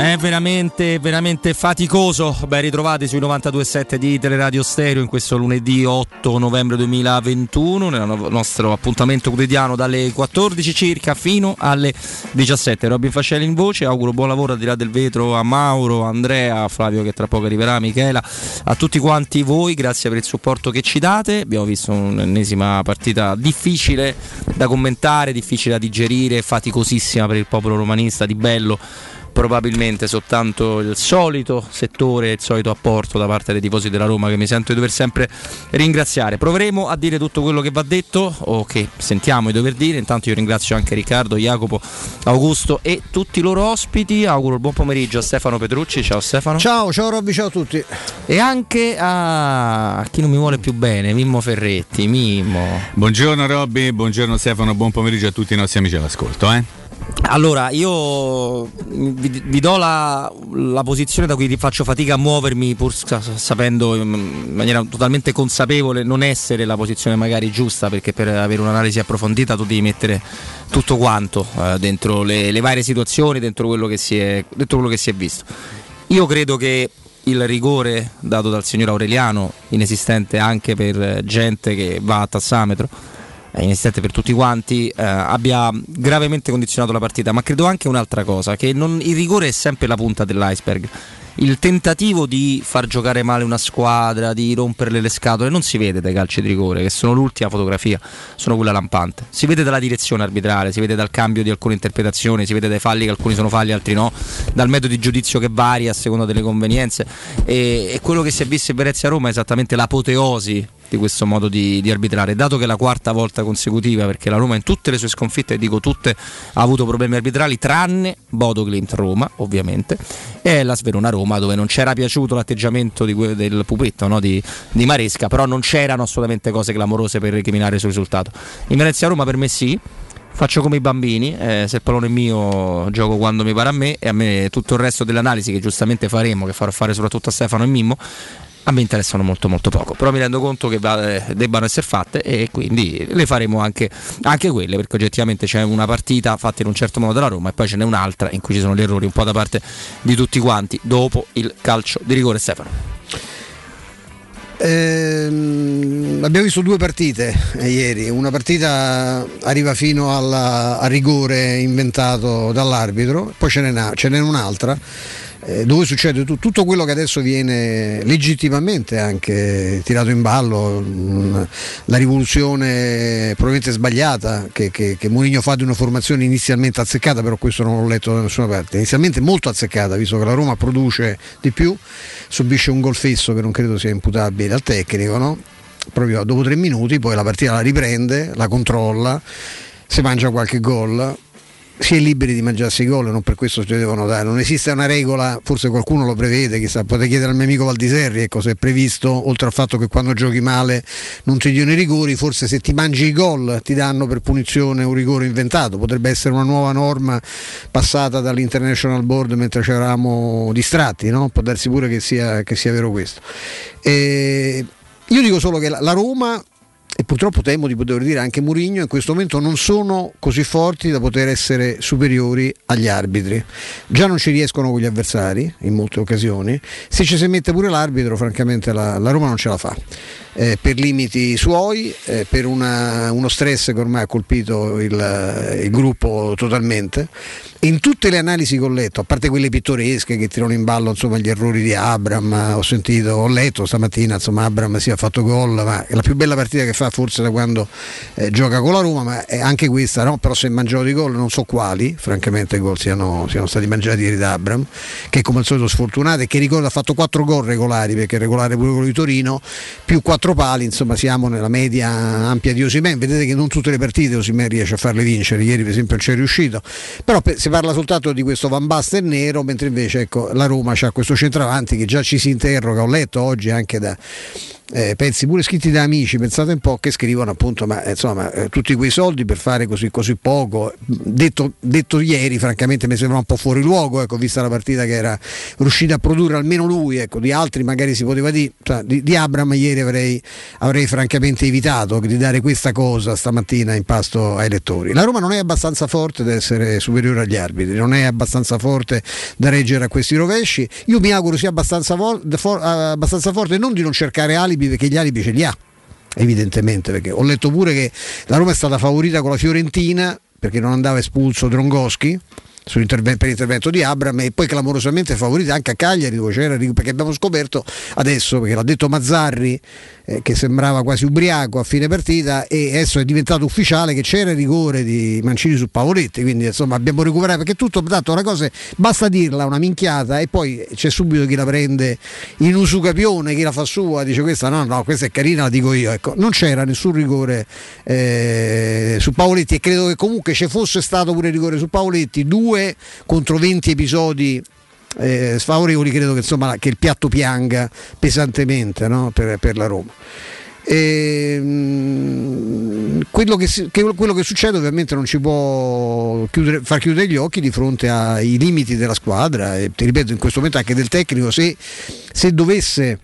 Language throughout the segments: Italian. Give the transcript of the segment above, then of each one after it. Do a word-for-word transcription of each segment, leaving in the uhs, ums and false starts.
È veramente, veramente faticoso. Ben ritrovati sui novantadue e sette di Teleradio Stereo in questo lunedì otto novembre duemilaventuno, nel nostro appuntamento quotidiano dalle quattordici circa fino alle diciassette. Robin Fascelli in voce, auguro buon lavoro al di là del vetro a Mauro, Andrea, Flavio che tra poco arriverà, Michela, a tutti quanti voi, grazie per il supporto che ci date. Abbiamo visto un'ennesima partita difficile da commentare, difficile da digerire, faticosissima per il popolo romanista, di bello probabilmente soltanto il solito settore, il solito apporto da parte dei tifosi della Roma, che mi sento di dover sempre ringraziare. Proveremo a dire tutto quello che va detto o che sentiamo di dover dire. Intanto io ringrazio anche Riccardo, Jacopo, Augusto e tutti i loro ospiti. Auguro il buon pomeriggio a Stefano Petrucci. Ciao Stefano. Ciao, ciao Robby, ciao a tutti. E anche a chi non mi vuole più bene, Mimmo Ferretti. Mimmo. Buongiorno Robby, buongiorno Stefano, buon pomeriggio a tutti i nostri amici all'ascolto, eh? Allora, io vi, vi do la, la posizione da cui faccio fatica a muovermi, pur sapendo in maniera totalmente consapevole non essere la posizione magari giusta, perché per avere un'analisi approfondita tu devi mettere tutto quanto eh, dentro le, le varie situazioni, dentro quello che si è, dentro quello che si è visto. Io credo che il rigore dato dal signor Aureliano, inesistente anche per gente che va a tassametro, inesistente per tutti quanti, eh, abbia gravemente condizionato la partita, ma credo anche un'altra cosa, che non, il rigore è sempre la punta dell'iceberg. Il tentativo di far giocare male una squadra, di romperle le scatole, non si vede dai calci di rigore, che sono l'ultima fotografia, sono quella lampante. Si vede dalla direzione arbitrale, si vede dal cambio di alcune interpretazioni, si vede dai falli che alcuni sono falli, altri no, dal metodo di giudizio che varia a seconda delle convenienze. E, e quello che si è visto in Venezia-Roma è esattamente l'apoteosi di questo modo di, di arbitrare, dato che è la quarta volta consecutiva, perché la Roma in tutte le sue sconfitte, dico tutte, ha avuto problemi arbitrali, tranne Bodo Glimt Roma ovviamente, e la Sverona-Roma, dove non c'era piaciuto l'atteggiamento di, del pupetto, no? di, di Maresca, però non c'erano assolutamente cose clamorose per recriminare sul risultato. In Venezia-Roma per me sì, faccio come i bambini, eh, se il pallone è mio gioco quando mi pare a me, e a me tutto il resto dell'analisi che giustamente faremo, che farò fare soprattutto a Stefano e Mimmo, a me interessano molto molto poco, però mi rendo conto che debbano essere fatte, e quindi le faremo anche, anche quelle, perché oggettivamente c'è una partita fatta in un certo modo dalla Roma e poi ce n'è un'altra in cui ci sono gli errori un po' da parte di tutti quanti dopo il calcio di rigore. Stefano. Eh, abbiamo visto due partite eh, ieri, una partita arriva fino alla, al rigore inventato dall'arbitro, poi ce n'è, una, ce n'è un'altra eh, dove succede tu, tutto quello che adesso viene legittimamente anche tirato in ballo, mh, la rivoluzione probabilmente sbagliata che, che, che Mourinho fa di una formazione inizialmente azzeccata, però questo non l'ho letto da nessuna parte, inizialmente molto azzeccata, visto che la Roma produce di più, subisce un gol fesso che non credo sia imputabile al tecnico, no? Proprio dopo tre minuti poi la partita la riprende, la controlla, si mangia qualche gol, si è liberi di mangiarsi i gol, non per questo si devono dare, non esiste una regola, forse qualcuno lo prevede, chissà, potete chiedere al mio amico Valdiserri, ecco, se è previsto, oltre al fatto che quando giochi male non ti diano i rigori, forse se ti mangi i gol ti danno per punizione un rigore inventato, potrebbe essere una nuova norma passata dall'International Board mentre ci eravamo distratti, no? Può darsi pure che sia, che sia vero questo. E io dico solo che la Roma, e purtroppo temo di poter dire anche Mourinho, in questo momento non sono così forti da poter essere superiori agli arbitri, già non ci riescono con gli avversari in molte occasioni, se ci si mette pure l'arbitro francamente la, la Roma non ce la fa, eh, per limiti suoi, eh, per una, uno stress che ormai ha colpito il, il gruppo totalmente. In tutte le analisi che ho letto, a parte quelle pittoresche che tirano in ballo insomma gli errori di Abram, ho sentito, ho letto stamattina, insomma Abram si sì, ha fatto gol, ma è la più bella partita che fa forse da quando eh, gioca con la Roma, ma è anche questa, no? Però se mangiano di gol non so quali, francamente i gol siano, siano stati mangiati ieri da Abram, che come al solito sfortunato, e che ricorda ha fatto quattro gol regolari, perché regolare pure quello di Torino, più quattro pali, insomma siamo nella media ampia di Osimhen. Vedete che non tutte le partite Osimhen riesce a farle vincere, ieri per esempio non c'è riuscito, però per, se parla soltanto di questo Van Basten nero, mentre invece ecco la Roma c'ha questo centravanti che già ci si interroga, ho letto oggi anche da, eh, pezzi pure scritti da amici, pensate un po', che scrivono appunto, ma insomma, eh, tutti quei soldi per fare così, così poco. Detto, detto ieri, francamente mi sembra un po' fuori luogo, ecco, vista la partita che era riuscita a produrre almeno lui, ecco, di altri magari si poteva dire, cioè, di, di Abraham ieri avrei, avrei francamente evitato di dare questa cosa stamattina in pasto ai lettori. La Roma non è abbastanza forte da essere superiore agli arbitri, non è abbastanza forte da reggere a questi rovesci. Io mi auguro sia abbastanza, for- for- abbastanza forte, non di non cercare alibi, perché gli alibi ce li ha evidentemente, perché ho letto pure che la Roma è stata favorita con la Fiorentina perché non andava espulso Drongoski per l'intervento di Abraham, e poi clamorosamente favorita anche a Cagliari, dove c'era, perché abbiamo scoperto adesso, perché l'ha detto Mazzarri, eh, che sembrava quasi ubriaco a fine partita, e adesso è diventato ufficiale che c'era il rigore di Mancini su Pavoletti, quindi insomma abbiamo recuperato, perché tutto, dato una cosa, basta dirla una minchiata e poi c'è subito chi la prende in usucapione, chi la fa sua, dice questa no, no, questa è carina, la dico io, ecco, non c'era nessun rigore eh, su Pavoletti, e credo che comunque ci fosse stato pure il rigore su Pavoletti, due contro venti episodi eh, sfavorevoli, credo che insomma che il piatto pianga pesantemente, no? per, per la Roma. E, mh, quello, che, che, quello che succede ovviamente non ci può chiudere, far chiudere gli occhi di fronte ai limiti della squadra e, ti ripeto, in questo momento anche del tecnico, se, se dovesse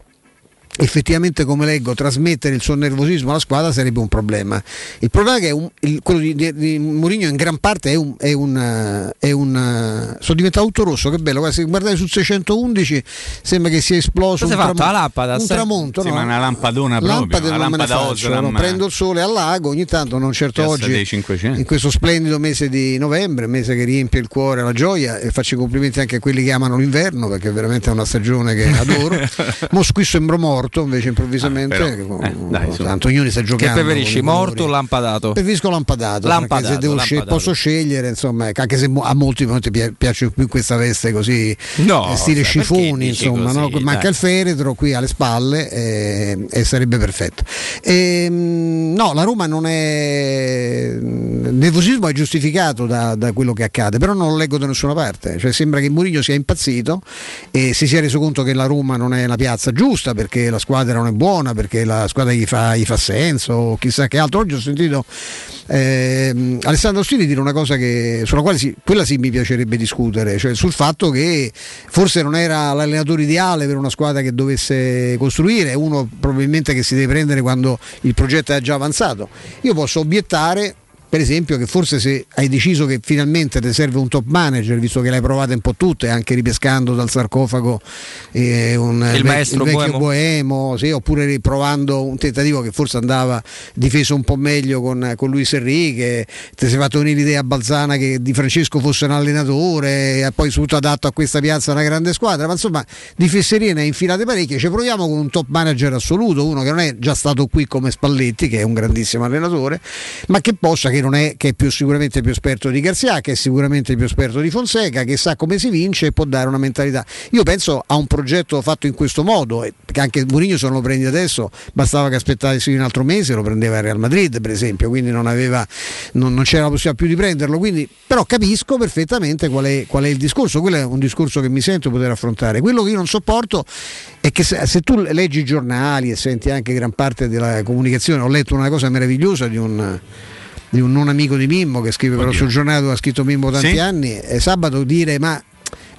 effettivamente, come leggo, trasmettere il suo nervosismo alla squadra sarebbe un problema. Il problema è che è un, il, quello di, di, di Mourinho in gran parte è un, è un, è un sono diventato tutto rosso, che bello, se guardate sul seicentoundici sembra che sia esploso un, tram- la lampada, un tramonto, sì, no? Ma una lampadona proprio, una lampada faccio, Osram, no? Prendo il sole al lago ogni tanto, non certo oggi in questo splendido mese di novembre, mese che riempie il cuore alla gioia, e faccio i complimenti anche a quelli che amano l'inverno, perché veramente è una stagione che adoro. Mo qui sembro morto, invece improvvisamente ah, però, eh, dai, Antonioni sta giocando. Che preferisci, morto o lampadato? Preferisco lampadato, lampadato, se devo lampadato. Sce- posso scegliere, insomma, anche se a molti non ti piace più questa veste così, no, stile cioè, scifoni, insomma, così, no? Manca il feretro qui alle spalle e, e sarebbe perfetto. E, no, la Roma non è, il nervosismo è giustificato da, da quello che accade, però non lo leggo da nessuna parte, cioè sembra che Mourinho sia impazzito e si sia reso conto che la Roma non è la piazza giusta, perché la squadra non è buona, perché la squadra gli fa, gli fa senso, o chissà che altro. Oggi ho sentito eh, Alessandro Ostini dire una cosa che, sulla quale sì, quella sì mi piacerebbe discutere, cioè sul fatto che forse non era l'allenatore ideale per una squadra che dovesse costruire, uno probabilmente che si deve prendere quando il progetto è già avanzato. Io posso obiettare, per esempio, che forse se hai deciso che finalmente ti serve un top manager, visto che l'hai provata un po' tutte, anche ripescando dal sarcofago eh, un il, vec- maestro il vecchio Boemo, Boemo sì, oppure riprovando un tentativo che forse andava difeso un po' meglio con, con Luis Enrique, ti sei fatto venire l'idea a Balzana che Di Francesco fosse un allenatore, poi soprattutto adatto a questa piazza, una grande squadra, ma insomma di fesserie ne hai infilate parecchie, ci proviamo con un top manager assoluto, uno che non è già stato qui come Spalletti, che è un grandissimo allenatore, ma che possa, che non è, che è più, sicuramente più esperto di Garcia, che è sicuramente più esperto di Fonseca, che sa come si vince e può dare una mentalità. Io penso a un progetto fatto in questo modo, perché anche Mourinho se non lo prendi adesso bastava che aspettassi un altro mese, lo prendeva il Real Madrid per esempio, quindi non aveva non, non c'era la possibilità più di prenderlo, quindi però capisco perfettamente qual è, qual è il discorso, quello è un discorso che mi sento poter affrontare. Quello che io non sopporto è che se, se tu leggi i giornali e senti anche gran parte della comunicazione, ho letto una cosa meravigliosa di un di un non amico di Mimmo che scrive però sul giornale, ha scritto Mimmo tanti sì? anni, e sabato dire ma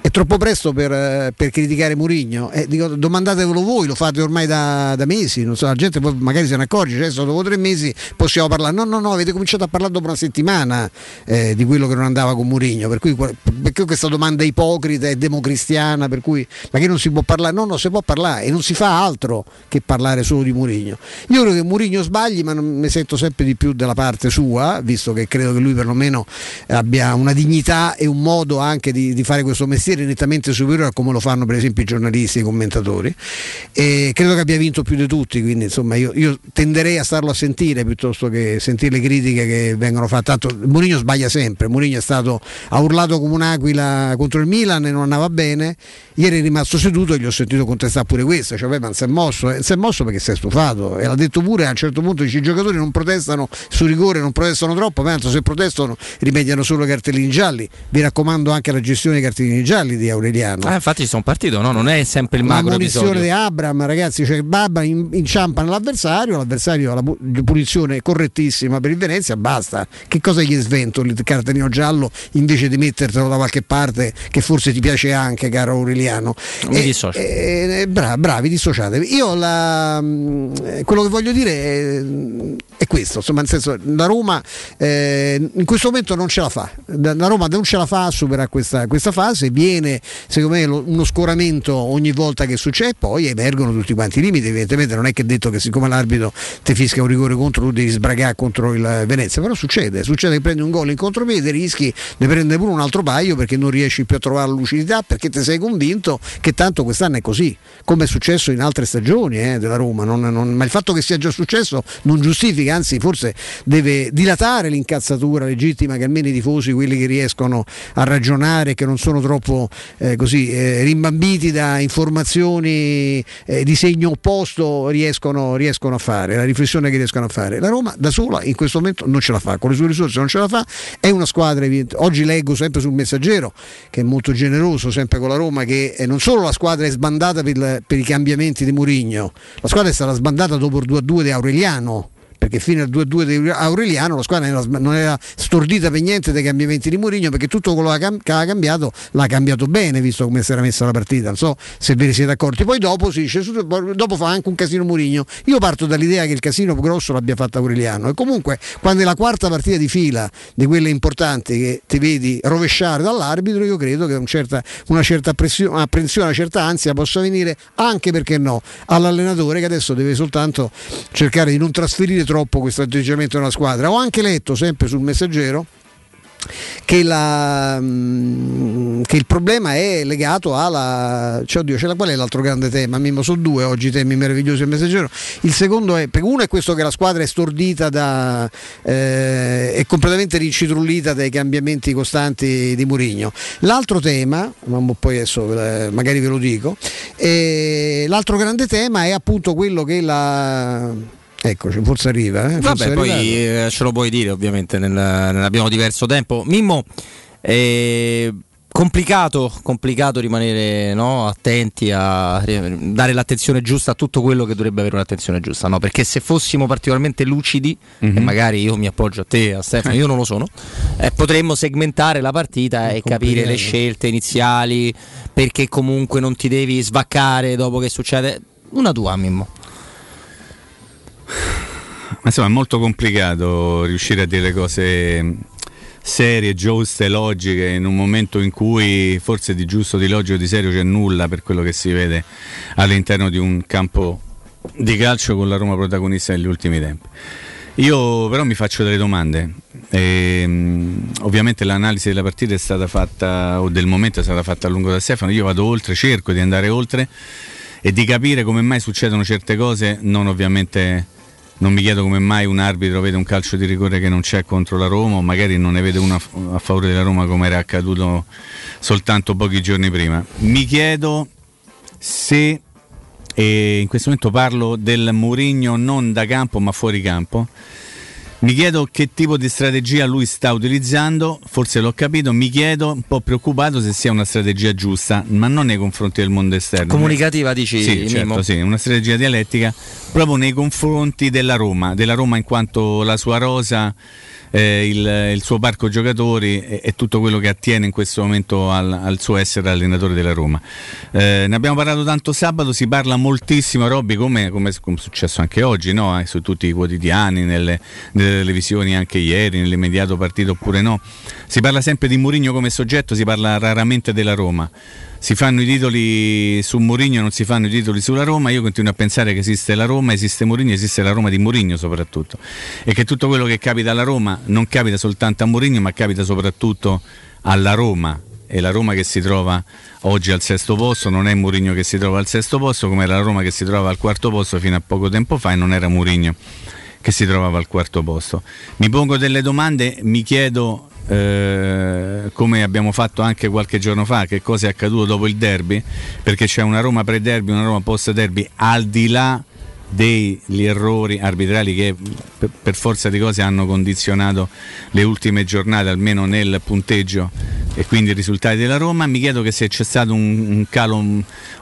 è troppo presto per, per criticare Mourinho, eh, dico, domandatevelo voi, lo fate ormai da, da mesi, non so, la gente poi magari se ne accorge, cioè, sono dopo tre mesi possiamo parlare, no no no, avete cominciato a parlare dopo una settimana eh, di quello che non andava con Mourinho, per cui perché questa domanda è ipocrita e democristiana, per cui ma che non si può parlare, no no, si può parlare e non si fa altro che parlare solo di Mourinho. Io credo che Mourinho sbagli, ma non, mi sento sempre di più dalla parte sua, visto che credo che lui perlomeno abbia una dignità e un modo anche di, di fare questo mestiere nettamente superiore a come lo fanno per esempio i giornalisti e i commentatori, e credo che abbia vinto più di tutti, quindi insomma io, io tenderei a starlo a sentire piuttosto che sentire le critiche che vengono fatte. Tanto Mourinho sbaglia sempre, Mourinho è stato, ha urlato come un'aquila contro il Milan e non andava bene, ieri è rimasto seduto e gli ho sentito contestare pure questo, cioè beh, ma non si è mosso, non si è mosso perché si è stufato, e l'ha detto pure a un certo punto, dice i giocatori non protestano su rigore, non protestano troppo, ma tanto se protestano rimediano solo cartellini gialli, vi raccomando anche la gestione dei cartellini gialli, gialli di Aureliano. Ah, infatti ci sono partito, no? Non è sempre il magro episodio. La punizione di Abram, ragazzi, cioè Babba inciampa nell'avversario, l'avversario ha la punizione correttissima per il Venezia, basta. Che cosa gli sventoli il cartellino giallo invece di mettertelo da qualche parte che forse ti piace anche, caro Aureliano? Mi dissocio. Eh, bra- bravi, dissociatevi. Io la, quello che voglio dire è, è questo, insomma, nel senso, la Roma eh, in questo momento non ce la fa. La Roma non ce la fa a superare questa, questa fase, viene secondo me lo, uno scoramento ogni volta che succede, poi emergono tutti quanti i limiti. Evidentemente non è che è detto che siccome l'arbitro ti fischia un rigore contro tu devi sbragare contro il Venezia, però succede, succede che prendi un gol in contropiede, rischi, ne prende pure un altro paio perché non riesci più a trovare lucidità, perché ti sei convinto che tanto quest'anno è così, come è successo in altre stagioni eh, della Roma, non, non, ma il fatto che sia già successo non giustifica, anzi forse deve dilatare l'incazzatura legittima che almeno i tifosi, quelli che riescono a ragionare, che non sono troppo eh, così eh, rimbambiti da informazioni eh, di segno opposto, riescono, riescono a fare, la riflessione che riescono a fare. La Roma da sola in questo momento non ce la fa, con le sue risorse non ce la fa, è una squadra evidente. Oggi leggo sempre sul Messaggero, che è molto generoso sempre con la Roma, che eh, non solo la squadra è sbandata per, il, per i cambiamenti di Mourinho, la squadra è stata sbandata dopo il due a due di Aureliano, perché fino al due a due di Aureliano la squadra non era stordita per niente dai cambiamenti di Mourinho, perché tutto quello che ha cambiato l'ha cambiato bene, visto come si era messa la partita, non so se ve ne siete accorti. Poi dopo si dice, dopo fa anche un casino Mourinho. Io parto dall'idea che il casino grosso l'abbia fatto Aureliano, e comunque quando è la quarta partita di fila di quelle importanti che ti vedi rovesciare dall'arbitro, io credo che un certa, una certa pressione, apprensione, una certa ansia possa venire anche, perché no, all'allenatore, che adesso deve soltanto cercare di non trasferire troppo questo atteggiamento nella squadra. Ho anche letto sempre sul Messaggero che, la, che il problema è legato alla, cioè, oddio, cioè, qual è l'altro grande tema? Mimmo, sono due oggi temi meravigliosi del Messaggero. Il secondo è, uno è questo, che la squadra è stordita da, eh, è completamente rincitrullita dai cambiamenti costanti di Mourinho. L'altro tema, ma poi adesso magari ve lo dico, è, l'altro grande tema è appunto quello che la... Eccoci, forse arriva. Eh? Vabbè, poi eh, ce lo puoi dire, ovviamente. Nel, nel abbiamo diverso tempo. Mimmo, eh, complicato, complicato rimanere, no, attenti a dare l'attenzione giusta a tutto quello che dovrebbe avere un'attenzione giusta, no? Perché se fossimo particolarmente lucidi, mm-hmm. e magari io mi appoggio a te, a Stefano, io non lo sono, eh, potremmo segmentare la partita è e complicato. Capire le scelte iniziali, perché comunque non ti devi svaccare dopo che succede. Una tua, Mimmo. Ma insomma è molto complicato riuscire a dire cose serie, giuste, logiche, in un momento in cui forse di giusto, di logico, di serio c'è nulla, per quello che si vede all'interno di un campo di calcio con la Roma protagonista negli ultimi tempi. Io però mi faccio delle domande e, ovviamente l'analisi della partita è stata fatta, o del momento è stata fatta a lungo da Stefano. Io vado oltre, cerco di andare oltre e di capire come mai succedono certe cose. Non ovviamente non mi chiedo come mai un arbitro vede un calcio di rigore che non c'è contro la Roma, o magari non ne vede uno a favore della Roma come era accaduto soltanto pochi giorni prima. Mi chiedo se, e in questo momento parlo del Mourinho non da campo ma fuori campo, mi chiedo che tipo di strategia lui sta utilizzando, forse l'ho capito, mi chiedo, un po' preoccupato, se sia una strategia giusta, ma non nei confronti del mondo esterno. Comunicativa, dici? Sì, certo, sì, una strategia dialettica proprio nei confronti della Roma, della Roma in quanto la sua rosa, eh, il, il suo parco giocatori e, e tutto quello che attiene in questo momento al, al suo essere allenatore della Roma. Eh, ne abbiamo parlato tanto sabato, si parla moltissimo, Robby, come, come, come è successo anche oggi, no? Eh, su tutti i quotidiani, nelle, nelle televisioni anche ieri, nell'immediato partito oppure no, si parla sempre di Mourinho come soggetto, si parla raramente della Roma. Si fanno i titoli su Mourinho, non si fanno i titoli sulla Roma. Io continuo a pensare che esiste la Roma, esiste Mourinho, esiste la Roma di Mourinho soprattutto, e che tutto quello che capita alla Roma non capita soltanto a Mourinho, ma capita soprattutto alla Roma. E la Roma che si trova oggi al sesto posto non è Mourinho che si trova al sesto posto, come era la Roma che si trova al quarto posto fino a poco tempo fa e non era Mourinho che si trovava al quarto posto. Mi pongo delle domande, mi chiedo, Eh, come abbiamo fatto anche qualche giorno fa, che cosa è accaduto dopo il derby, perché c'è una Roma pre-derby, una Roma post-derby, al di là degli errori arbitrali che per forza di cose hanno condizionato le ultime giornate, almeno nel punteggio e quindi i risultati della Roma. Mi chiedo che se c'è stato un, un calo,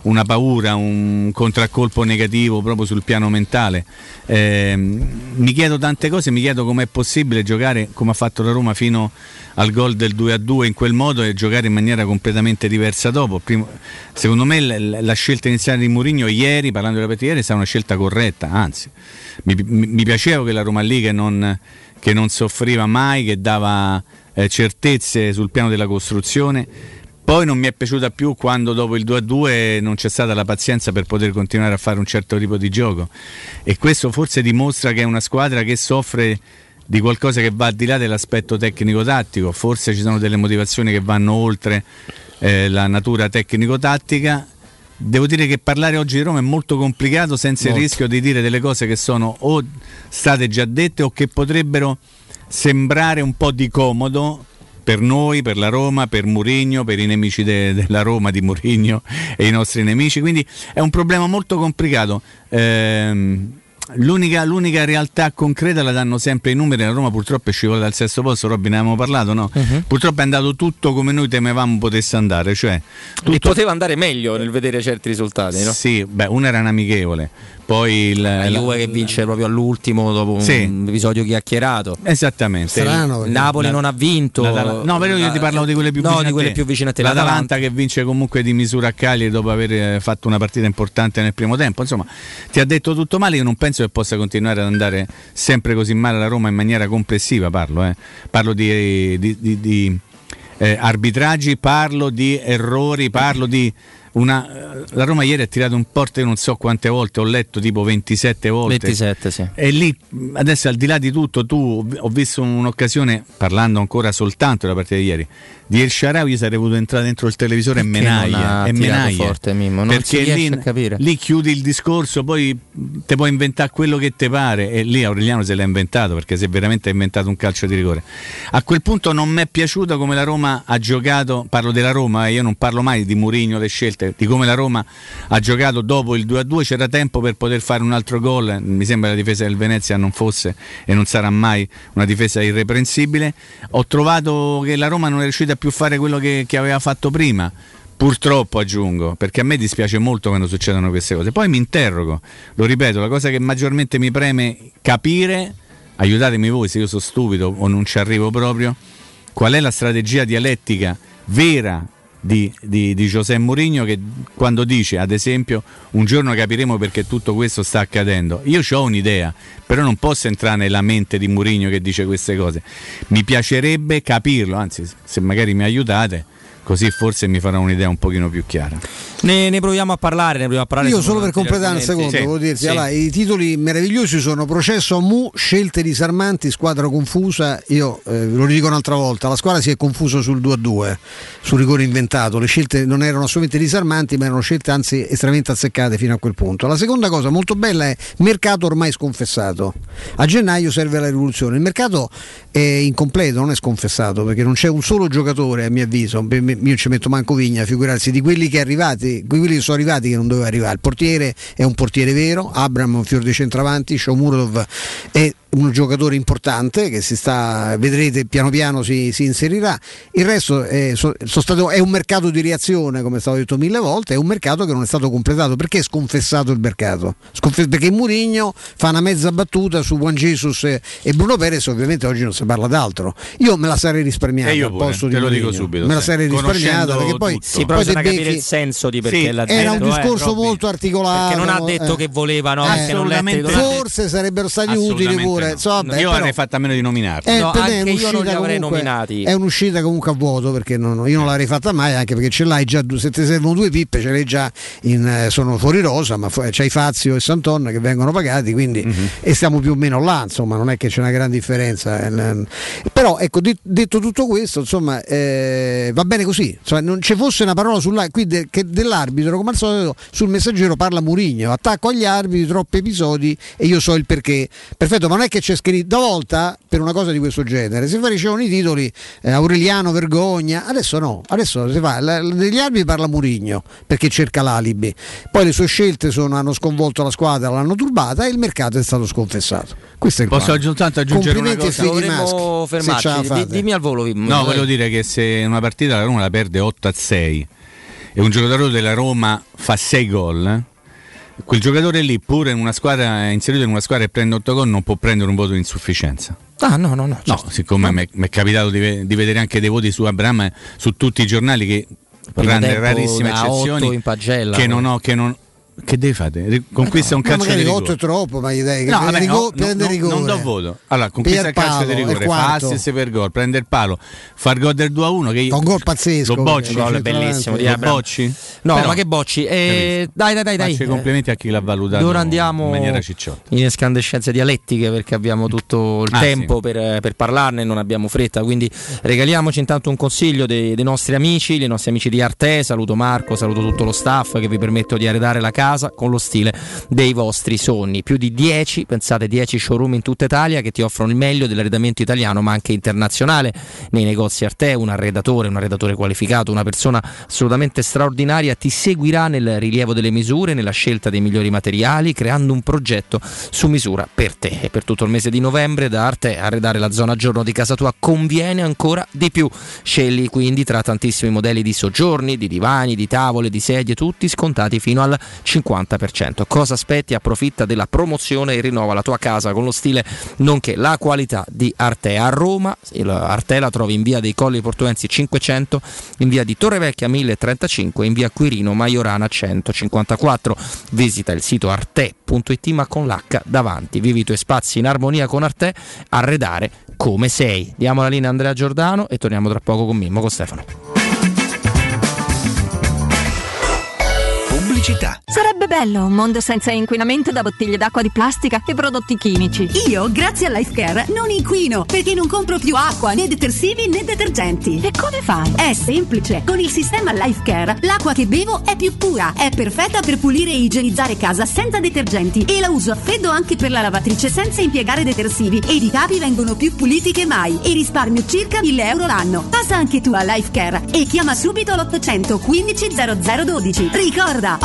una paura, un contraccolpo negativo proprio sul piano mentale. Eh, mi chiedo tante cose, mi chiedo com'è possibile giocare come ha fatto la Roma fino al gol del due a due in quel modo e giocare in maniera completamente diversa dopo. Primo, secondo me la, la scelta iniziale di Mourinho ieri, parlando della partita ieri, è stata una scelta corretta, anzi mi, mi, mi piaceva che la Roma lì che non, che non soffriva mai, che dava Eh, certezze sul piano della costruzione. Poi non mi è piaciuta più quando dopo il due a due non c'è stata la pazienza per poter continuare a fare un certo tipo di gioco, e questo forse dimostra che è una squadra che soffre di qualcosa che va al di là dell'aspetto tecnico-tattico. Forse ci sono delle motivazioni che vanno oltre eh, la natura tecnico-tattica. Devo dire che parlare oggi di Roma è molto complicato senza molto. Il rischio di dire delle cose che sono o state già dette o che potrebbero sembrare un po' di comodo per noi, per la Roma, per Mourinho, per i nemici de- della Roma, di Mourinho e i nostri nemici. Quindi è un problema molto complicato. Ehm, l'unica, l'unica realtà concreta la danno sempre i numeri. La Roma purtroppo è scivolata al sesto posto, Robby, ne avevamo parlato, no? Uh-huh. Purtroppo è andato tutto come noi temevamo potesse andare, cioè tutto... E poteva andare meglio nel vedere certi risultati, no? Sì, beh, una era un amichevole. Poi il, la Juve che vince proprio all'ultimo dopo sì. un episodio chiacchierato. Esattamente. Strano, il Napoli la, non ha vinto. La, la, no, però io la, ti parlavo di quelle più, no, vicine, di quelle a te. più vicine a te. L'Atalanta, l'Atalanta che vince comunque di misura a Cagliari dopo aver fatto una partita importante nel primo tempo. Insomma, ti ha detto tutto male. Io non penso che possa continuare ad andare sempre così male la Roma in maniera complessiva. Parlo, eh. parlo di, di, di, di eh, arbitraggi, parlo di errori, parlo di. Una, la Roma ieri ha tirato un porta io non so quante volte, ho letto tipo ventisette volte, ventisette, sì. E lì adesso al di là di tutto tu ho visto un'occasione, parlando ancora soltanto della partita di ieri, di El Shaarawy. Io sarei potuto entrare dentro il televisore perché e menaglia, e menaglia forte, Mimmo. Non perché lì, a capire. Lì chiudi il discorso, poi te puoi inventare quello che te pare, e lì Aureliano se l'ha inventato, perché se veramente ha inventato un calcio di rigore. A quel punto non mi è piaciuta come la Roma ha giocato, parlo della Roma, io non parlo mai di Mourinho, le scelte, di come la Roma ha giocato dopo il due a due. C'era tempo per poter fare un altro gol, mi sembra la difesa del Venezia non fosse e non sarà mai una difesa irreprensibile. Ho trovato che la Roma non è riuscita più a fare quello che, che aveva fatto prima, purtroppo aggiungo, perché a me dispiace molto quando succedono queste cose. Poi mi interrogo, lo ripeto, la cosa che maggiormente mi preme capire, aiutatemi voi se io sono stupido o non ci arrivo proprio, qual è la strategia dialettica vera Di, di, di José Mourinho, che quando dice ad esempio un giorno capiremo perché tutto questo sta accadendo. Io ho un'idea, però non posso entrare nella mente di Mourinho che dice queste cose. Mi piacerebbe capirlo, anzi se magari mi aiutate così forse mi farà un'idea un pochino più chiara. Ne, ne proviamo a parlare, ne proviamo a parlare. Io solo per completare un secondo, sì, volevo dirti, sì. Allora, i titoli meravigliosi sono Processo a Mu, scelte di Sarmanti, squadra confusa. Io eh, lo ridico un'altra volta, la squadra si è confusa sul due a due, sul rigore inventato. Le scelte non erano assolutamente di Sarmanti, ma erano scelte anzi estremamente azzeccate fino a quel punto. La seconda cosa molto bella è mercato ormai sconfessato. A gennaio serve la rivoluzione. Il mercato è incompleto, non è sconfessato, perché non c'è un solo giocatore, a mio avviso, io ci metto manco Vigna, figurarsi di quelli che arrivati quelli che sono arrivati che non doveva arrivare. Il portiere è un portiere vero, Abraham è un fior di centravanti, Shomurodov è un giocatore importante che si sta, vedrete piano piano si, si inserirà. Il resto è, so, so stato, è un mercato di reazione, come è stato detto mille volte, è un mercato che non è stato completato. Perché è sconfessato il mercato? Sconfess- perché Mourinho fa una mezza battuta su Juan Jesus e, e Bruno Perez, ovviamente oggi non si parla d'altro. Io me la sarei risparmiata, io pure, posto te di lo Mourinho. Dico subito, me la sarei risparmiata perché poi si poi poi capire becchi... il senso di perché sì, l'ha detto, era un discorso eh, molto articolato, perché non ha detto eh, che voleva, no, eh, assolutamente, non forse detto. Sarebbero stati utili pure. So, vabbè, io però, avrei fatto a meno di nominarli, eh, no, anche io non li avrei comunque, nominati. È un'uscita comunque a vuoto, perché non, io non l'avrei fatta mai, anche perché ce l'hai già, se ti servono due pippe ce l'hai già in, sono fuori rosa, ma fu- c'hai Fazio e Santon che vengono pagati, quindi mm-hmm. e stiamo più o meno là, insomma non è che c'è una gran differenza, eh, però ecco, de- detto tutto questo, insomma eh, va bene così, insomma, non ci fosse una parola sulla, qui de- che dell'arbitro, come al solito sul Messaggero parla Mourinho, attacco agli arbitri, troppi episodi e io so il perché, perfetto, ma non è che che c'è scritto una volta per una cosa di questo genere si facevano i titoli, eh, Aureliano vergogna, adesso no, adesso si fa la, degli arbitri parla Mourinho perché cerca l'alibi, poi le sue scelte sono, hanno sconvolto la squadra, l'hanno turbata e il mercato è stato sconfessato. Questo è posso aggiung- tanto aggiungere una cosa, dovremmo fermarci, D- dimmi al volo Vim. No, volevo dire che se una partita la Roma la perde otto a sei e un giocatore della Roma fa sei gol, eh? Quel giocatore lì pure in una squadra, inserito in una squadra e prende otto gol, non può prendere un voto di insufficienza. Ah no no no, certo. No, siccome mi no. è capitato di, di vedere anche dei voti su Abraham su tutti i giornali, che grande, rarissime eccezioni in pagella, che non ho che non che devi fare? Conquista no, un calcio di rigore. È troppo, ma gli dai, no, vabbè, rigo- no, prende no, rigore. Non do voto. Allora, conquista il calcio di rigore, fa assist per gol, prende il palo, fa il gol del due a uno che un gol pazzesco. Lo bocci, gol bellissimo, lo bocci? No, però, ma che bocci? Eh, dai, dai, dai, dai. Faccio i complimenti a chi l'ha valutato. Ora andiamo in maniera cicciotta. In escandescenze dialettiche perché abbiamo tutto il ah, tempo sì. per, per parlarne, non abbiamo fretta, quindi regaliamoci intanto un consiglio dei, dei nostri amici, dei nostri amici di Arte. Saluto Marco, saluto tutto lo staff che vi permetto di arredare la casa con lo stile dei vostri sogni. Più di dieci, pensate dieci showroom in tutta Italia che ti offrono il meglio dell'arredamento italiano ma anche internazionale. Nei negozi Arte un arredatore, un arredatore qualificato, una persona assolutamente straordinaria ti seguirà nel rilievo delle misure, nella scelta dei migliori materiali, creando un progetto su misura per te. E per tutto il mese di novembre da Arte arredare la zona giorno di casa tua conviene ancora di più. Scegli quindi tra tantissimi modelli di soggiorni, di divani, di tavole, di sedie, tutti scontati fino al cinquanta per cento. Cosa aspetti? Approfitta della promozione e rinnova la tua casa con lo stile nonché la qualità di Arte. A Roma Arte la trovi in via dei Colli Portuensi cinquecento, in via di Torrevecchia mille e trentacinque, in via Quirino Maiorana centocinquantaquattro. Visita il sito arte punto it ma con l'H davanti. Vivi i tuoi spazi in armonia con Arte, arredare come sei. Diamo la linea a Andrea Giordano e torniamo tra poco con Mimmo, con Stefano. Città. Sarebbe bello un mondo senza inquinamento da bottiglie d'acqua di plastica e prodotti chimici. Io, grazie a Life Care, non inquino perché non compro più acqua, né detersivi né detergenti. E come fai? È semplice. Con il sistema Life Care l'acqua che bevo è più pura, è perfetta per pulire e igienizzare casa senza detergenti e la uso a freddo anche per la lavatrice senza impiegare detersivi ed i capi vengono più puliti che mai e risparmio circa mille euro l'anno. Passa anche tu a Life Care e chiama subito all'otto zero zero uno cinque zero zero uno due. Ricorda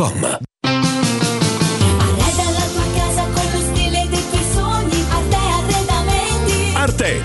Come? Arte,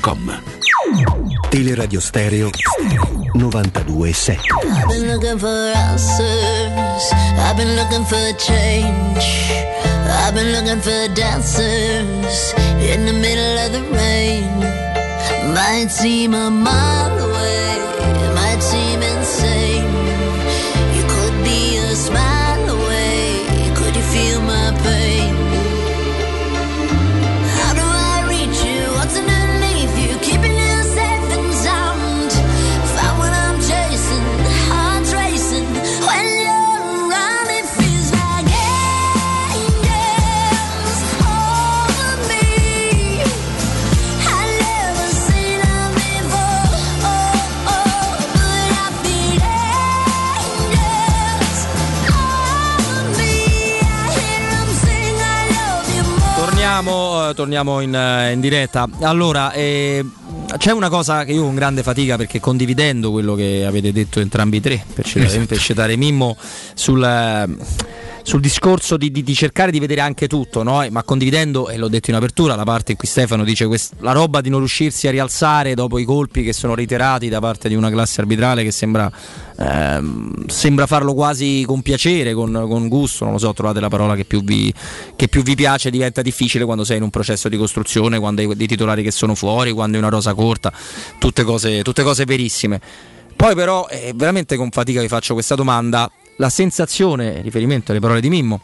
.com. Teleradio Stereo novantadue sette. I've been looking for answers, I've been looking for change, I've been looking for dancers in the middle of the rain. Might seem a mile away, might seem insane. You could be a smile away, could you feel my pain? Torniamo, torniamo in, in diretta. Allora, eh, c'è una cosa che io con grande fatica, perché condividendo quello che avete detto entrambi i tre, per esatto. citare Mimmo, sul, sul discorso di, di, di cercare di vedere anche tutto, no? Ma condividendo, e l'ho detto in apertura, la parte in cui Stefano dice quest- la roba di non riuscirsi a rialzare dopo i colpi che sono reiterati da parte di una classe arbitrale che sembra, eh, sembra farlo quasi con piacere, con, con gusto, non lo so, trovate la parola che più vi, che più vi piace. Diventa difficile quando sei in un processo di costruzione, quando hai dei titolari che sono fuori, quando hai una rosa corta, tutte cose, tutte cose verissime. Poi però eh, veramente con fatica vi faccio questa domanda: la sensazione, riferimento alle parole di Mimmo,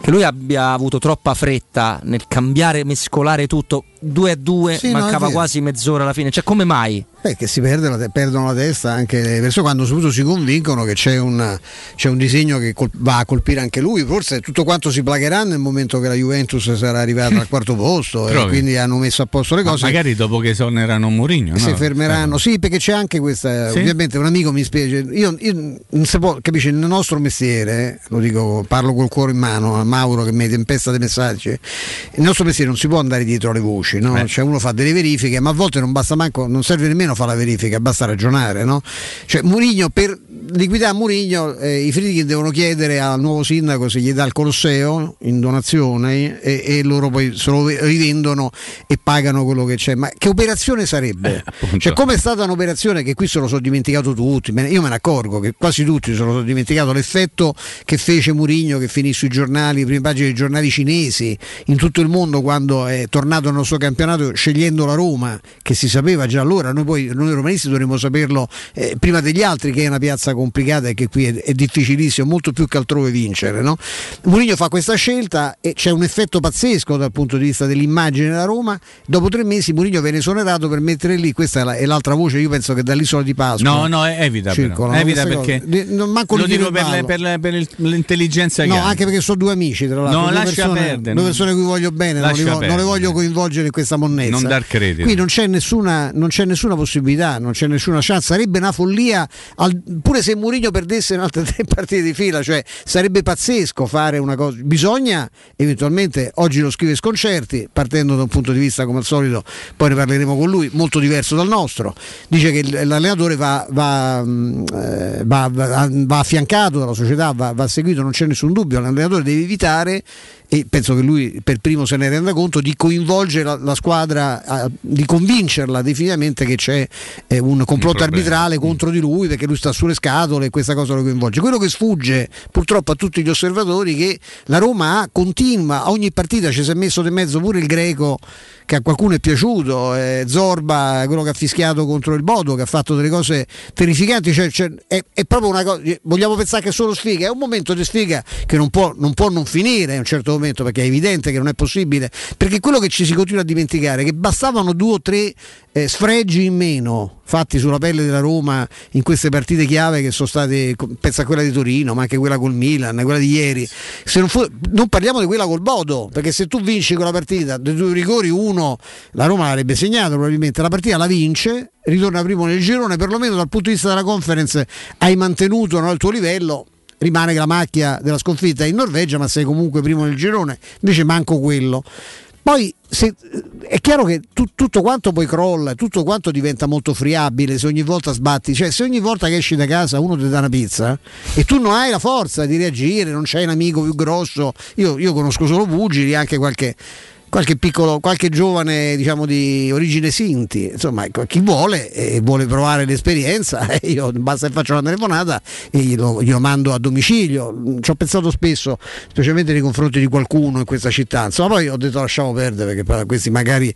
che lui abbia avuto troppa fretta nel cambiare, mescolare tutto. Due a due, sì, mancava no, quasi mezz'ora alla fine, cioè come mai? Perché si perdono la, te- perdono la testa anche le persone quando soprattutto si convincono che c'è un, c'è un disegno che col- va a colpire anche lui. Forse tutto quanto si plagherà nel momento che la Juventus sarà arrivata al quarto posto e quindi hanno messo a posto le cose. Ma magari dopo che esonerano Mourinho no? si fermeranno, eh. sì, perché c'è anche questa, sì? Ovviamente un amico mi spiega, io, io non si può, capisci, il nostro mestiere, lo dico, parlo col cuore in mano a Mauro che mi tempesta dei messaggi, il nostro mestiere non si può andare dietro alle voci. No? Cioè uno fa delle verifiche, ma a volte non basta manco, non serve nemmeno fare la verifica, basta ragionare, no? Cioè Mourinho, per liquidare Mourinho, eh, i fritti devono chiedere al nuovo sindaco se gli dà il Colosseo in donazione e, e loro poi se lo rivendono e pagano quello che c'è. Ma che operazione sarebbe? Eh, cioè come è stata un'operazione che qui se lo sono dimenticato tutti, io me ne accorgo che quasi tutti se lo sono dimenticato, l'effetto che fece Mourinho, che finì sui giornali, prime pagine dei giornali cinesi in tutto il mondo quando è tornato nel suo campionato scegliendo la Roma, che si sapeva già allora. Noi poi noi, noi romanisti dovremmo saperlo eh, prima degli altri, che è una piazza complicata e che qui è, è difficilissimo, molto più che altrove vincere, no? Mourinho fa questa scelta e c'è un effetto pazzesco dal punto di vista dell'immagine della Roma. Dopo tre mesi Mourinho viene esonerato per mettere lì, questa è, la, è l'altra voce, io penso che dall'isola di Pasqua no no evita circolano, però, evita perché non manco lo dico per, le, per, le, per l'intelligenza che no hanno. Anche perché sono due amici, tra l'altro, no, due persone, due persone cui voglio bene, non, vo- non le voglio coinvolgere in questa monnezza, non dar credito. Qui non c'è nessuna non c'è nessuna possibilità, non c'è nessuna chance, sarebbe una follia al, pure se Mourinho perdesse in altre tre partite di fila, cioè sarebbe pazzesco fare una cosa. Bisogna eventualmente, oggi lo scrive Sconcerti partendo da un punto di vista come al solito, poi ne parleremo con lui, molto diverso dal nostro, dice che l'allenatore va, va, va, va, va affiancato dalla società, va, va seguito, non c'è nessun dubbio, l'allenatore deve evitare, e penso che lui per primo se ne renda conto, di coinvolgere la, la squadra, a, di convincerla definitivamente che c'è eh, un complotto arbitrale contro di lui, perché lui sta sulle scatole e questa cosa lo coinvolge. Quello che sfugge purtroppo a tutti gli osservatori che la Roma ha, continua, a ogni partita ci si è messo di mezzo pure il greco, che a qualcuno è piaciuto, eh, Zorba, quello che ha fischiato contro il Bodo, che ha fatto delle cose terrificanti, cioè, cioè, è, è proprio una cosa, vogliamo pensare che è solo sfiga, è un momento di sfiga che non può non, può non finire a un certo momento, perché è evidente che non è possibile, perché quello che ci si continua a dimenticare è che bastavano due o tre eh, sfregi in meno fatti sulla pelle della Roma in queste partite chiave che sono state, penso a quella di Torino, ma anche quella col Milan, quella di ieri, se non, fu, non parliamo di quella col Bodo, perché se tu vinci quella partita dei due rigori, uno la Roma l'avrebbe segnato probabilmente, la partita la vince, ritorna primo nel girone, perlomeno dal punto di vista della Conference hai mantenuto, no, il tuo livello. Rimane la macchia della sconfitta in Norvegia, ma sei comunque primo nel girone, invece manco quello. Poi se, è chiaro che tu, tutto quanto poi crolla, tutto quanto diventa molto friabile se ogni volta sbatti, cioè se ogni volta che esci da casa uno ti dà una pizza e tu non hai la forza di reagire, non c'hai un amico più grosso, io, io conosco solo pugili, anche qualche... qualche piccolo, qualche giovane diciamo di origine sinti, insomma chi vuole eh, vuole provare l'esperienza, eh, io basta che faccio una telefonata e glielo, glielo mando a domicilio. Ci ho pensato spesso, specialmente nei confronti di qualcuno in questa città, insomma poi ho detto lasciamo perdere, perché questi magari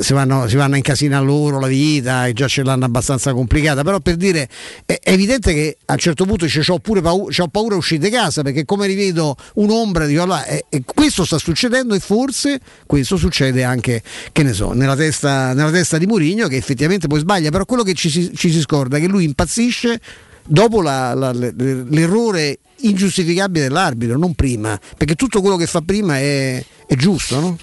si vanno, si vanno a incasinare loro la vita e già ce l'hanno abbastanza complicata, però per dire è, è evidente che a un certo punto ho pure paura, c'ho paura a uscire di casa, perché come rivedo un'ombra dico là, e, e questo sta succedendo, e forse questo succede anche, che ne so, nella testa, nella testa di Mourinho, che effettivamente poi sbaglia, però quello che ci si, ci si scorda è che lui impazzisce dopo la, la, l'errore ingiustificabile dell'arbitro, non prima, perché tutto quello che fa prima è, è giusto, no?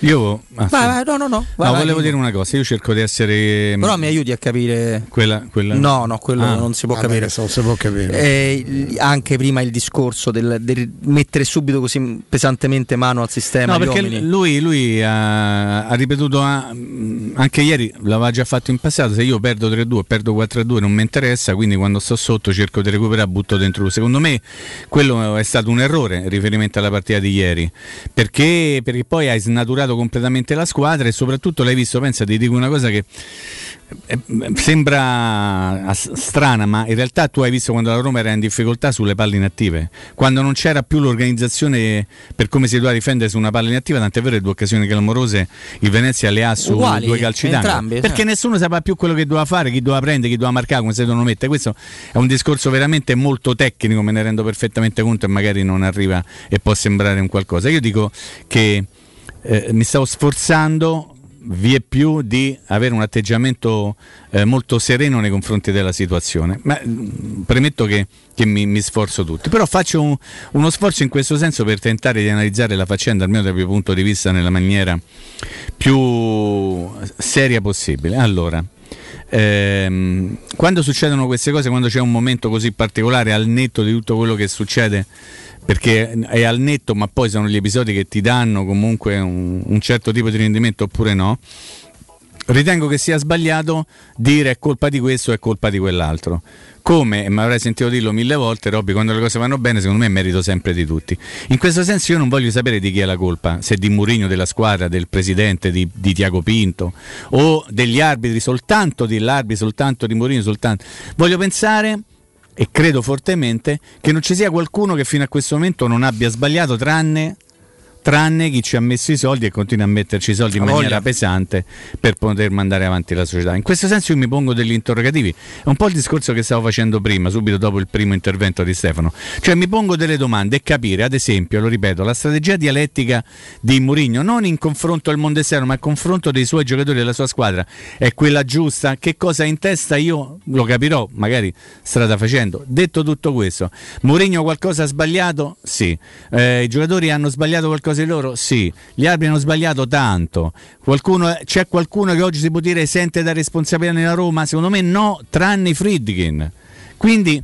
Io ah, va, no, no, no, va, no, volevo vai, dire una cosa, io cerco di essere, però mi aiuti a capire quella, quella... no, no, quello ah, non si può ah, capire, so, si può capire. Eh, anche prima il discorso del, del mettere subito così pesantemente mano al sistema, no, perché uomini. lui, lui ha, ha ripetuto anche ieri, l'aveva già fatto in passato, se io perdo tre a due, perdo quattro a due non mi interessa, quindi quando sto sotto cerco di recuperare, butto dentro. Secondo me quello è stato un errore in riferimento alla partita di ieri, perché, perché poi hai snaturato completamente la squadra e soprattutto l'hai visto, pensa, ti dico una cosa che sembra strana, ma in realtà tu hai visto quando la Roma era in difficoltà sulle palle inattive, quando non c'era più l'organizzazione per come si doveva difendere su una palla inattiva, tant'è vero che due occasioni clamorose il Venezia le ha su uguali, due calci d'angolo, perché nessuno sapeva più quello che doveva fare, chi doveva prendere, chi doveva marcare, come si dovevano mettere. Questo è un discorso veramente molto tecnico, me ne rendo perfettamente conto e magari non arriva e può sembrare un qualcosa. Io dico che eh, mi stavo sforzando vi è più di avere un atteggiamento eh, molto sereno nei confronti della situazione, ma mh, premetto che, che mi, mi sforzo tutto, però faccio un, uno sforzo in questo senso per tentare di analizzare la faccenda almeno dal mio punto di vista nella maniera più seria possibile. Allora, ehm, quando succedono queste cose, quando c'è un momento così particolare al netto di tutto quello che succede, perché è al netto, ma poi sono gli episodi che ti danno comunque un, un certo tipo di rendimento oppure no, ritengo che sia sbagliato dire è colpa di questo, è colpa di quell'altro. Come, ma avrei sentito dirlo mille volte, Robby, quando le cose vanno bene secondo me è merito sempre di tutti. In questo senso io non voglio sapere di chi è la colpa, se di Mourinho, della squadra, del presidente, di, di Tiago Pinto o degli arbitri, soltanto dell'arbitro, soltanto di Mourinho, soltanto. Voglio pensare, e credo fortemente, che non ci sia qualcuno che fino a questo momento non abbia sbagliato, tranne tranne chi ci ha messo i soldi e continua a metterci i soldi in maniera pesante per poter mandare avanti la società. In questo senso io mi pongo degli interrogativi, è un po' il discorso che stavo facendo prima, subito dopo il primo intervento di Stefano, cioè mi pongo delle domande e capire, ad esempio, lo ripeto, la strategia dialettica di Mourinho, non in confronto al mondo esterno ma in confronto dei suoi giocatori e della sua squadra, è quella giusta? Che cosa ha in testa? Io lo capirò magari strada facendo. Detto tutto questo, Mourinho qualcosa ha sbagliato? Sì. Eh, i giocatori hanno sbagliato qualcosa di loro? Sì. Gli arbitri hanno sbagliato tanto. Qualcuno, c'è qualcuno che oggi si può dire sente da responsabilità nella Roma? Secondo me no, tranne i Friedkin. Quindi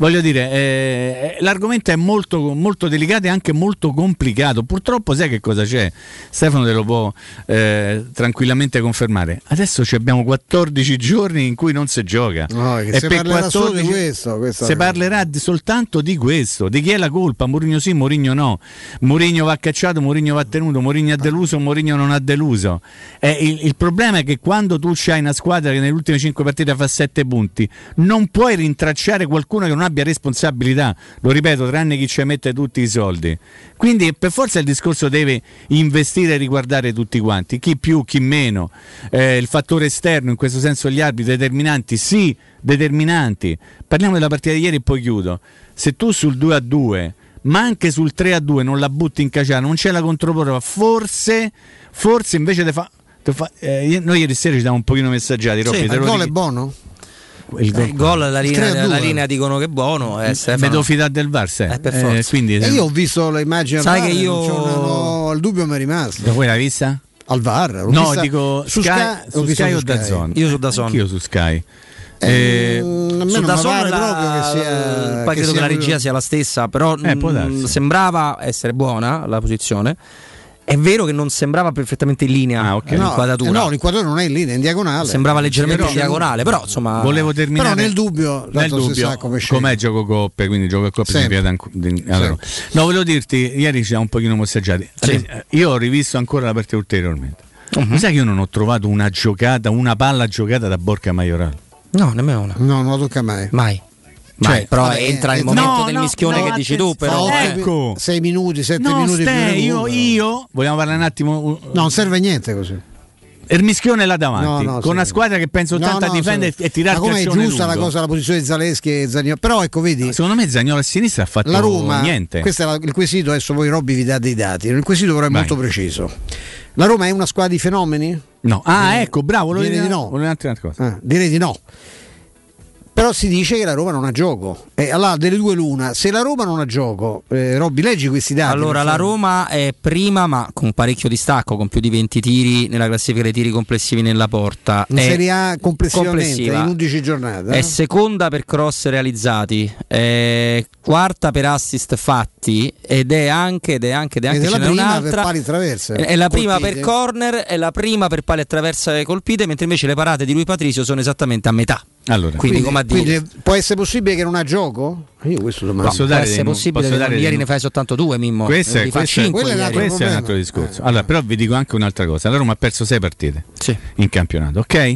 voglio dire, eh, l'argomento è molto, molto delicato e anche molto complicato. Purtroppo sai che cosa c'è? Stefano te lo può eh, tranquillamente confermare. Adesso abbiamo quattordici giorni in cui non si gioca. No, e se per quattordici solo di questo, questo si parlerà di, soltanto di questo. Di chi è la colpa? Mourinho sì, Mourinho no. Mourinho va cacciato, Mourinho va tenuto, Mourinho ha deluso, Mourinho non ha deluso. Eh, il, il problema è che quando tu c'hai una squadra che nelle ultime cinque partite fa sette punti, non puoi rintracciare qualcuno che non ha abbia responsabilità, lo ripeto, tranne chi ci mette tutti i soldi. Quindi per forza il discorso deve investire e riguardare tutti quanti, chi più, chi meno, eh, il fattore esterno, in questo senso gli arbitri determinanti, sì, determinanti. Parliamo della partita di ieri e poi chiudo. Se tu sul due a due, ma anche sul tre a due non la butti in cacciata, non c'è la controprova, forse, forse invece te fa, te fa, eh, noi ieri sera ci davamo un pochino messaggiati. Sì, il gol è buono? Il gol, eh, gol la linea, la linea dicono che è buono, eh, Stefano. Me devo fidare del V A R, eh, per forza. Eh, quindi, eh, io ho visto l'immagine, sai che io no, il dubbio mi è rimasto. Da voi l'hai vista? Al V A R? No, dico su Sky, Sky, su Sky, Sky o DAZN? Io su DAZN. Io su Sky. Eh, su DAZN la... poi credo che la regia sia la stessa, però eh, mh, sembrava essere buona la posizione. È vero che non sembrava perfettamente in linea, ah, okay. l'inquadratura. No, no, l'inquadratura non è in linea, è in diagonale. Sembrava leggermente però, in diagonale, però insomma. Volevo terminare. Però nel dubbio, nel dubbio come com'è gioco coppe, quindi gioco a coppe si piega. Allora, no, volevo dirti, ieri ci siamo un pochino mosseggiati. Sì. Io ho rivisto ancora la partita ulteriormente. Uh-huh. Mi sa che io non ho trovato una giocata, una palla giocata da Borca Maioral. No, nemmeno una. No, non la tocca mai. Mai. Cioè, cioè, però vabbè, entra il momento no, del no, mischione no, che dici tu, però oh, ecco. sei minuti, sette no, minuti, ste, minuti io, io vogliamo parlare un attimo. No, non serve niente così. Il mischione là davanti, no, no, con una squadra che penso tanto no, no, a difendere e tirare il calcione lungo. Ma come è giusta la cosa, la posizione di Zaleschi e Zaniolo. Però ecco, vedi, no, secondo me Zaniolo a sinistra ha fatto la Roma, niente. Questo è la, il quesito, adesso voi Robby vi date i dati. Il quesito però è Vai. molto preciso. La Roma è una squadra di fenomeni? No. Ah, eh, ecco, bravo, lo direi di no. Un'altra cosa. Ah, direi di no. Però si dice che la Roma non ha gioco. Eh, allora, delle due l'una, se la Roma non ha gioco, eh, Robby, leggi questi dati. Allora, la Roma è prima, ma con parecchio distacco, con più di venti tiri nella classifica dei tiri complessivi nella porta. In Serie A complessivamente, in undici giornate. Eh? È seconda per cross realizzati, è quarta per assist fatti, ed è anche, ed è anche, ed è anche ed è la prima un'altra. per pali traverse. È la prima colpite. per corner, è la prima per pali attraverse colpite, mentre invece le parate di Rui Patricio sono esattamente a metà. Allora, quindi, quindi, quindi può essere possibile che non ha gioco? Io questo domani. No, posso dare può essere dei, possibile posso che ieri ne fai soltanto due, Mimmo. Questo, è, questo, è, quello è, questo è un altro discorso. Allora, però vi dico anche un'altra cosa. La Roma ha perso sei partite sì. in campionato, ok?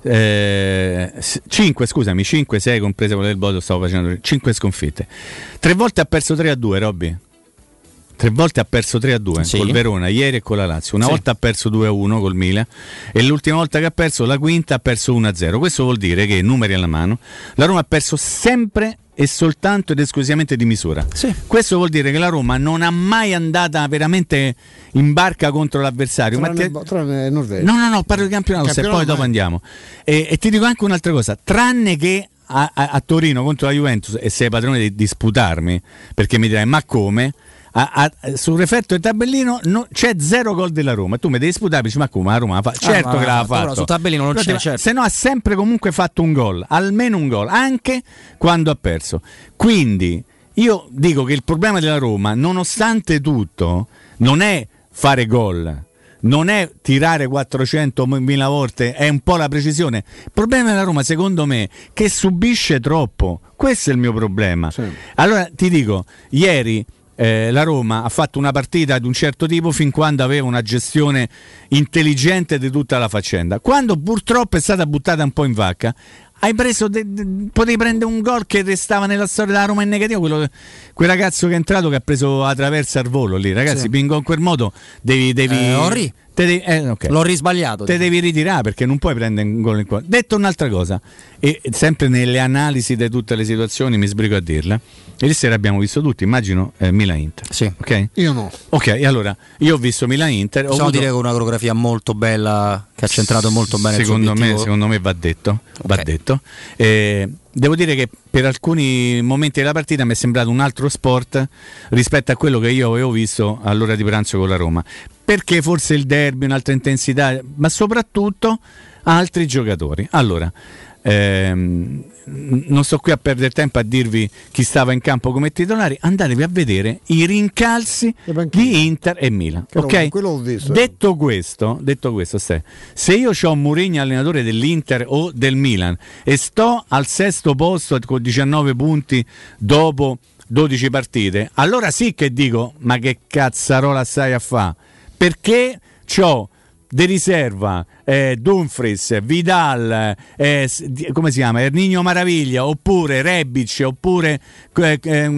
Eh, cinque, scusami, cinque sei comprese quella del Bodo, stavo facendo cinque sconfitte. Tre volte ha perso tre a due, Robby. Tre volte ha perso tre a due sì. col Verona, ieri e con la Lazio. Una sì. volta ha perso due a uno col Milan e l'ultima volta che ha perso, la quinta, ha perso uno a zero. Questo vuol dire che, numeri alla mano, la Roma ha perso sempre e soltanto ed esclusivamente di misura. Sì. Questo vuol dire che la Roma non ha mai andata veramente in barca contro l'avversario. Tranne, ma ti... tranne Norvegia. No, no, no, parlo di campionato, se poi mai. dopo andiamo. E, e ti dico anche un'altra cosa, tranne che a, a, a Torino contro la Juventus, e sei padrone di disputarmi, perché mi dirai, ma come? A, a, sul referto del tabellino no, c'è zero gol della Roma. Tu mi devi disputare, dici, ma come la Roma la fa? Certo ah, che l'ha fatto. Allora, sul tabellino non c'è, certo. Se no ha sempre comunque fatto un gol, almeno un gol, anche quando ha perso. Quindi io dico che il problema della Roma, nonostante tutto, non è fare gol, non è tirare quattrocentomila volte, è un po' la precisione. Il problema della Roma, secondo me, che subisce troppo. Questo è il mio problema. Sì. Allora ti dico, ieri Eh, la Roma ha fatto una partita di un certo tipo fin quando aveva una gestione intelligente di tutta la faccenda. Quando purtroppo è stata buttata un po' in vacca, hai preso de, de, potevi prendere un gol che restava nella storia della Roma in negativo, quello, quel ragazzo che è entrato che ha preso la traversa al volo lì, ragazzi, sì. In quel modo devi, devi eh, orri. Te devi, eh, okay. L'ho risbagliato. Te devi ritirare perché non puoi prendere un gol in qua. Detto un'altra cosa, e sempre nelle analisi di tutte le situazioni, mi sbrigo a dirla. Ieri sera abbiamo visto tutti, immagino, eh, Milan-Inter. Sì, okay? Io no. Ok, allora io ho visto Milan-Inter. Possiamo avuto... dire con una coreografia molto bella che ha centrato molto bene. Secondo il me, secondo me va detto. Okay. Va detto. Eh, devo dire che per alcuni momenti della partita mi è sembrato un altro sport rispetto a quello che io avevo visto all'ora di pranzo con la Roma. Perché forse il derby, un'altra intensità, ma soprattutto altri giocatori. Allora, ehm, non sto qui a perdere tempo a dirvi chi stava in campo come titolare, andatevi a vedere i rincalzi di Inter e Milan. Però, ok? Quello ho visto, eh. Detto questo, detto questo se, se io ho Mourinho allenatore dell'Inter o del Milan e sto al sesto posto con diciannove punti dopo dodici partite, allora sì che dico, ma che cazzarola stai a fa'? Perché c'ho De Riserva, eh, Dumfries, Vidal, eh, come si chiama? Erninio Maraviglia, oppure Rebic, oppure eh, eh,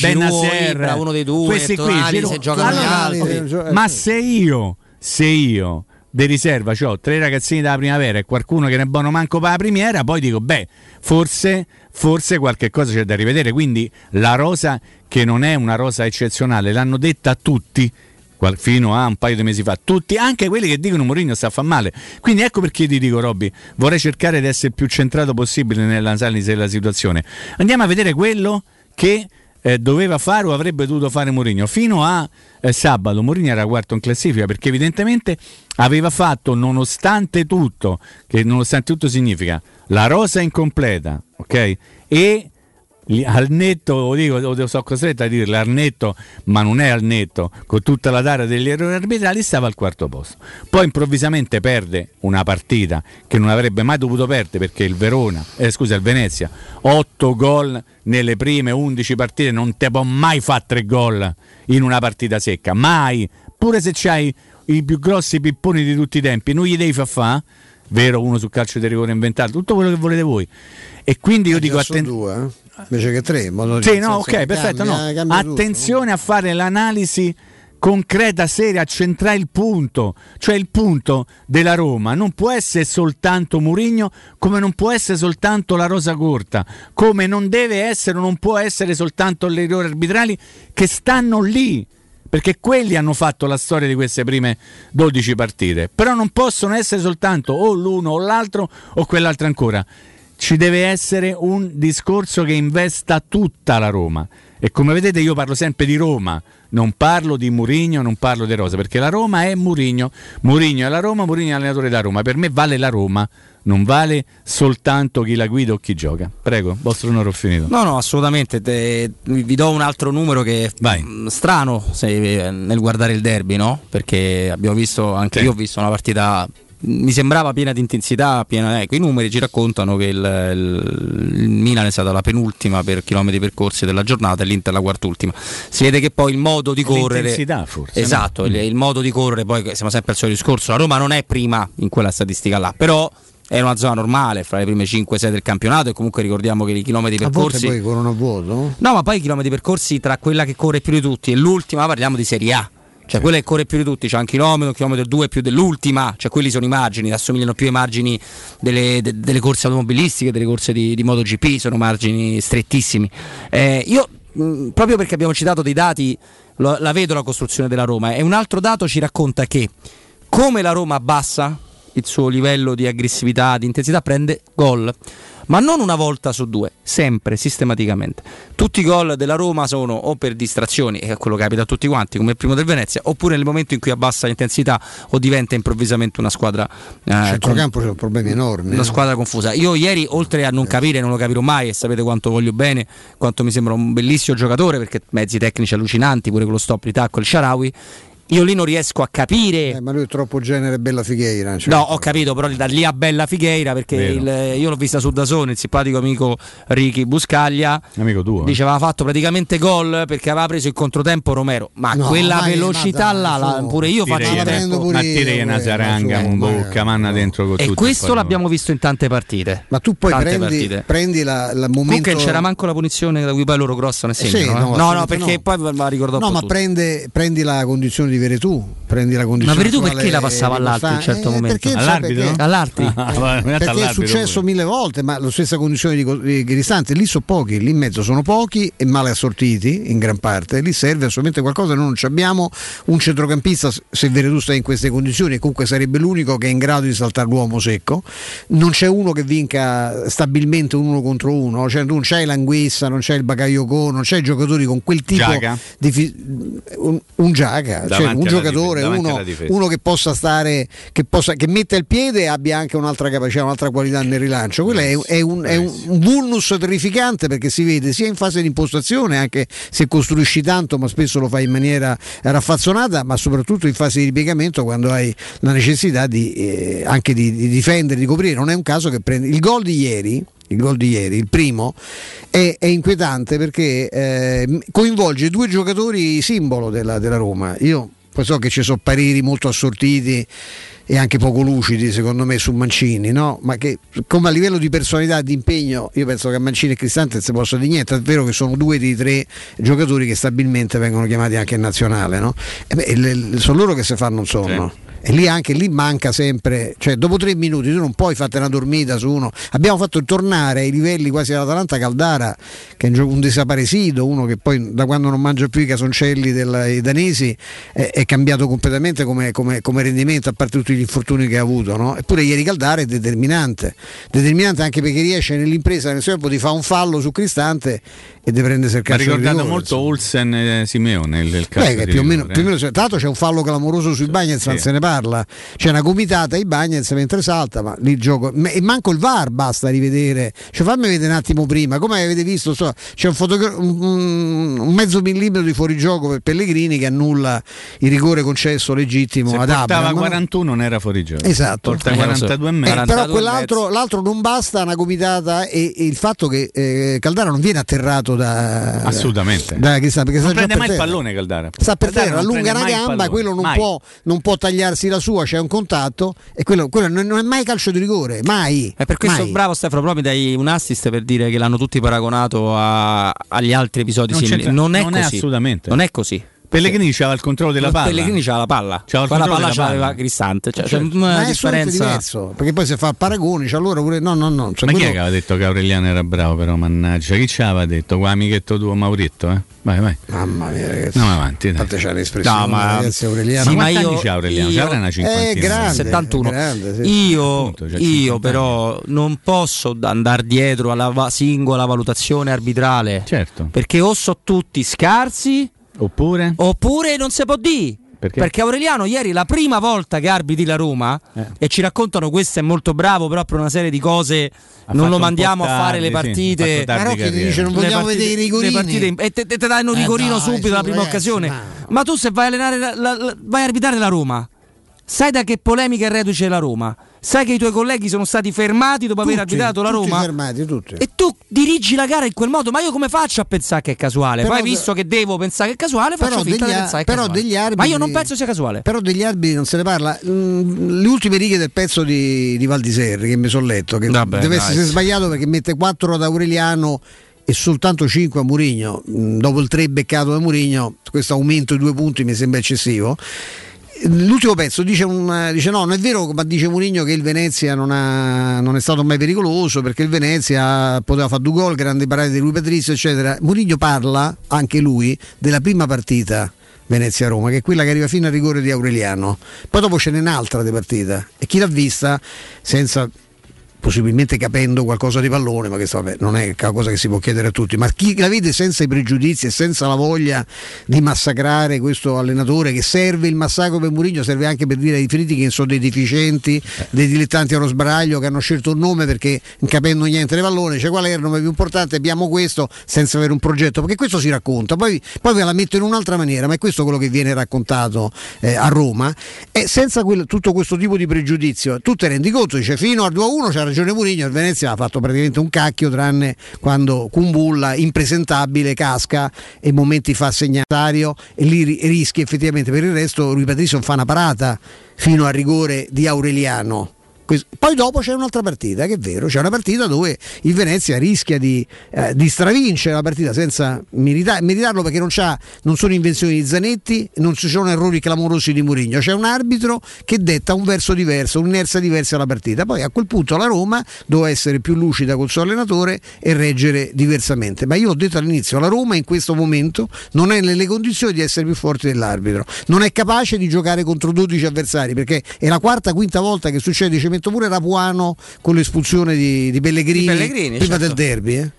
Benazer, uno dei due, questi Tonali, qui, se giocano gli altri. Okay. Ma se io, se io De Riserva c'ho tre ragazzini dalla primavera e qualcuno che ne è buono manco per la primiera, poi dico, beh, forse, forse qualche cosa c'è da rivedere. Quindi la rosa, che non è una rosa eccezionale, l'hanno detta a tutti, fino a un paio di mesi fa, tutti, anche quelli che dicono Mourinho sta a fa male. Quindi ecco perché ti dico, Robby, vorrei cercare di essere più centrato possibile nell'analisi della situazione. Andiamo a vedere quello che eh, doveva fare o avrebbe dovuto fare Mourinho. Fino a eh, sabato Mourinho era quarto in classifica, perché evidentemente aveva fatto, nonostante tutto, che nonostante tutto significa la rosa incompleta, ok? E al netto, lo dico, lo so costretto a dirlo al netto, ma non è al netto, con tutta la tara degli errori arbitrali stava al quarto posto. Poi improvvisamente perde una partita che non avrebbe mai dovuto perdere, perché il Verona, eh, scusa, il Venezia, otto gol nelle prime undici partite, non te può mai fare tre gol in una partita secca, mai, pure se c'hai i più grossi pipponi di tutti i tempi, non gli devi far fa, vero, uno sul calcio di rigore inventato, tutto quello che volete voi. E quindi io dico attenzione, invece che tre, sì, no, ok, perfetto, cambia, no. Cambia attenzione tutto, a fare l'analisi concreta, seria, a centrare il punto, cioè il punto della Roma non può essere soltanto Mourinho, come non può essere soltanto la rosa corta, come non deve essere, non può essere soltanto gli errori arbitrali che stanno lì, perché quelli hanno fatto la storia di queste prime dodici partite, però non possono essere soltanto o l'uno o l'altro o quell'altro ancora. Ci deve essere un discorso che investa tutta la Roma, e come vedete io parlo sempre di Roma, non parlo di Mourinho, non parlo di rosa, perché la Roma è Mourinho, Mourinho è la Roma, Mourinho è allenatore da Roma, per me vale la Roma, non vale soltanto chi la guida o chi gioca. Prego, vostro onore, ho finito. No, no, assolutamente, te, vi do un altro numero che è strano se, nel guardare il derby, no? Perché abbiamo visto, anche sì. Io ho visto una partita, mi sembrava piena di intensità, piena, ecco, i numeri ci raccontano che il, il, il Milan è stata la penultima per chilometri percorsi della giornata e l'Inter la quart'ultima. Si vede che poi il modo di correre, l'intensità forse, esatto, no? il, il modo di correre, poi siamo sempre al suo discorso, la Roma non è prima in quella statistica là, però è una zona normale fra le prime cinque sei del campionato, e comunque ricordiamo che i chilometri percorsi a volte poi corrono a vuoto. No, ma poi i chilometri percorsi tra quella che corre più di tutti e l'ultima, parliamo di Serie A, cioè quella che corre più di tutti, c'è cioè un chilometro, un chilometro e due più dell'ultima, cioè quelli sono i margini, assomigliano più ai margini delle, de, delle corse automobilistiche, delle corse di, di MotoGP, sono margini strettissimi. Eh, io mh, proprio perché abbiamo citato dei dati, lo, la vedo la costruzione della Roma, e un altro dato ci racconta che come la Roma abbassa il suo livello di aggressività, di intensità, prende gol, ma non una volta su due, sempre, sistematicamente. Tutti i gol della Roma sono o per distrazioni, e quello capita a tutti quanti, come il primo del Venezia, oppure nel momento in cui abbassa l'intensità o diventa improvvisamente una squadra eh, a centrocampo c'è un problema enorme, una no? squadra confusa. Io ieri, oltre a non capire, non lo capirò mai, e sapete quanto voglio bene, quanto mi sembra un bellissimo giocatore, perché mezzi tecnici allucinanti, pure con lo stop di tacco, il Shaarawy, io lì non riesco a capire. Eh, ma lui è troppo genere Bella Figueira. Cioè. No, ho capito, però da lì a Bella Figueira, perché il, io l'ho vista su DAZN, il simpatico amico Ricky Buscaglia, amico tuo, diceva aveva fatto praticamente gol perché aveva preso il controtempo Romero, ma no, quella mai, velocità ma là, la, pure io faccio tempo. Ma tiri una zaranga, un bocca, manna dentro con tutto. E questo l'abbiamo visto in tante partite. Ma tu poi prendi, prendi la, la momento. Comunque c'era manco la punizione da cui poi loro Grosso ne segnano. No, no, perché poi la ricordò. No, ma prendi la condizione di Veretù, prendi la condizione. Ma Veretù perché la passava all'altro in un certo eh, momento? Perché, all'arbitro? Perché, all'arbitro. Ah, eh, perché all'arbitro è successo pure. Mille volte, ma la stessa condizione di Cristante, lì sono pochi, lì in mezzo sono pochi e male assortiti in gran parte, lì serve assolutamente qualcosa, noi non abbiamo un centrocampista, se Veretù sta in queste condizioni, e comunque sarebbe l'unico che è in grado di saltare l'uomo secco, non c'è uno che vinca stabilmente un uno contro uno, cioè non c'è Languessa, non c'è il Bakayoko, non c'è giocatori con quel tipo Giaga. Di fi- un, un Giaga, cioè un giocatore, uno, uno che possa stare, che possa, che metta il piede e abbia anche un'altra capacità, un'altra qualità nel rilancio. Quello è, è, un, è un vulnus terrificante, perché si vede sia in fase di impostazione, anche se costruisci tanto, ma spesso lo fai in maniera raffazzonata, ma soprattutto in fase di ripiegamento, quando hai la necessità di, eh, anche di, di difendere, di coprire. Non è un caso che prendi il gol di ieri. Il gol di ieri, il primo, è, è inquietante perché eh, coinvolge due giocatori simbolo della, della Roma. Io poi so che ci sono pareri molto assortiti e anche poco lucidi, secondo me, su Mancini, no? Ma che come a livello di personalità e di impegno, io penso che a Mancini e Cristante non si possa dire niente, è vero che sono due dei tre giocatori che stabilmente vengono chiamati anche in nazionale, no? E beh, le, sono loro che se fanno un sonno. Sì. E lì anche lì manca sempre, cioè dopo tre minuti tu non puoi farti una dormita su uno. Abbiamo fatto tornare ai livelli quasi dell'Atalanta Caldara, che è un desaparecido, uno che poi da quando non mangia più i casoncelli dei danesi è, è cambiato completamente come, come, come rendimento, a parte tutti gli infortuni che ha avuto, no? Eppure ieri Caldara è determinante, determinante anche perché riesce nell'impresa nel suo tempo di fare un fallo su Cristante e di prendersi il calcio di rigore. Ha ricordato molto Olsen e Simeone nel calcio. Beh, più o meno, più o meno, tanto c'è un fallo clamoroso sui Bagnets, sì. Non se ne parla. C'è una gomitata ai Bagnets mentre salta, ma lì il gioco e manco il V A R basta rivedere, cioè fammi vedere un attimo prima come avete visto, so, c'è un, fotogra- un, un mezzo millimetro di fuorigioco per Pellegrini che annulla il rigore concesso legittimo. Se ad portava Abraham, quarantuno non era fuorigioco, esatto, porta quarantadue, eh, quarantadue, però quell'altro l'altro non basta una gomitata e, e il fatto che eh, Caldara non viene atterrato da assolutamente da, da Cristante, perché non sta prende mai il pallone Caldara, sta per terra, allunga una gamba, quello non può, non può tagliarsi la sua, c'è un contatto e quello, quello non è mai calcio di rigore, mai. È per questo mai. Bravo Stefano, proprio mi dai un assist per dire che l'hanno tutti paragonato a, agli altri episodi non simili. Non è non così, è assolutamente. Non è così. Pellegrini c'aveva il controllo della palla. Pellegrini c'aveva la palla. C'aveva la palla, c'aveva Cristante, cioè, certo. C'è una ma differenza diverso, perché poi se fa paragoni, c'è allora pure no, no, no. Cioè, ma quello... chi è che aveva detto che Aureliano era bravo, però mannaggia, chi ci aveva detto? Qua amichetto tuo Mauretto, eh? Vai, vai. Mamma mia, ragazzi. Andiamo avanti. Tanto c'è l'espressione. No, ma ragazzi, Aureliano. Sì, ma quanti anni c'è Aureliano? C'è una cinquantina. È grande, settantuno. È grande, sì. Io, appunto, io però non posso andare dietro alla va- singola valutazione arbitrale. Certo. Perché o so tutti scarsi Oppure? Oppure non si può dire. Perché? Perché Aureliano ieri la prima volta che arbitri la Roma eh. e ci raccontano questo è molto bravo, però per una serie di cose ha non lo mandiamo tardi, a fare le partite, sì, però che ti dice non vogliamo partite, vedere i rigorini partite, e te, te, te danno un eh rigorino no, subito alla prima ragazzi, occasione no. Ma tu se vai a allenare la, la, la, vai a arbitrare la Roma, sai da che polemica è reduce la Roma, sai che i tuoi colleghi sono stati fermati dopo tutti, aver arbitrato la Roma fermati, e tu dirigi la gara in quel modo, ma io come faccio a pensare che è casuale? Però, poi visto che devo pensare che è casuale, faccio finta di pensare che è casuale, degli arbitri, ma io non penso sia casuale. Però degli arbitri non se ne parla. Mm, le ultime righe del pezzo di, di Valdiserri che mi sono letto che vabbè, deve nice. essere sbagliato perché mette quattro ad Aureliano e soltanto cinque a Mourinho, dopo il tre beccato da Mourinho, questo aumento di due punti mi sembra eccessivo. L'ultimo pezzo dice, un, dice no, non è vero, ma dice Mourinho che il Venezia non, ha, non è stato mai pericoloso perché il Venezia poteva fare due gol, grandi parate di lui Patrizio eccetera. Mourinho parla anche lui della prima partita Venezia-Roma, che è quella che arriva fino al rigore di Aureliano, poi dopo ce n'è un'altra di partita e chi l'ha vista senza possibilmente capendo qualcosa di pallone, ma che vabbè, non è una cosa che si può chiedere a tutti, ma chi la vede senza i pregiudizi e senza la voglia di massacrare questo allenatore, che serve il massacro per Mourinho, serve anche per dire ai finiti che sono dei deficienti, dei dilettanti allo sbaraglio, che hanno scelto un nome perché non capendo niente di pallone, cioè qual è il nome più importante, abbiamo questo, senza avere un progetto, perché questo si racconta, poi, poi ve la metto in un'altra maniera, ma è questo quello che viene raccontato eh, a Roma, e senza quel, tutto questo tipo di pregiudizio tu te rendi conto, dice fino al due a uno c'ha ragione Mourinho, il Venezia ha fatto praticamente un cacchio tranne quando Kumbulla impresentabile casca e momenti fa segnatario e lì rischi effettivamente, per il resto Rui Patricio fa una parata fino al rigore di Aureliano. Poi dopo c'è un'altra partita, che è vero, c'è una partita dove il Venezia rischia di, eh, di stravincere la partita senza merita- meritarlo, perché non, c'ha, non sono invenzioni di Zanetti, non ci sono errori clamorosi di Mourinho, c'è un arbitro che detta un verso diverso, un'inerzia diversa alla partita. Poi a quel punto la Roma doveva essere più lucida col suo allenatore e reggere diversamente, ma io ho detto all'inizio, la Roma in questo momento non è nelle condizioni di essere più forte dell'arbitro, non è capace di giocare contro dodici avversari, perché è la quarta quinta volta che succede, pure Rapuano con l'espulsione di, di Pellegrini, di Pellegrini prima certo. del derby eh?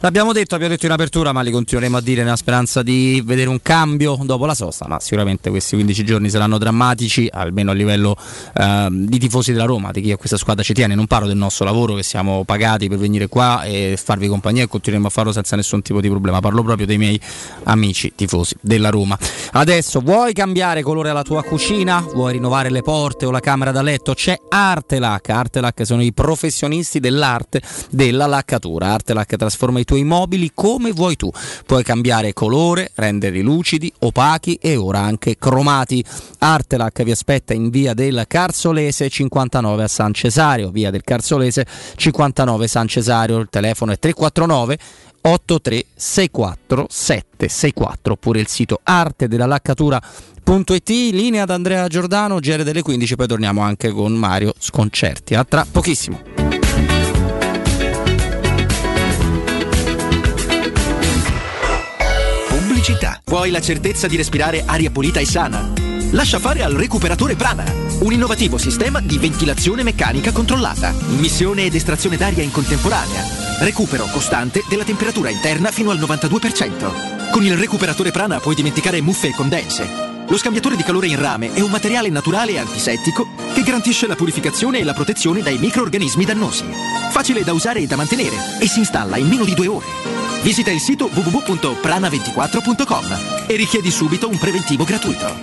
L'abbiamo detto, abbiamo detto in apertura, ma li continueremo a dire nella speranza di vedere un cambio dopo la sosta, ma sicuramente questi quindici giorni saranno drammatici, almeno a livello eh, di tifosi della Roma, di chi a questa squadra ci tiene. Non parlo del nostro lavoro, che siamo pagati per venire qua e farvi compagnia e continueremo a farlo senza nessun tipo di problema, parlo proprio dei miei amici tifosi della Roma. Adesso vuoi cambiare colore alla tua cucina? Vuoi rinnovare le porte o la camera da letto? C'è Artelac. Artelac sono i professionisti dell'arte della laccatura. Artelac trasforma i tuoi mobili come vuoi tu, puoi cambiare colore, renderli lucidi, opachi e ora anche cromati. Artelac vi aspetta in via del Carsolese cinquantanove a San Cesario, via del Carsolese cinquantanove San Cesario, il telefono è tre quattro nove otto tre sei quattro sette sei quattro oppure il sito arte della laccatura punto it. Linea ad Andrea Giordano, G R delle quindici, poi torniamo anche con Mario Sconcerti, a tra pochissimo. Città. Vuoi la certezza di respirare aria pulita e sana? Lascia fare al recuperatore Prana, un innovativo sistema di ventilazione meccanica controllata, immissione ed estrazione d'aria in contemporanea, recupero costante della temperatura interna fino al novantadue per cento. Con il recuperatore Prana puoi dimenticare muffe e condense. Lo scambiatore di calore in rame è un materiale naturale e antisettico che garantisce la purificazione e la protezione dai microrganismi dannosi. Facile da usare e da mantenere e si installa in meno di due ore. Visita il sito w w w punto prana ventiquattro punto com e richiedi subito un preventivo gratuito.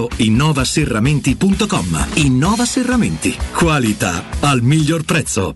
innova serramenti punto com. Innova Serramenti, qualità al miglior prezzo.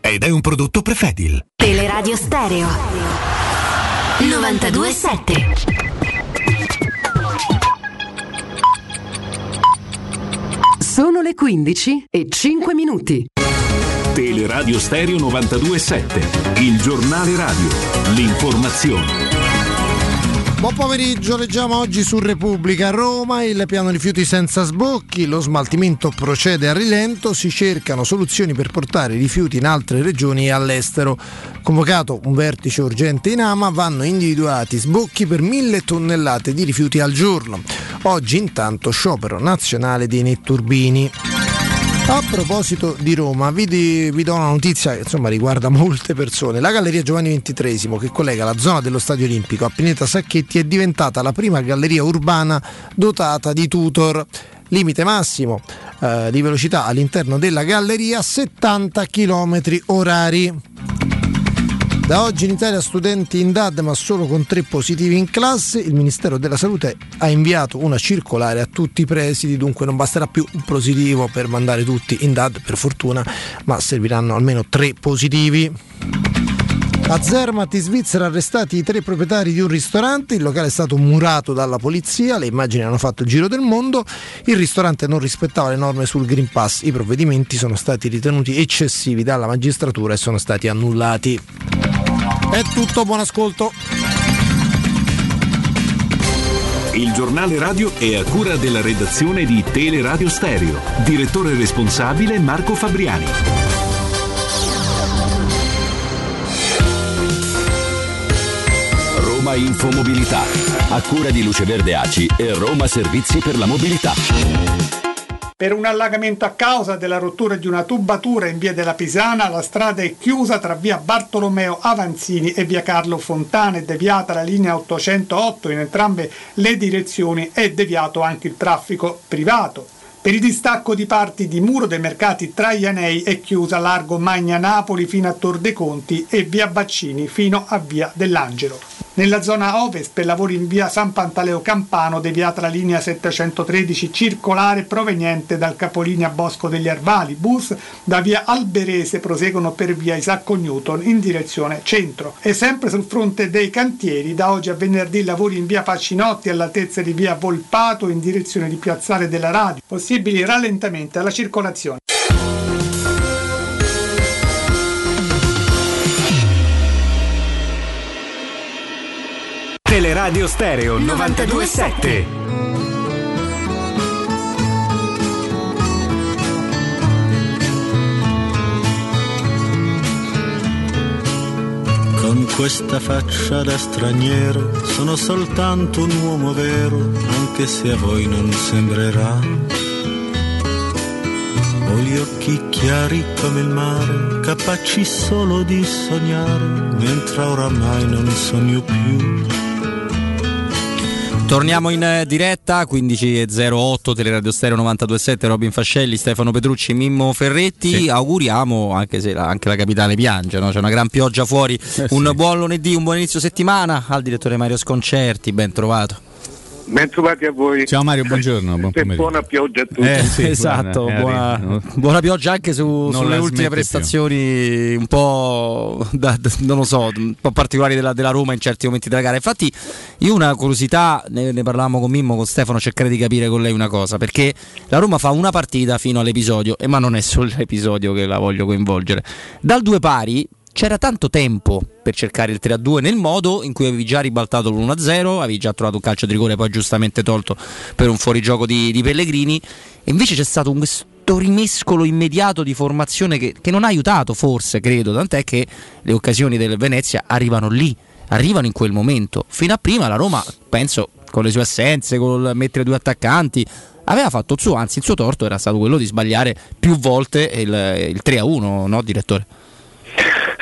ed è un prodotto Prefedil. Teleradio Stereo novantadue virgola sette. Sono le quindici e cinque minuti. Teleradio Stereo novantadue virgola sette, il giornale radio, l'informazione. Buon pomeriggio, leggiamo oggi su Repubblica. Roma, il piano rifiuti senza sbocchi, lo smaltimento procede a rilento, si cercano soluzioni per portare i rifiuti in altre regioni e all'estero. Convocato un vertice urgente in A M A, vanno individuati sbocchi per mille tonnellate di rifiuti al giorno. Oggi intanto sciopero nazionale dei netturbini. A proposito di Roma, vi, di, vi do una notizia che insomma riguarda molte persone. La Galleria Giovanni ventitreesimo, che collega la zona dello Stadio Olimpico a Pineta Sacchetti, è diventata la prima galleria urbana dotata di tutor. Limite massimo eh, di velocità all'interno della galleria settanta chilometri orari. Da oggi in Italia studenti in D A D ma solo con tre positivi in classe. Il Ministero della Salute ha inviato una circolare a tutti i presidi, dunque non basterà più un positivo per mandare tutti in D A D, per fortuna, ma serviranno almeno tre positivi. A Zermatt in Svizzera arrestati i tre proprietari di un ristorante, il locale è stato murato dalla polizia, le immagini hanno fatto il giro del mondo, il ristorante non rispettava le norme sul Green Pass, i provvedimenti sono stati ritenuti eccessivi dalla magistratura e sono stati annullati. È tutto, buon ascolto. Il giornale radio è a cura della redazione di Teleradio Stereo. Direttore responsabile Marco Fabriani. Roma Infomobilità, a cura di Luce Verde A C I e Roma Servizi per la Mobilità. Per un allagamento a causa della rottura di una tubatura in via della Pisana, la strada è chiusa tra via Bartolomeo Avanzini e via Carlo Fontana, è deviata la linea ottocentotto in entrambe le direzioni, è deviato anche il traffico privato. Per il distacco di parti di Muro dei Mercati Traianei è chiusa largo Magna Napoli fino a Tor dei Conti e via Baccini fino a via dell'Angelo. Nella zona ovest, per lavori in via San Pantaleo Campano, deviata la linea settecentotredici circolare proveniente dal capolinea Bosco degli Arvali. Bus da via Alberese proseguono per via Isacco Newton in direzione centro. E sempre sul fronte dei cantieri, da oggi a venerdì lavori in via Pacinotti all'altezza di via Volpato in direzione di Piazzale della Radio. Possibili rallentamenti alla circolazione. Teleradio Stereo novantadue virgola sette. questa faccia da straniero, sono soltanto un uomo vero, anche se a voi non sembrerà. Ho gli occhi chiari come il mare, capaci solo di sognare, mentre oramai non sogno più. Torniamo in diretta, quindici e zero otto, Teleradio Stereo novantadue sette, Robin Fascelli, Stefano Petrucci, Mimmo Ferretti. Sì. Auguriamo, anche se la, anche la capitale piange, no? C'è una gran pioggia fuori, eh un sì. buon lunedì, un buon inizio settimana al direttore Mario Sconcerti, ben trovato. Ben trovati a voi. Ciao Mario, buongiorno. Buon e buona pioggia a tutti. Eh, sì, esatto, buona, buona, buona pioggia anche su, sulle ultime prestazioni più. un po' da, non lo so, un po' particolari della, della Roma in certi momenti della gara. Infatti io una curiosità, ne, ne parlavamo con Mimmo, con Stefano, cercare di capire con lei una cosa, perché la Roma fa una partita fino all'episodio, eh, ma non è solo l'episodio che la voglio coinvolgere. Dal due pari c'era tanto tempo per cercare il tre a due nel modo in cui avevi già ribaltato l'uno a zero, avevi già trovato un calcio di rigore poi giustamente tolto per un fuorigioco di, di Pellegrini, e invece c'è stato un, questo rimescolo immediato di formazione che, che non ha aiutato forse, credo, tant'è che le occasioni del Venezia arrivano lì, arrivano in quel momento. Fino a prima la Roma, penso, con le sue assenze, col mettere due attaccanti, aveva fatto il suo, anzi il suo torto era stato quello di sbagliare più volte il, il tre a uno, no direttore?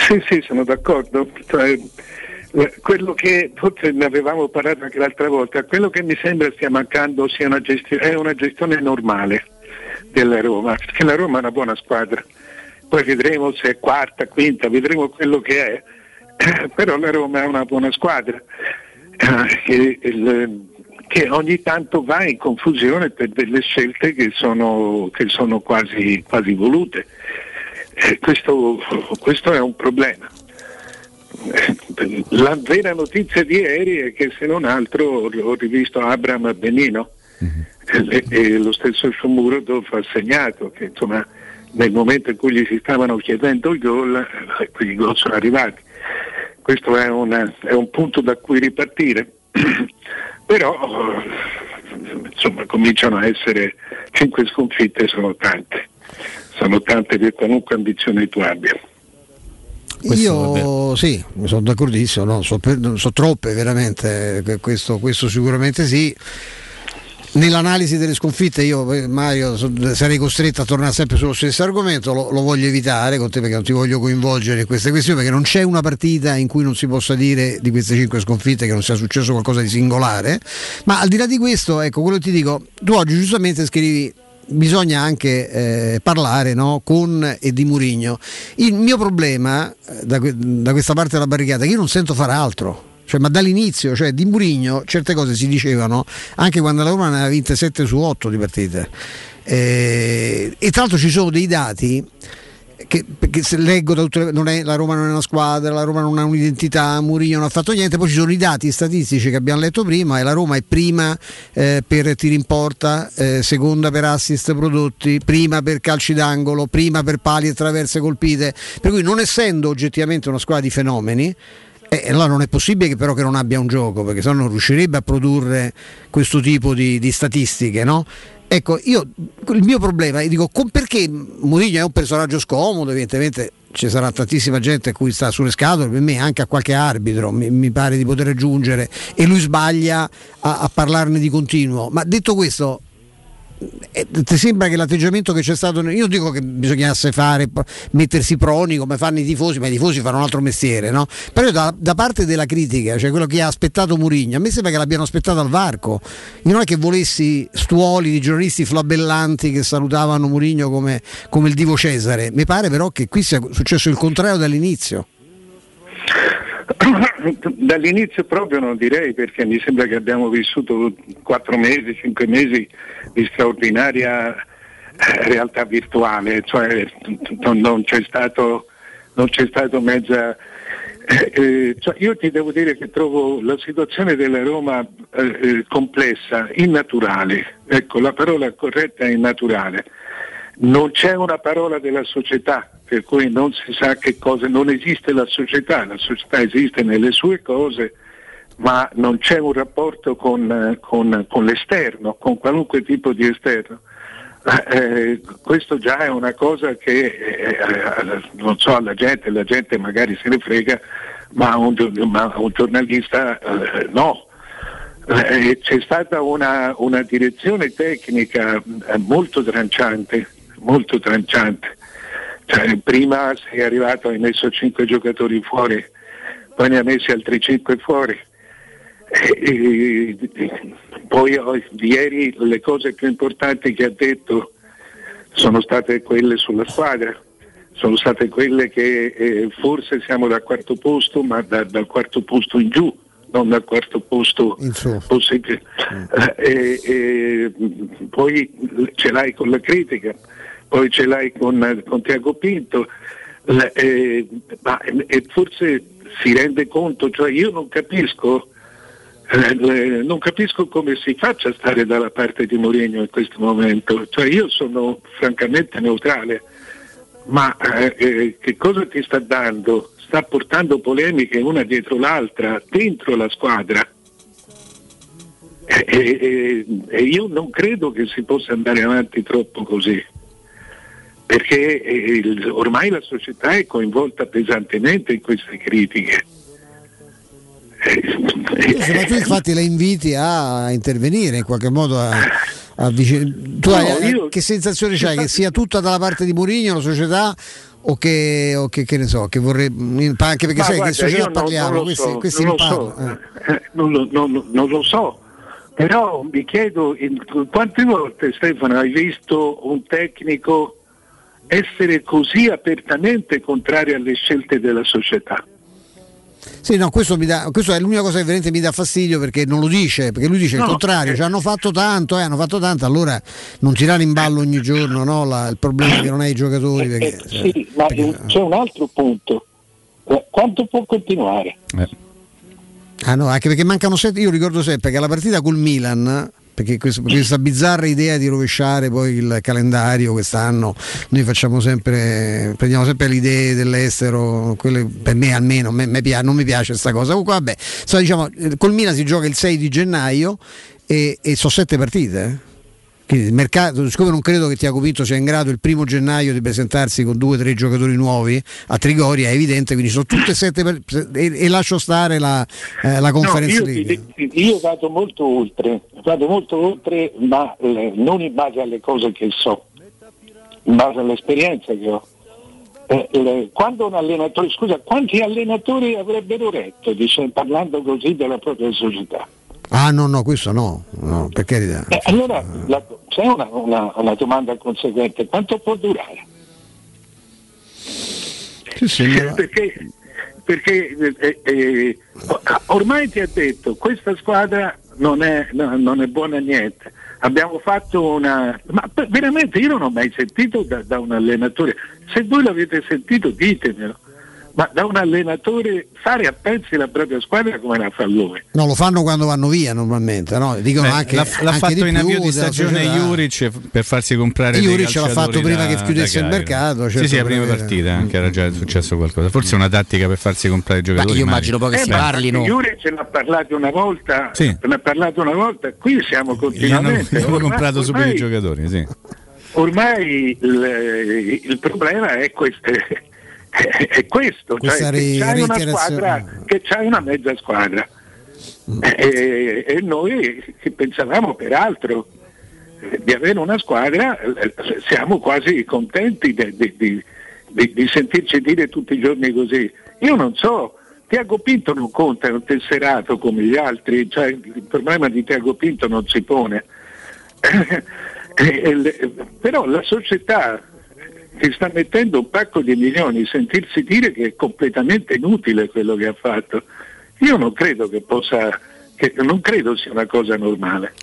Sì, sì, sono d'accordo. Cioè, quello che forse ne avevamo parlato anche l'altra volta, quello che mi sembra stia mancando sia una gestione, è una gestione normale della Roma, perché la Roma è una buona squadra, poi vedremo se è quarta, quinta, vedremo quello che è, però la Roma è una buona squadra che, che ogni tanto va in confusione per delle scelte che sono, che sono quasi, quasi volute. Questo, questo è un problema. La vera notizia di ieri è che, se non altro, ho rivisto Abraham a Benino mm-hmm. e, e lo stesso Shomurodov ha segnato che, insomma, nel momento in cui gli si stavano chiedendo il gol, i gol sono arrivati. Questo è, una, è un punto da cui ripartire. Però insomma cominciano a essere cinque sconfitte, sono tante. Sono tante per qualunque ambizione tu abbia. Io sì, sono d'accordissimo, no? so, per, so troppe veramente, questo, questo sicuramente sì. Nell'analisi delle sconfitte io, Mario, sarei costretto a tornare sempre sullo stesso argomento, lo, lo voglio evitare con te perché non ti voglio coinvolgere in queste questioni, perché non c'è una partita in cui non si possa dire di queste cinque sconfitte che non sia successo qualcosa di singolare. Ma al di là di questo, ecco, quello che ti dico, tu oggi giustamente scrivi, bisogna anche eh, parlare, no? Con e di Mourinho. Il mio problema da, que- da questa parte della barricata è che io non sento far altro, cioè, ma dall'inizio, cioè, di Mourinho certe cose si dicevano anche quando la Roma ne aveva vinte sette su otto di partite, eh, e tra l'altro ci sono dei dati che, perché se leggo da tutte le, non è, la Roma non è una squadra, la Roma non ha un'identità, Mourinho non ha fatto niente, poi ci sono i dati statistici che abbiamo letto prima e la Roma è prima eh, per tiri in porta, eh, seconda per assist prodotti, prima per calci d'angolo, prima per pali e traverse colpite, per cui non essendo oggettivamente una squadra di fenomeni, Eh, allora non è possibile che però che non abbia un gioco, perché sennò non riuscirebbe a produrre questo tipo di, di statistiche, no? Ecco, io il mio problema, io dico, con, perché Mourinho è un personaggio scomodo, evidentemente ci sarà tantissima gente a cui sta sulle scatole, per me anche a qualche arbitro mi, mi pare di poter aggiungere, e lui sbaglia a, a parlarne di continuo, ma detto questo, ti sembra che l'atteggiamento che c'è stato, io dico che bisognasse fare, mettersi proni come fanno i tifosi, ma i tifosi fanno un altro mestiere, no? Però da, da parte della critica, cioè quello che ha aspettato Mourinho, a me sembra che l'abbiano aspettato al varco. Io non è che volessi stuoli di giornalisti flabellanti che salutavano Mourinho come, come il divo Cesare, mi pare però che qui sia successo il contrario dall'inizio. Dall'inizio proprio non direi, perché mi sembra che abbiamo vissuto quattro mesi, cinque mesi di straordinaria realtà virtuale, cioè non c'è stato, non c'è stato mezza. Eh, cioè io ti devo dire che trovo la situazione della Roma eh, complessa, innaturale. Ecco, la parola corretta è innaturale. Non c'è una parola della società, per cui non si sa che cosa, non esiste la società, la società esiste nelle sue cose, ma non c'è un rapporto con, con, con l'esterno, con qualunque tipo di esterno. Eh, questo già è una cosa che, eh, non so, alla gente, la gente magari se ne frega, ma un, ma un giornalista eh, no. Eh, c'è stata una, una direzione tecnica molto tranciante, molto tranciante. Cioè, prima sei arrivato, hai messo cinque giocatori fuori, poi ne ha messi altri cinque fuori. E, e, poi ieri le cose più importanti che ha detto sono state quelle sulla squadra, sono state quelle che eh, forse siamo dal quarto posto, ma da, dal quarto posto in giù, non dal quarto posto possibile. Eh, eh, poi ce l'hai con la critica, poi ce l'hai con, con Tiago Pinto, eh, ma, e forse si rende conto, cioè io non capisco eh, non capisco come si faccia a stare dalla parte di Mourinho in questo momento. Cioè io sono francamente neutrale, ma eh, eh, che cosa ti sta dando? Sta portando polemiche una dietro l'altra dentro la squadra, e, e, e io non credo che si possa andare avanti troppo così, perché eh, ormai la società è coinvolta pesantemente in queste critiche. Se ma tu infatti la inviti a intervenire in qualche modo a, a vicin... tu no, hai, io... che sensazione c'hai? Che sia tutta dalla parte di Mourinho la società, o che, o che, che ne so, che vorrei, anche perché ma sai, guarda, che società non, parliamo, non questi, so, questi non, lo so. eh. non, lo, non, non lo so, però mi chiedo in, quante volte, Stefano, hai visto un tecnico essere così apertamente contrario alle scelte della società? Sì, no, questo mi dà, questo è l'unica cosa che veramente mi dà fastidio, perché non lo dice, perché lui dice no, il contrario, eh. cioè hanno fatto tanto, eh, hanno fatto tanto, allora non tirare in ballo ogni giorno, no, la, il problema che non hai i giocatori. Perché, eh, sì, cioè, ma perché... c'è un altro punto. Quanto può continuare? Eh. Ah no, anche perché mancano sette, io ricordo sempre che la partita col Milan, perché questa, questa bizzarra idea di rovesciare poi il calendario quest'anno, noi facciamo sempre, prendiamo sempre le idee dell'estero, quelle, per me almeno me, me, non mi piace questa cosa. Comunque vabbè, so, diciamo, col Milan si gioca il sei di gennaio e, e sono sette partite, quindi il mercato, siccome non credo che Tiago Pinto sia in grado il primo gennaio di presentarsi con due o tre giocatori nuovi a Trigoria, è evidente, quindi sono tutte sette per, e, e lascio stare la, eh, la conferenza. No, io, ti, io vado molto oltre, vado molto oltre, ma eh, non in base alle cose che so, in base all'esperienza che ho. Eh, le, quando un allenatore, scusa, quanti allenatori avrebbero retto, dice, parlando così della propria società? Ah no, no, questo no, no, per carità. Eh, allora la, c'è una, una, una domanda conseguente: quanto può durare? Sì, sì, ma... Perché, perché eh, eh, ormai ti ha detto questa squadra non è, no, non è buona a niente. Abbiamo fatto una. Ma veramente io non ho mai sentito da, da un allenatore, se voi l'avete sentito ditemelo. Ma da un allenatore fare a pezzi la propria squadra come la fa lui? No, lo fanno quando vanno via normalmente, no? Dicono Beh, anche, l'ha, l'ha anche fatto in avvio di stagione Juric per farsi comprare dei calciatori. Juric l'ha fatto prima da, che chiudesse il mercato. Certo, sì, sì, la prima partita anche era già successo qualcosa. Forse una tattica per farsi comprare i giocatori. Ma io immagino poi che eh, si parlino. Juric l'ha parlato una volta, sì. l'ha parlato una volta, qui siamo continuamente. Gli hanno, gli hanno ormai, comprato subito ormai, i giocatori, sì. Ormai il, il problema è queste. È questo, cioè che c'hai una squadra, che c'hai una mezza squadra, mm. e, e noi che pensavamo peraltro di avere una squadra, siamo quasi contenti di, di, di, di, di sentirci dire tutti i giorni così. Io non so, Tiago Pinto non conta, è un tesserato come gli altri, cioè il problema di Tiago Pinto non si pone. Però la società ti sta mettendo un pacco di milioni, sentirsi dire che è completamente inutile quello che ha fatto. Io non credo che possa, che non credo sia una cosa normale.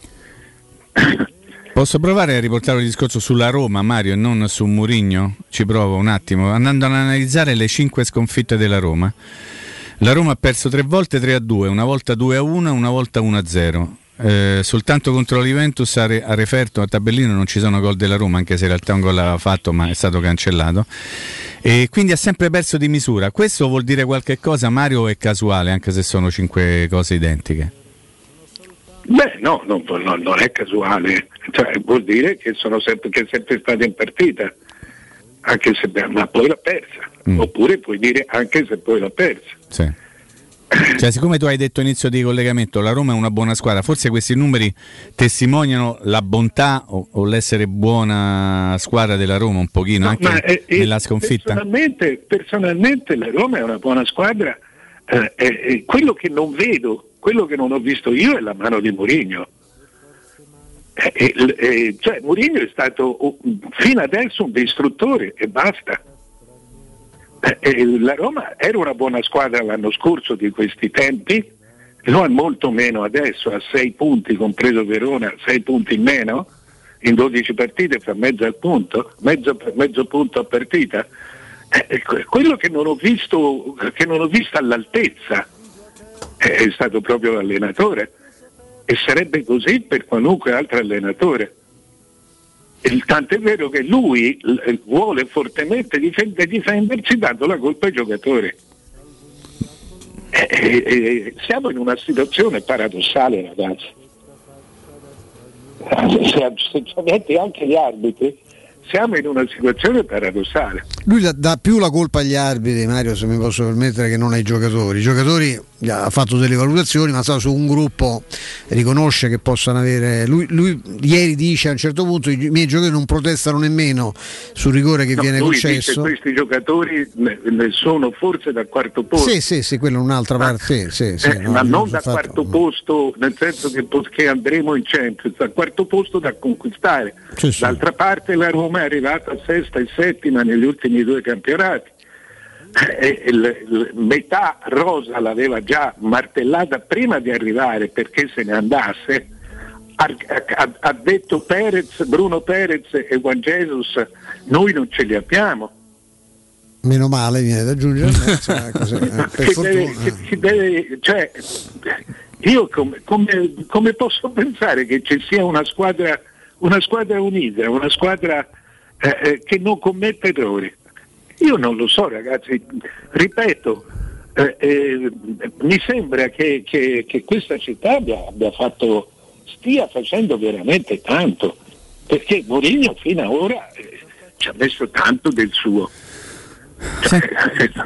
Posso provare a riportare il discorso sulla Roma, Mario, e non su Mourinho? Ci provo un attimo, andando ad analizzare le cinque sconfitte della Roma. La Roma ha perso tre volte tre a due, una volta due a uno, una volta uno a zero. Eh, soltanto contro la Juventus a, Re, a referto a tabellino non ci sono gol della Roma, anche se in realtà un gol l'aveva fatto ma è stato cancellato, e quindi ha sempre perso di misura. Questo vuol dire qualche cosa, Mario? È casuale, anche se sono cinque cose identiche? Beh no, non, non, non è casuale, cioè, vuol dire che sono sempre, che è sempre stata in partita, anche se, ma poi l'ha persa, mm. oppure puoi dire anche se poi l'ha persa, sì. Cioè, siccome tu hai detto inizio di collegamento, la Roma è una buona squadra, forse questi numeri testimoniano la bontà o, o l'essere buona squadra della Roma un pochino, no, anche è, nella sconfitta. Personalmente, personalmente la Roma è una buona squadra, eh, è, è quello che non vedo, quello che non ho visto io è la mano di Mourinho. Eh, eh, eh, cioè Mourinho è stato oh, fino adesso un istruttore e basta. La Roma era una buona squadra l'anno scorso di questi tempi, non molto meno adesso, a sei punti, compreso Verona, sei punti in meno, in dodici partite fa mezzo al punto, mezzo, mezzo punto a partita. Eh, quello che non ho visto, che non ho visto all'altezza è stato proprio l'allenatore, e sarebbe così per qualunque altro allenatore. Tant'è vero che lui vuole fortemente difend- difendersi dando la colpa ai giocatori. E, e, e siamo in una situazione paradossale, ragazzi. Sinceramente anche gli arbitri. Siamo in una situazione paradossale. Lui dà, dà più la colpa agli arbitri, Mario, se mi posso permettere, che non ai giocatori. I giocatori ha fatto delle valutazioni, ma sta su un gruppo, riconosce che possano avere. Lui, lui ieri dice a un certo punto: i miei giocatori non protestano nemmeno sul rigore che no, viene lui concesso. Dice, questi giocatori ne, ne sono forse dal quarto posto. Sì, sì, sì, quello è un'altra ma, parte. Sì, sì, eh, no, ma non, non da fatto. quarto posto, nel senso che, che andremo in Champions, dal quarto posto da conquistare. Sì, sì. D'altra parte la Roma è arrivata sesta e settima negli ultimi due campionati. E, e, le, metà rosa l'aveva già martellata prima di arrivare perché se ne andasse. Ha detto Perez, Bruno Perez e Juan Jesus: noi non ce li abbiamo. Meno male, viene da aggiungere. Io come, come, come posso pensare che ci sia una squadra, una squadra unita, una squadra eh, che non commette errori? Io non lo so, ragazzi, ripeto, eh, eh, mi sembra che, che, che questa città abbia, abbia fatto, stia facendo veramente tanto, perché Mourinho fino ad ora eh, ci ha messo tanto del suo. Senti,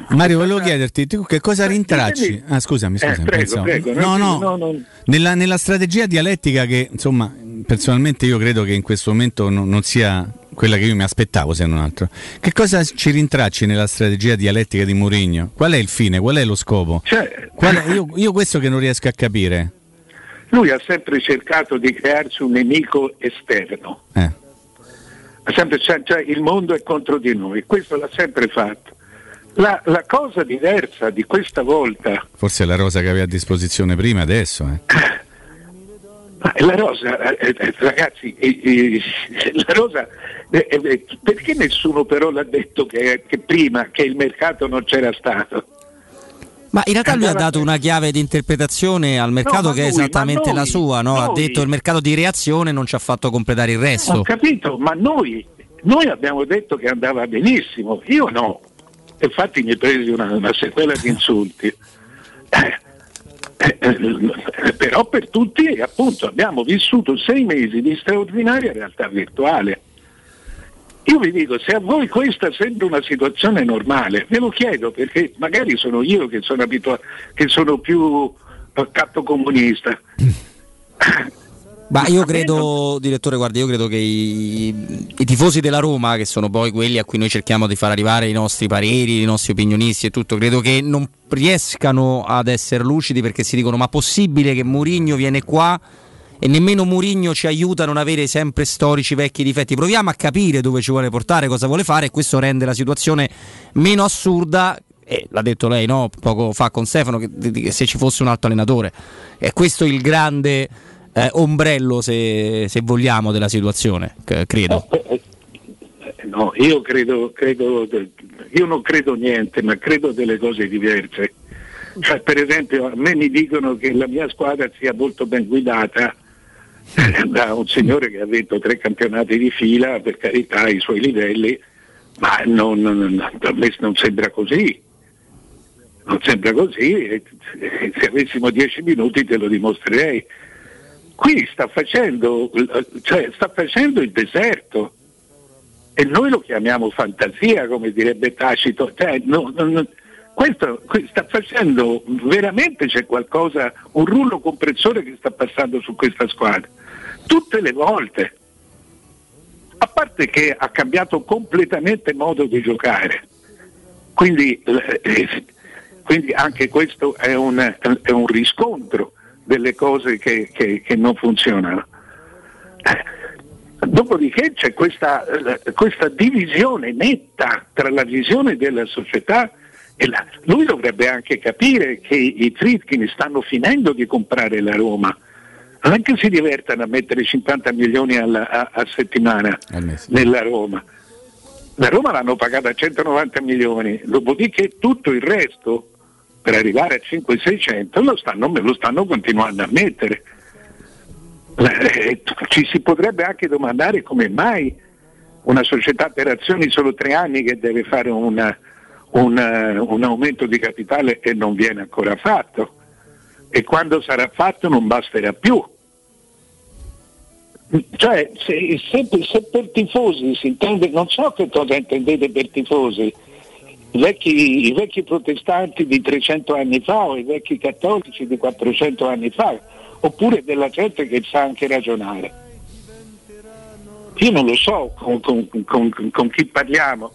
Mario, volevo chiederti tu che cosa rintracci. Ah, scusami, scusami eh, prego, prego, no, no, no, no. Nella, nella strategia dialettica che, insomma, personalmente io credo che in questo momento non, non sia quella che io mi aspettavo, se non altro. Che cosa ci rintracci nella strategia dialettica di Mourinho? Qual è il fine? Qual è lo scopo? Cioè, Qual è, io, io questo che non riesco a capire. Lui ha sempre cercato di crearsi un nemico esterno. Eh. Ha sempre, cioè, cioè, il mondo è contro di noi. Questo l'ha sempre fatto. La, la cosa diversa di questa volta... Forse è la rosa che aveva a disposizione prima, adesso, eh. Ma la rosa, ragazzi, la rosa, perché nessuno però l'ha detto che, che prima che il mercato non c'era stato? Ma in realtà lui ha dato una chiave di interpretazione al mercato, no, che lui, è esattamente noi, la sua, no? Noi. Ha detto il mercato di reazione non ci ha fatto completare il resto. Ho capito, ma noi, noi abbiamo detto che andava benissimo, io no. Infatti mi presi una, una sequela di insulti. Eh, eh, però per tutti, appunto, abbiamo vissuto sei mesi di straordinaria realtà virtuale. Io vi dico, se a voi questa sembra una situazione normale, ve lo chiedo, perché magari sono io che sono abituato, che sono più catto comunista. Ma io credo, direttore, guardi, io credo che i, i tifosi della Roma, che sono poi quelli a cui noi cerchiamo di far arrivare i nostri pareri, i nostri opinionisti e tutto, credo che non riescano ad essere lucidi, perché si dicono: ma possibile che Mourinho viene qua e nemmeno Mourinho ci aiuta a non avere sempre storici vecchi difetti? Proviamo a capire dove ci vuole portare, cosa vuole fare, e questo rende la situazione meno assurda. Eh, l'ha detto lei, no, poco fa con Stefano, che, che se ci fosse un altro allenatore, è questo il grande... Eh, ombrello, se, se vogliamo, della situazione, c- credo. No, io credo, credo, io non credo niente, ma credo delle cose diverse. Cioè, per esempio, a me mi dicono che la mia squadra sia molto ben guidata da un signore che ha vinto tre campionati di fila, per carità, ai suoi livelli, ma non, non, a me non sembra così. Non sembra così, e se avessimo dieci minuti te lo dimostrerei. Qui sta facendo, cioè sta facendo il deserto, e noi lo chiamiamo fantasia, come direbbe Tacito. Cioè, no, no, no. Questo, questo sta facendo, veramente c'è qualcosa, un rullo compressore che sta passando su questa squadra, tutte le volte. A parte che ha cambiato completamente modo di giocare, quindi, eh, quindi anche questo è un, è un riscontro delle cose che, che, che non funzionano. Dopodiché c'è questa, questa divisione netta tra la visione della società e la... Lui dovrebbe anche capire che i Friedkin stanno finendo di comprare la Roma. Non è che si divertano a mettere cinquanta milioni alla, a, a settimana nella Roma. La Roma l'hanno pagata a centonovanta milioni, dopodiché tutto il resto, per arrivare a cinque seicento, lo stanno, lo stanno continuando a mettere. Ci si potrebbe anche domandare come mai una società per azioni solo tre anni che deve fare una, una, un aumento di capitale e non viene ancora fatto, e quando sarà fatto non basterà più. Cioè se, se, se per tifosi si intende, non so che cosa intendete per tifosi, i vecchi, i vecchi protestanti di trecento anni fa o i vecchi cattolici di quattrocento anni fa, oppure della gente che sa anche ragionare. Io non lo so con, con, con, con chi parliamo,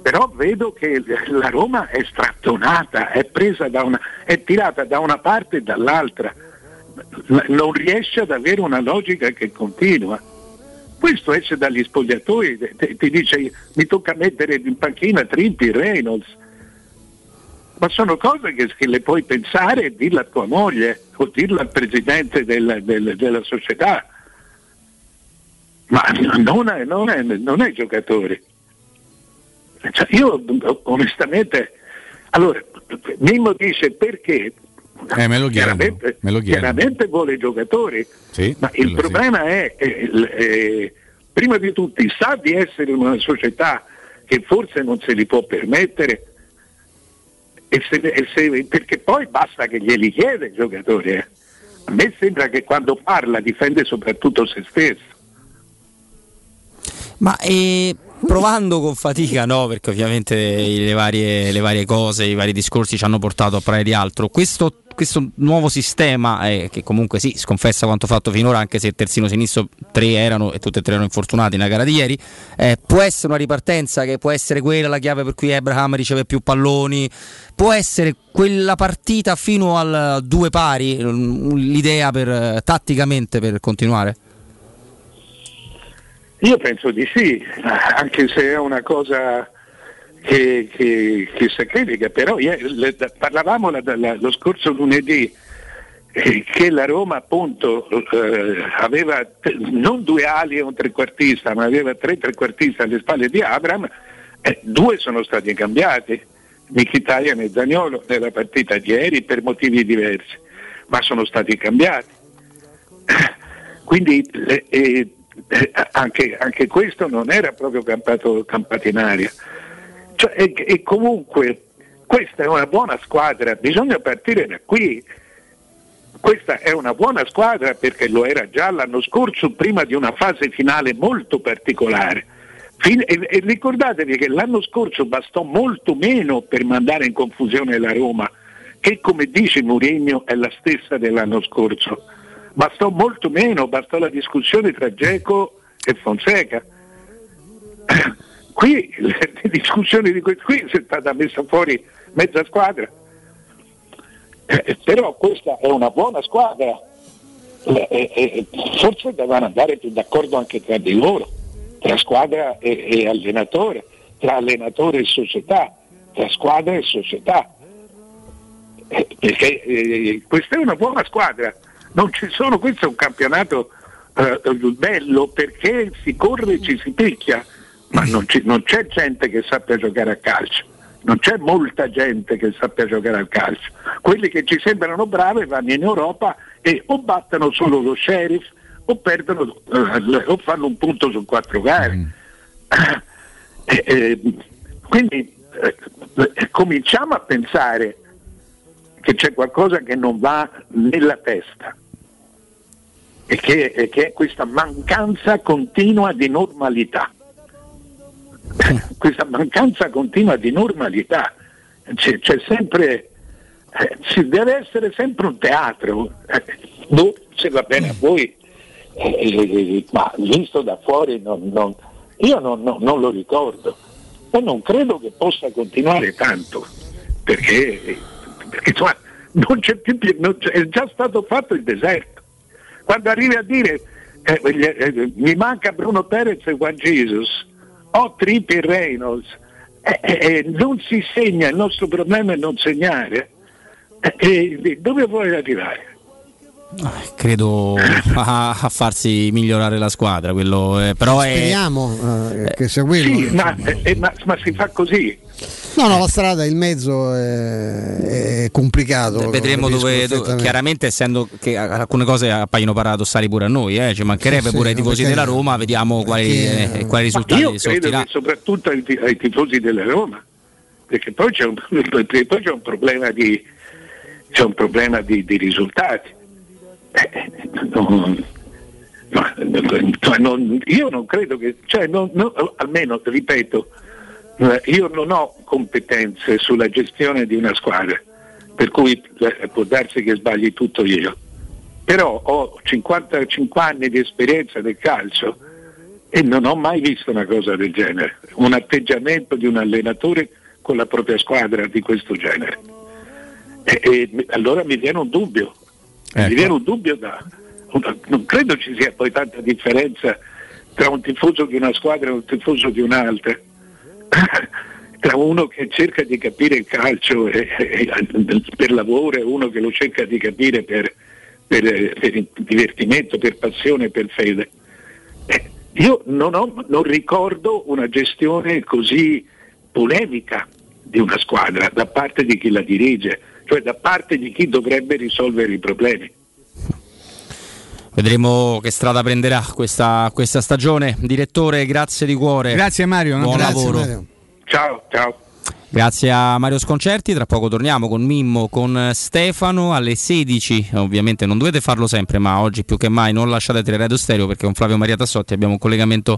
però vedo che la Roma è strattonata, è presa da una, è tirata da una parte e dall'altra, non riesce ad avere una logica che continua. Questo esce dagli spogliatoi, ti dice mi tocca mettere in panchina Trippi, Reynolds, ma sono cose che, che le puoi pensare e dirla a tua moglie o dirla al presidente del, del, della società, ma non è, non è, non è giocatore. Cioè, io onestamente, allora Mimmo dice perché eh, me lo chiaramente, me lo chiaramente vuole giocatori, sì, ma il problema sì. è, è, è prima di tutti sa di essere una società che forse non se li può permettere. E se, e se, perché poi basta che glieli chiede il giocatore, eh. A me sembra che quando parla difende soprattutto se stesso, ma eh, provando con fatica, no, perché ovviamente le varie, le varie cose, i vari discorsi ci hanno portato a parlare di altro. Questo questo nuovo sistema eh, che comunque sì, sconfessa quanto fatto finora, anche se il terzino sinistro tre erano e tutti e tre erano infortunati nella gara di ieri, eh, può essere una ripartenza che può essere quella la chiave per cui Abraham riceve più palloni, può essere quella partita fino al due pari l'idea per tatticamente per continuare? Io penso di sì, anche se è una cosa che, che, che sacrifica, però yeah, le, parlavamo la, la, lo scorso lunedì eh, che la Roma appunto eh, aveva t- non due ali e un trequartista, ma aveva tre trequartisti alle spalle di Abraham, eh, due sono stati cambiati, Mkhitaryan e Zaniolo nella partita di ieri per motivi diversi, ma sono stati cambiati, quindi le, eh, anche, anche questo non era proprio campato, campato in aria. Cioè, e, e comunque questa è una buona squadra, bisogna partire da qui. Questa è una buona squadra perché lo era già l'anno scorso prima di una fase finale molto particolare. Fin- e, e ricordatevi che l'anno scorso bastò molto meno per mandare in confusione la Roma, che come dice Mourinho è la stessa dell'anno scorso. Bastò molto meno, bastò la discussione tra Dzeko e Fonseca. Qui le discussioni di questo qui si è stata messa fuori mezza squadra, eh, però questa è una buona squadra, eh, eh, forse devono andare più d'accordo anche tra di loro, tra squadra e, e allenatore, tra allenatore e società, tra squadra e società, eh, perché eh, questa è una buona squadra, non ci sono, questo è un campionato eh, bello perché si corre e ci si picchia, ma non, ci, non c'è gente che sappia giocare a calcio, non c'è molta gente che sappia giocare al calcio, quelli che ci sembrano bravi vanno in Europa e o battono solo lo Sheriff o perdono eh, o fanno un punto su quattro gare. Mm. eh, eh, quindi eh, cominciamo a pensare che c'è qualcosa che non va nella testa e che, e che è questa mancanza continua di normalità. Questa mancanza continua di normalità c'è, c'è sempre, eh, ci deve essere sempre un teatro, eh, boh, se va bene a voi, eh, ma visto da fuori non, non, io non, non, non lo ricordo e non credo che possa continuare tanto, perché, perché insomma, non c'è più, non c'è, è già stato fatto il deserto. Quando arrivi a dire eh, eh, eh, mi manca Bruno Perez e Juan Jesus, ho Trippi e Reynolds, eh, eh, non si segna, il nostro problema è non segnare, eh, eh, dove vuoi arrivare? Credo a, a farsi migliorare la squadra, quello eh, però speriamo è... eh, che sia quello, sì, ma, eh, ma, ma si fa così. No, no, la strada, il mezzo è, è complicato. Vedremo dove, dove, chiaramente, essendo che alcune cose appaiono paradossali pure a noi, eh, ci mancherebbe, sì, pure ai sì, tifosi della Roma, vediamo quali, eh, quali risultati io credo che soprattutto ai, ai tifosi della Roma, perché poi c'è un, poi c'è un problema di c'è un problema di, di risultati. Eh, non, non, io non credo che, cioè, non, non, almeno ripeto, io non ho competenze sulla gestione di una squadra, per cui può darsi che sbagli tutto io, però ho cinquantacinque anni di esperienza del calcio e non ho mai visto una cosa del genere, un atteggiamento di un allenatore con la propria squadra di questo genere, e, e allora mi viene un dubbio, ecco. mi viene un dubbio da, non credo ci sia poi tanta differenza tra un tifoso di una squadra e un tifoso di un'altra, tra uno che cerca di capire il calcio e, e, e, per lavoro e uno che lo cerca di capire per, per, per divertimento, per passione, per fede. Eh, io non, ho, non ricordo una gestione così polemica di una squadra da parte di chi la dirige, cioè da parte di chi dovrebbe risolvere i problemi. Vedremo che strada prenderà questa, questa stagione. Direttore, grazie di cuore. Grazie Mario, buon grazie, lavoro. Mario. Ciao, ciao. Grazie a Mario Sconcerti, tra poco torniamo con Mimmo, con Stefano alle sedici, ovviamente non dovete farlo sempre, ma oggi più che mai non lasciate Teleradio Stereo, perché con Flavio Maria Tassotti abbiamo un collegamento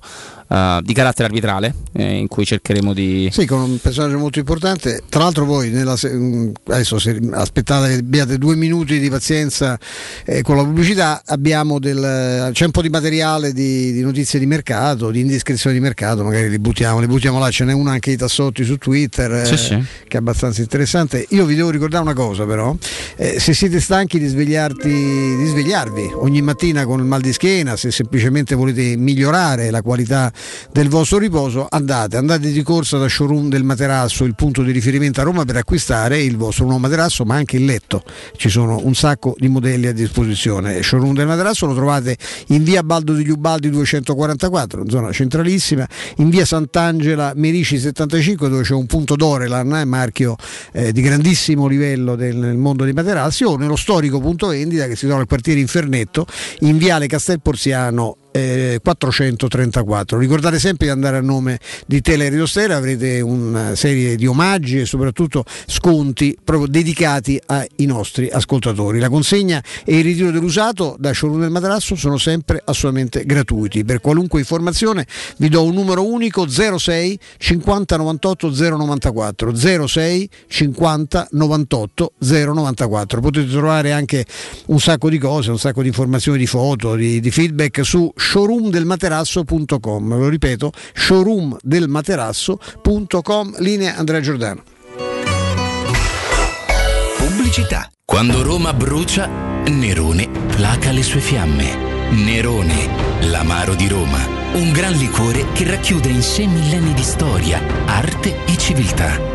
uh, di carattere arbitrale, eh, in cui cercheremo di... Sì, con un personaggio molto importante, tra l'altro voi nella se... adesso se aspettate che abbiate due minuti di pazienza eh, con la pubblicità, abbiamo del... c'è un po' di materiale di, di notizie di mercato, di indiscrezioni di mercato, magari li buttiamo, li buttiamo là, ce n'è una anche di Tassotti su Twitter. Sì, sì. Che è abbastanza interessante. Io vi devo ricordare una cosa però, eh, se siete stanchi di svegliarti di svegliarvi ogni mattina con il mal di schiena, se semplicemente volete migliorare la qualità del vostro riposo, andate andate di corsa da Showroom del Materasso, il punto di riferimento a Roma per acquistare il vostro nuovo materasso, ma anche il letto. Ci sono un sacco di modelli a disposizione. Showroom del Materasso lo trovate in via Baldo degli Ubaldi duecentoquarantaquattro, in zona centralissima, in via Sant'Angela Merici settantacinque, dove c'è un punto d'oro, è marchio eh, di grandissimo livello del, nel mondo dei materassi, o nello storico punto vendita che si trova al quartiere Infernetto in viale Castel Porziano quattrocentotrentaquattro. Ricordate sempre di andare a nome di Teleradio Stereo, avrete una serie di omaggi e soprattutto sconti proprio dedicati ai nostri ascoltatori. La consegna e il ritiro dell'usato da Showroom del Materasso sono sempre assolutamente gratuiti. Per qualunque informazione vi do un numero unico zero sei cinquanta novantotto zero novantaquattro zero sei cinquanta novantotto zero novantaquattro. Potete trovare anche un sacco di cose, un sacco di informazioni, di foto, di, di feedback su showroom del materasso punto com, lo ripeto, showroom del materasso punto com. Linea Andrea Giordano. Pubblicità. Quando Roma brucia, Nerone placa le sue fiamme. Nerone, l'amaro di Roma, un gran liquore che racchiude in sé millenni di storia, arte e civiltà.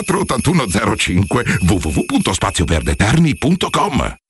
quattrocentoventiquattro ottantuno zero cinque www punto spazio verde terni punto com.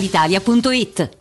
Italia. Italia.it.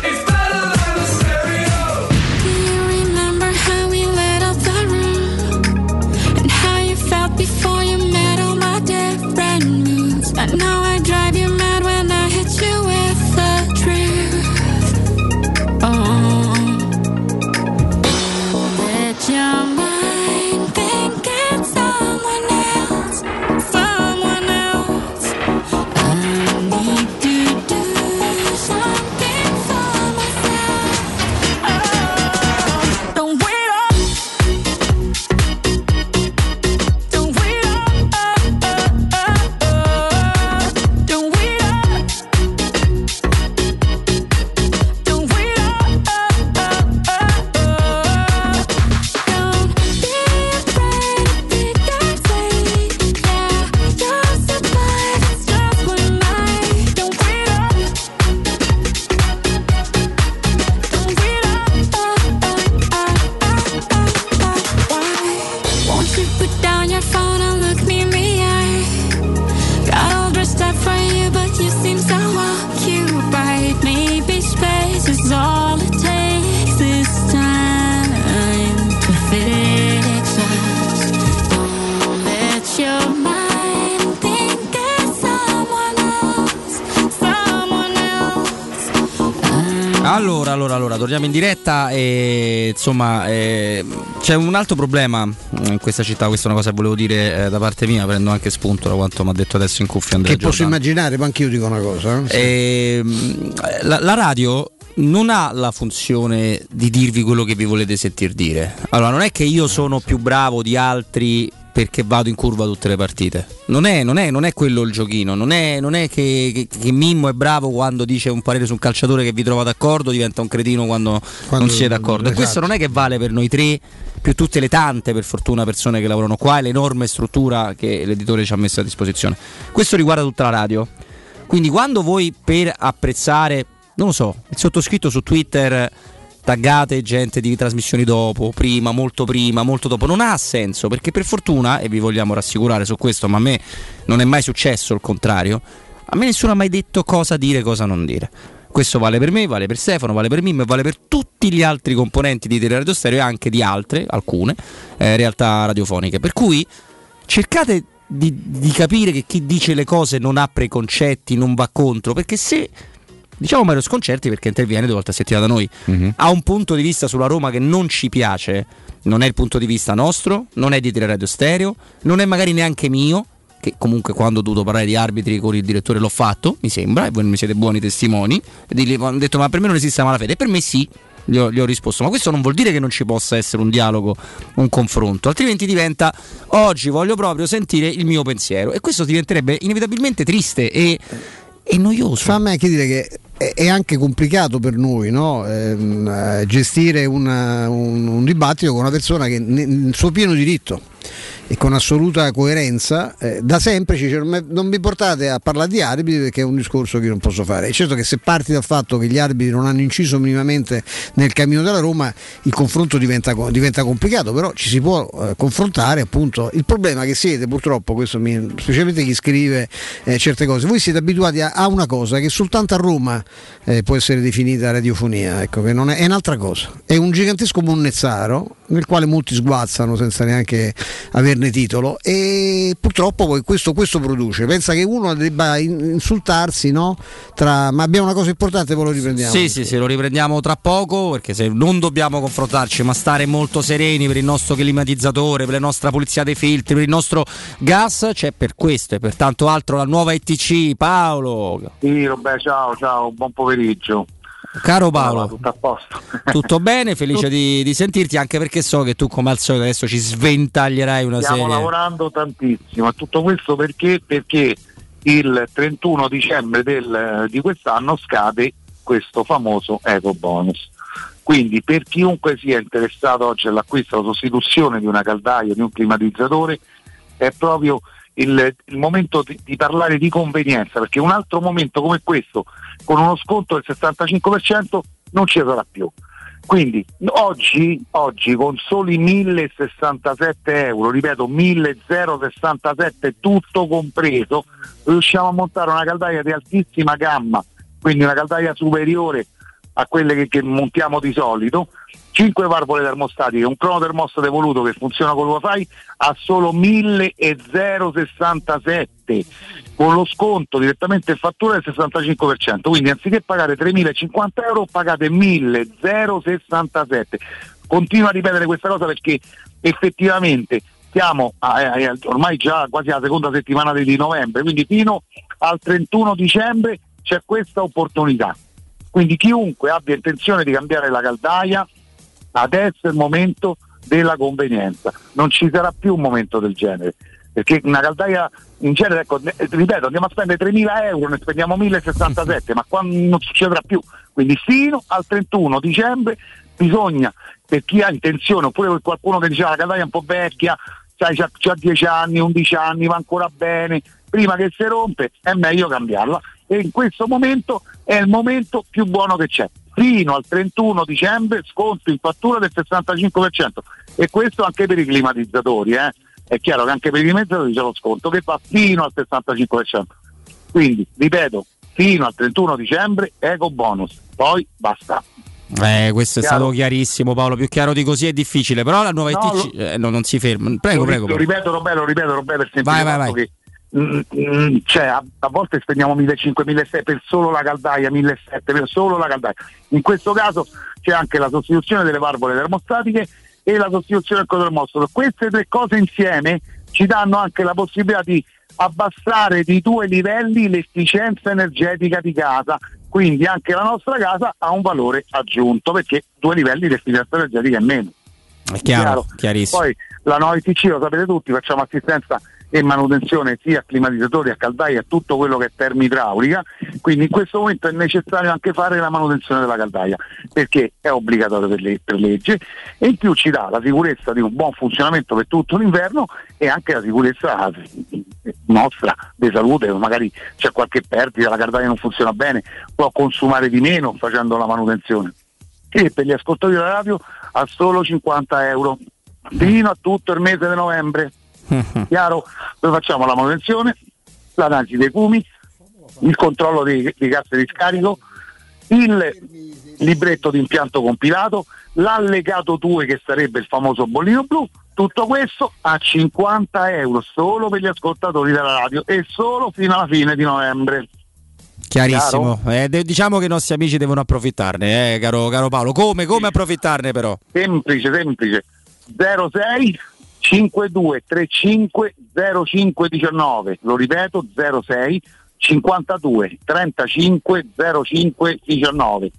Maybe Allora, allora, allora, torniamo in diretta e insomma eh, c'è un altro problema in questa città, questa è una cosa che volevo dire eh, da parte mia, prendo anche spunto da quanto mi ha detto adesso in cuffia Andrea Che Giordano. Posso immaginare, ma anch'io dico una cosa. Eh? Sì. Eh, la, la radio non ha la funzione di dirvi quello che vi volete sentir dire. Allora, non è che io sono più bravo di altri perché vado in curva tutte le partite. Non è, non è, non è quello il giochino. Non è, non è che, che, che Mimmo è bravo quando dice un parere su un calciatore che vi trova d'accordo, diventa un cretino quando, quando non siete d'accordo. E questo non è che vale per noi tre, più tutte le tante, per fortuna, persone che lavorano qua e l'enorme struttura che l'editore ci ha messo a disposizione. Questo riguarda tutta la radio. Quindi quando voi, per apprezzare, non lo so, il sottoscritto su Twitter, taggate gente di trasmissioni dopo, prima, molto prima, molto dopo, non ha senso, perché per fortuna, e vi vogliamo rassicurare su questo, ma a me non è mai successo il contrario, a me nessuno ha mai detto cosa dire e cosa non dire. Questo vale per me, vale per Stefano, vale per Mimmo e vale per tutti gli altri componenti di Teleradio Stereo e anche di altre, alcune, eh, realtà radiofoniche. Per cui cercate di, di capire che chi dice le cose non ha preconcetti, non va contro, perché se... Diciamo Mario Sconcerti, perché interviene due volte a settimana da noi, mm-hmm. ha un punto di vista sulla Roma che non ci piace. Non è il punto di vista nostro, non è di Teleradio Stereo, non è magari neanche mio, che comunque quando ho dovuto parlare di arbitri con il direttore l'ho fatto, mi sembra, e voi mi siete buoni testimoni. E ho detto, ma per me non esiste la malafede, e per me sì, gli ho, gli ho risposto. Ma questo non vuol dire che non ci possa essere un dialogo, un confronto, altrimenti diventa: oggi voglio proprio sentire il mio pensiero, e questo diventerebbe inevitabilmente triste e, e noioso. Fa a me anche dire che è anche complicato per noi, no? eh, gestire una, un, un dibattito con una persona che nel suo pieno diritto e con assoluta coerenza eh, da sempre ci dice: non mi portate a parlare di arbitri perché è un discorso che io non posso fare. È certo che se parti dal fatto che gli arbitri non hanno inciso minimamente nel cammino della Roma, il confronto diventa, diventa complicato, però ci si può eh, confrontare, appunto. Il problema che siete, purtroppo, questo mi, specialmente chi scrive eh, certe cose, voi siete abituati a, a una cosa che soltanto a Roma eh, può essere definita radiofonia, ecco, che non è, è un'altra cosa, è un gigantesco monnezzaro nel quale molti sguazzano senza neanche averne titolo, e purtroppo poi questo, questo produce. Pensa che uno debba insultarsi, no? Tra, ma abbiamo una cosa importante, poi lo riprendiamo. Sì, sì, sì, lo riprendiamo tra poco, perché se non dobbiamo confrontarci, ma stare molto sereni per il nostro climatizzatore, per la nostra pulizia dei filtri, per il nostro gas, c'è cioè per questo e per tanto altro la nuova E T C. Paolo. Sì, Roberto, ciao, ciao, buon pomeriggio. Caro Paolo, no, tutto a posto. Tutto bene, felice di, di sentirti, anche perché so che tu, come al solito, adesso ci sventaglierai una serie. Stiamo lavorando tantissimo a tutto questo, perché perché il trentuno dicembre del, di quest'anno scade questo famoso ecobonus. Quindi per chiunque sia interessato oggi all'acquisto o sostituzione di una caldaia, di un climatizzatore, è proprio il, il momento di, di parlare di convenienza, perché un altro momento come questo con uno sconto del sessantacinque per cento non ci sarà più. Quindi oggi, oggi con soli mille e sessantasette euro, ripeto mille e sessantasette, tutto compreso, riusciamo a montare una caldaia di altissima gamma, quindi una caldaia superiore a quelle che, che montiamo di solito, cinque valvole termostatiche, un crono termostato evoluto che funziona con l'Wi-Fi a solo mille e sessantasette, con lo sconto direttamente in fattura del sessantacinque per cento. Quindi anziché pagare tremilacinquanta euro pagate mille e sessantasette. Continuo a ripetere questa cosa perché effettivamente siamo a, a, ormai già quasi alla seconda settimana di novembre, quindi fino al trentuno dicembre c'è questa opportunità. Quindi chiunque abbia intenzione di cambiare la caldaia, adesso è il momento della convenienza. Non ci sarà più un momento del genere, perché una caldaia in genere, ecco, ripeto, andiamo a spendere tremila euro, ne spendiamo mille e sessantasette, ma qua non succederà più. Quindi fino al trentuno dicembre bisogna, per chi ha intenzione, oppure per qualcuno che diceva la caldaia è un po' vecchia, sai, c'ha, c'ha dieci anni, undici anni, va ancora bene, prima che si rompe è meglio cambiarla, e in questo momento è il momento più buono che c'è. Fino al trentuno dicembre sconto in fattura del sessantacinque per cento, e questo anche per i climatizzatori, eh? È chiaro che anche per i climatizzatori c'è lo sconto che va fino al sessantacinque per cento. Quindi ripeto, fino al trentuno dicembre eco bonus, poi basta. Eh, questo chiaro. È stato chiarissimo, Paolo, più chiaro di così è difficile, però la nuova no, E T C lo... eh, no, non si ferma. Prego, lo, prego. Lo ripeto Roberto, lo ripeto Roberto, per sentire, vai, vai, vai. Che cioè a, a volte spendiamo millecinquecento milleseicento per solo la caldaia, milleseicento per solo la caldaia. In questo caso c'è anche la sostituzione delle valvole termostatiche e la sostituzione del termostato. Queste tre cose insieme ci danno anche la possibilità di abbassare di due livelli l'efficienza energetica di casa, quindi anche la nostra casa ha un valore aggiunto, perché due livelli di efficienza energetica è meno. È chiaro, è chiarissimo. Poi la Noi T C, lo sapete tutti, facciamo assistenza e manutenzione sia a climatizzatori, a caldaie, a tutto quello che è termoidraulica, quindi in questo momento è necessario anche fare la manutenzione della caldaia, perché è obbligatorio per, le, per legge, e in più ci dà la sicurezza di un buon funzionamento per tutto l'inverno e anche la sicurezza nostra di salute. Magari c'è qualche perdita, la caldaia non funziona bene, può consumare di meno facendo la manutenzione, e per gli ascoltatori della radio a solo cinquanta euro fino a tutto il mese di novembre. Chiaro, noi facciamo la manutenzione, l'analisi dei fumi, il controllo dei, dei gas di scarico, il libretto di impianto compilato, l'allegato due che sarebbe il famoso bollino blu, tutto questo a cinquanta euro solo per gli ascoltatori della radio e solo fino alla fine di novembre. Chiarissimo, eh, de- diciamo che i nostri amici devono approfittarne, eh, caro, caro Paolo. Come, come approfittarne però? Semplice, semplice, zero sei cinquantadue trentacinque zero cinque diciannove, lo ripeto, zero sei cinquantadue trentacinque zero cinque diciannove.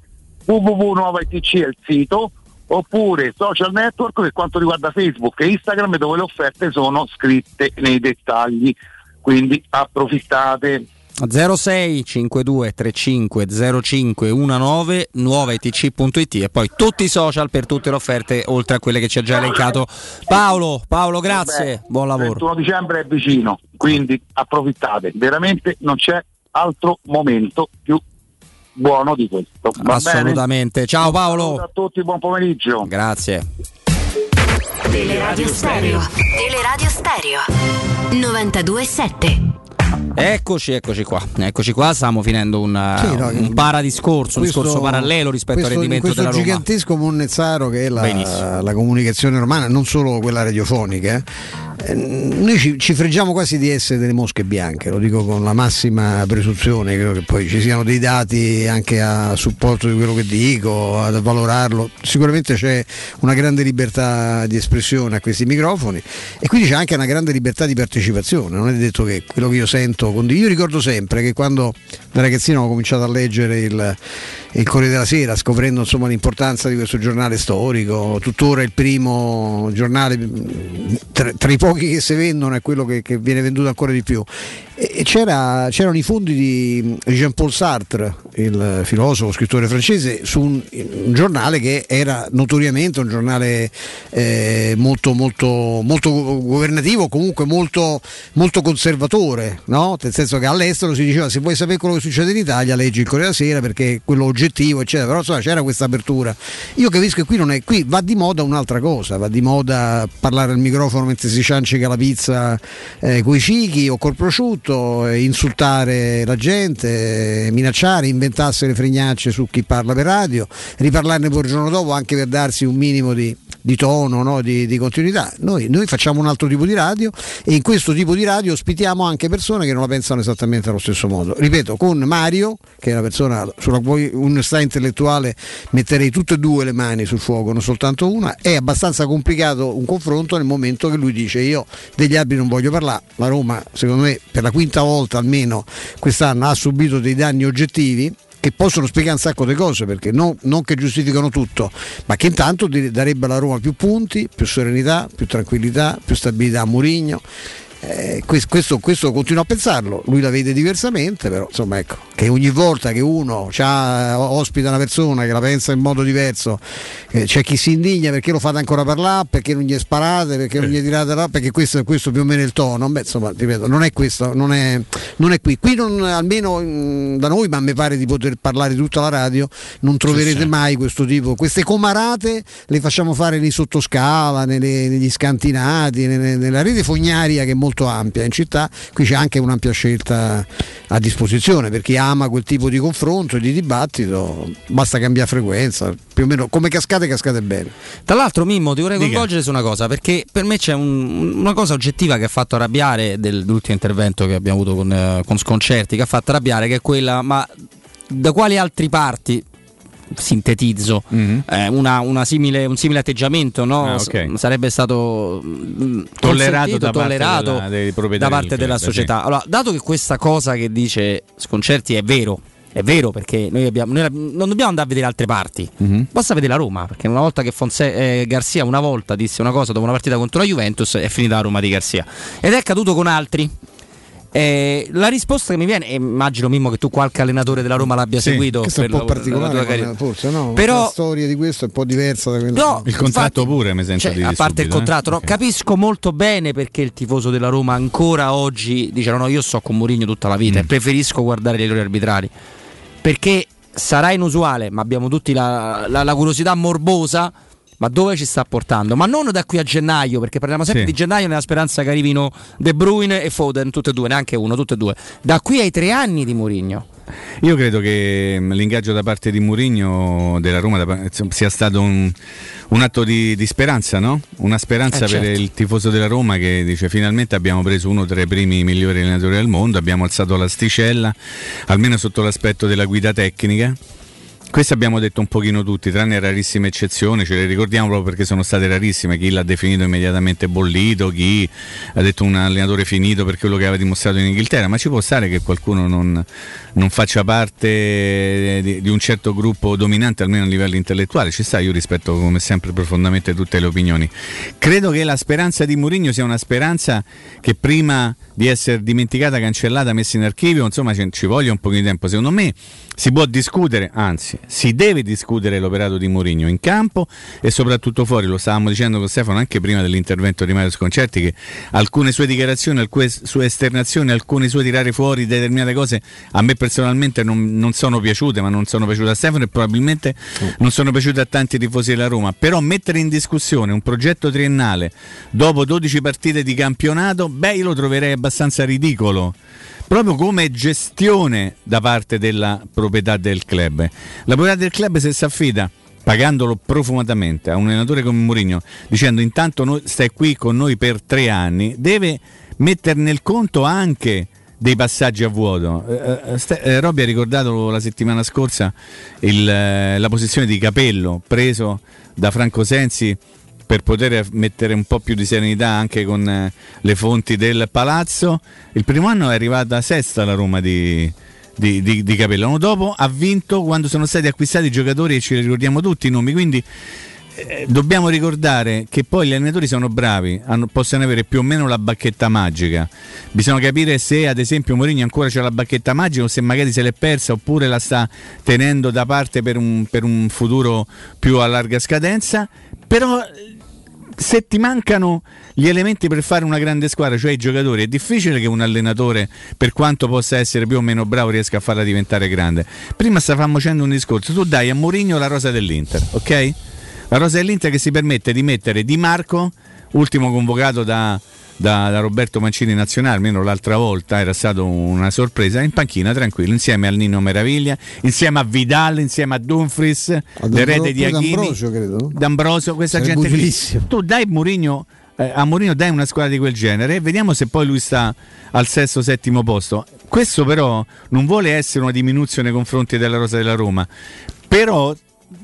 vu vu vu punto nuova i t c è il sito, oppure social network per quanto riguarda Facebook e Instagram, dove le offerte sono scritte nei dettagli, quindi approfittate. zero sei cinquantadue trentacinque zero cinque diciannove, nuova i t c punto i t, e poi tutti i social per tutte le offerte oltre a quelle che ci ha già elencato Paolo. Paolo, grazie, buon lavoro. Il ventuno dicembre è vicino, quindi approfittate, veramente non c'è altro momento più buono di questo. Va assolutamente bene? Ciao Paolo. Ciao a tutti, buon pomeriggio. Grazie. Teleradio Stereo. Teleradio Stereo novantadue sette. Eccoci, eccoci qua, eccoci qua, stiamo finendo una, sì, no, un paradiscorso, questo, un discorso parallelo rispetto questo, al rendimento della Roma. Questo gigantesco monnezzaro che è la, la comunicazione romana, non solo quella radiofonica, eh, noi ci, ci freggiamo quasi di essere delle mosche bianche, lo dico con la massima presunzione, credo che poi ci siano dei dati anche a supporto di quello che dico, ad valorarlo, sicuramente c'è una grande libertà di espressione a questi microfoni e quindi c'è anche una grande libertà di partecipazione, non è detto che quello che io sento. Io ricordo sempre che quando da ragazzino ho cominciato a leggere il, il Corriere della Sera, scoprendo insomma l'importanza di questo giornale storico, tuttora il primo giornale tra, tra i pochi che si vendono è quello che, che viene venduto ancora di più, e c'era, c'erano i fondi di Jean-Paul Sartre, il filosofo, scrittore francese, su un, un giornale che era notoriamente un giornale eh, molto, molto, molto governativo, comunque molto, molto conservatore, no? Nel senso che all'estero si diceva: se vuoi sapere quello che succede in Italia leggi il Corriere della Sera perché è quello oggettivo eccetera, però insomma c'era questa apertura. Io capisco che qui non è, qui va di moda un'altra cosa, va di moda parlare al microfono mentre si ciancica la pizza eh, coi fichi o col prosciutto, eh, insultare la gente, eh, minacciare, inventasse le fregnacce su chi parla per radio, riparlarne poi il giorno dopo anche per darsi un minimo di, di tono, no? di, di continuità. Noi, noi facciamo un altro tipo di radio e in questo tipo di radio ospitiamo anche persone che non la pensano esattamente allo stesso modo. Ripeto, con Mario, che è una persona sulla cui onestà intellettuale metterei tutte e due le mani sul fuoco, non soltanto una, è abbastanza complicato un confronto nel momento che lui dice: io degli arbitri non voglio parlare, la Roma secondo me per la quinta volta almeno quest'anno ha subito dei danni oggettivi che possono spiegare un sacco di cose, perché no, non che giustificano tutto, ma che intanto darebbe alla Roma più punti, più serenità, più tranquillità, più stabilità a Mourinho. Eh, questo, questo continuo a pensarlo, lui la vede diversamente, però insomma ecco che ogni volta che uno c'ha, ospita una persona che la pensa in modo diverso, eh, c'è chi si indigna perché lo fate ancora parlare, perché non gli sparate, perché non gli tirate là, perché questo, questo più o meno è il tono. Beh, insomma ripeto, non è questo, non è, non è qui, qui non, almeno mh, da noi, ma a me pare di poter parlare tutta la radio, non troverete sì, sì. mai questo tipo, queste comarate le facciamo fare nei sottoscala, nelle, negli scantinati, nelle, nella rete fognaria che molto ampia in città. Qui c'è anche un'ampia scelta a disposizione per chi ha ama quel tipo di confronto e di dibattito, basta cambiare frequenza, più o meno come cascate cascate bene. Tra l'altro, Mimmo, ti vorrei coinvolgere su una cosa, perché per me c'è un, una cosa oggettiva che ha fatto arrabbiare dell'ultimo intervento che abbiamo avuto con, eh, con Sconcerti, che ha fatto arrabbiare, che è quella: ma da quali altri parti, sintetizzo, mm-hmm. eh, una, una simile, un simile atteggiamento, no? Ah, okay. S- sarebbe stato mh, tollerato, da, tollerato parte della, da parte della società. Sì. Allora, dato che questa cosa che dice Sconcerti è vero, è vero, perché noi, abbiamo, noi non dobbiamo andare a vedere altre parti, mm-hmm. basta vedere la Roma, perché una volta che Fonse- eh, Garcia una volta disse una cosa dopo una partita contro la Juventus, è finita la Roma di Garcia, ed è accaduto con altri. Eh, la risposta che mi viene, e immagino, Mimmo, che tu qualche allenatore della Roma l'abbia sì, seguito, questo per è un po' la, particolare la forse, no? Però la storia di questo è un po' diversa da quella, no, il contratto, infatti, pure mi sento, cioè, di a parte subito, il contratto, eh? No, okay. Capisco molto bene perché il tifoso della Roma ancora oggi dice: no, no, io sto con Mourinho tutta la vita mm. e preferisco guardare gli errori arbitrari, perché sarà inusuale, ma abbiamo tutti la, la, la curiosità morbosa, ma dove ci sta portando? Ma non da qui a gennaio, perché parliamo sempre sì. di gennaio, nella speranza che arrivino De Bruyne e Foden, tutte e due, neanche uno, tutte e due, da qui ai tre anni di Mourinho. Io credo che l'ingaggio da parte di Mourinho della Roma da, insomma, sia stato un, un atto di, di speranza, no? Una speranza eh, per certo. il tifoso della Roma, che dice: finalmente abbiamo preso uno tra i primi migliori allenatori del mondo, abbiamo alzato l'asticella, almeno sotto l'aspetto della guida tecnica. Questo abbiamo detto un pochino tutti, tranne rarissime eccezioni, ce le ricordiamo proprio perché sono state rarissime. Chi l'ha definito immediatamente bollito, chi ha detto un allenatore finito per quello che aveva dimostrato in Inghilterra, ma ci può stare che qualcuno non, non faccia parte di, di un certo gruppo dominante, almeno a livello intellettuale, ci sta. Io rispetto come sempre profondamente tutte le opinioni. Credo che la speranza di Mourinho sia una speranza che prima di essere dimenticata, cancellata, messa in archivio, insomma ci voglia un pochino di tempo. Secondo me si può discutere, anzi si deve discutere l'operato di Mourinho in campo e soprattutto fuori. Lo stavamo dicendo con Stefano anche prima dell'intervento di Mario Sconcerti, che alcune sue dichiarazioni, alcune sue esternazioni, alcune sue tirare fuori determinate cose a me personalmente non, non sono piaciute, ma non sono piaciute a Stefano e probabilmente non sono piaciute a tanti tifosi della Roma. Però mettere in discussione un progetto triennale dopo dodici partite di campionato, beh, io lo troverei abbastanza ridicolo, proprio come gestione da parte della proprietà del club. La proprietà del club, se si affida pagandolo profumatamente a un allenatore come Mourinho, dicendo: intanto noi, stai qui con noi per tre anni, deve mettere nel conto anche dei passaggi a vuoto. Eh, st- eh, Robby ha ricordato la settimana scorsa il, eh, la posizione di Capello preso da Franco Sensi per poter mettere un po' più di serenità anche con le fonti del palazzo. Il primo anno è arrivata sesta la Roma di, di, di, di Capello, l'anno dopo ha vinto quando sono stati acquistati i giocatori e ci ricordiamo tutti i nomi, quindi eh, dobbiamo ricordare che poi gli allenatori sono bravi, hanno, possono avere più o meno la bacchetta magica. Bisogna capire se ad esempio Mourinho ancora c'ha la bacchetta magica o se magari se l'è persa oppure la sta tenendo da parte per un, per un futuro più a larga scadenza. Però se ti mancano gli elementi per fare una grande squadra, cioè i giocatori, è difficile che un allenatore, per quanto possa essere più o meno bravo, riesca a farla diventare grande. Prima stavamo facendo un discorso, tu dai a Mourinho la rosa dell'Inter, ok? La rosa dell'Inter che si permette di mettere Di Marco, ultimo convocato da, da, da Roberto Mancini nazionale, almeno l'altra volta era stata una sorpresa, in panchina tranquillo, insieme al Nino Meraviglia, insieme a Vidal, insieme a Dumfries, a l'erede di Achimi, D'Ambrosio, credo. D'Ambrosio, questa gente bellissima. Tu dai Mourinho, eh, a Mourinho dai una squadra di quel genere e vediamo se poi lui sta al sesto, settimo posto. Questo però non vuole essere una diminuzione nei confronti della rosa della Roma, però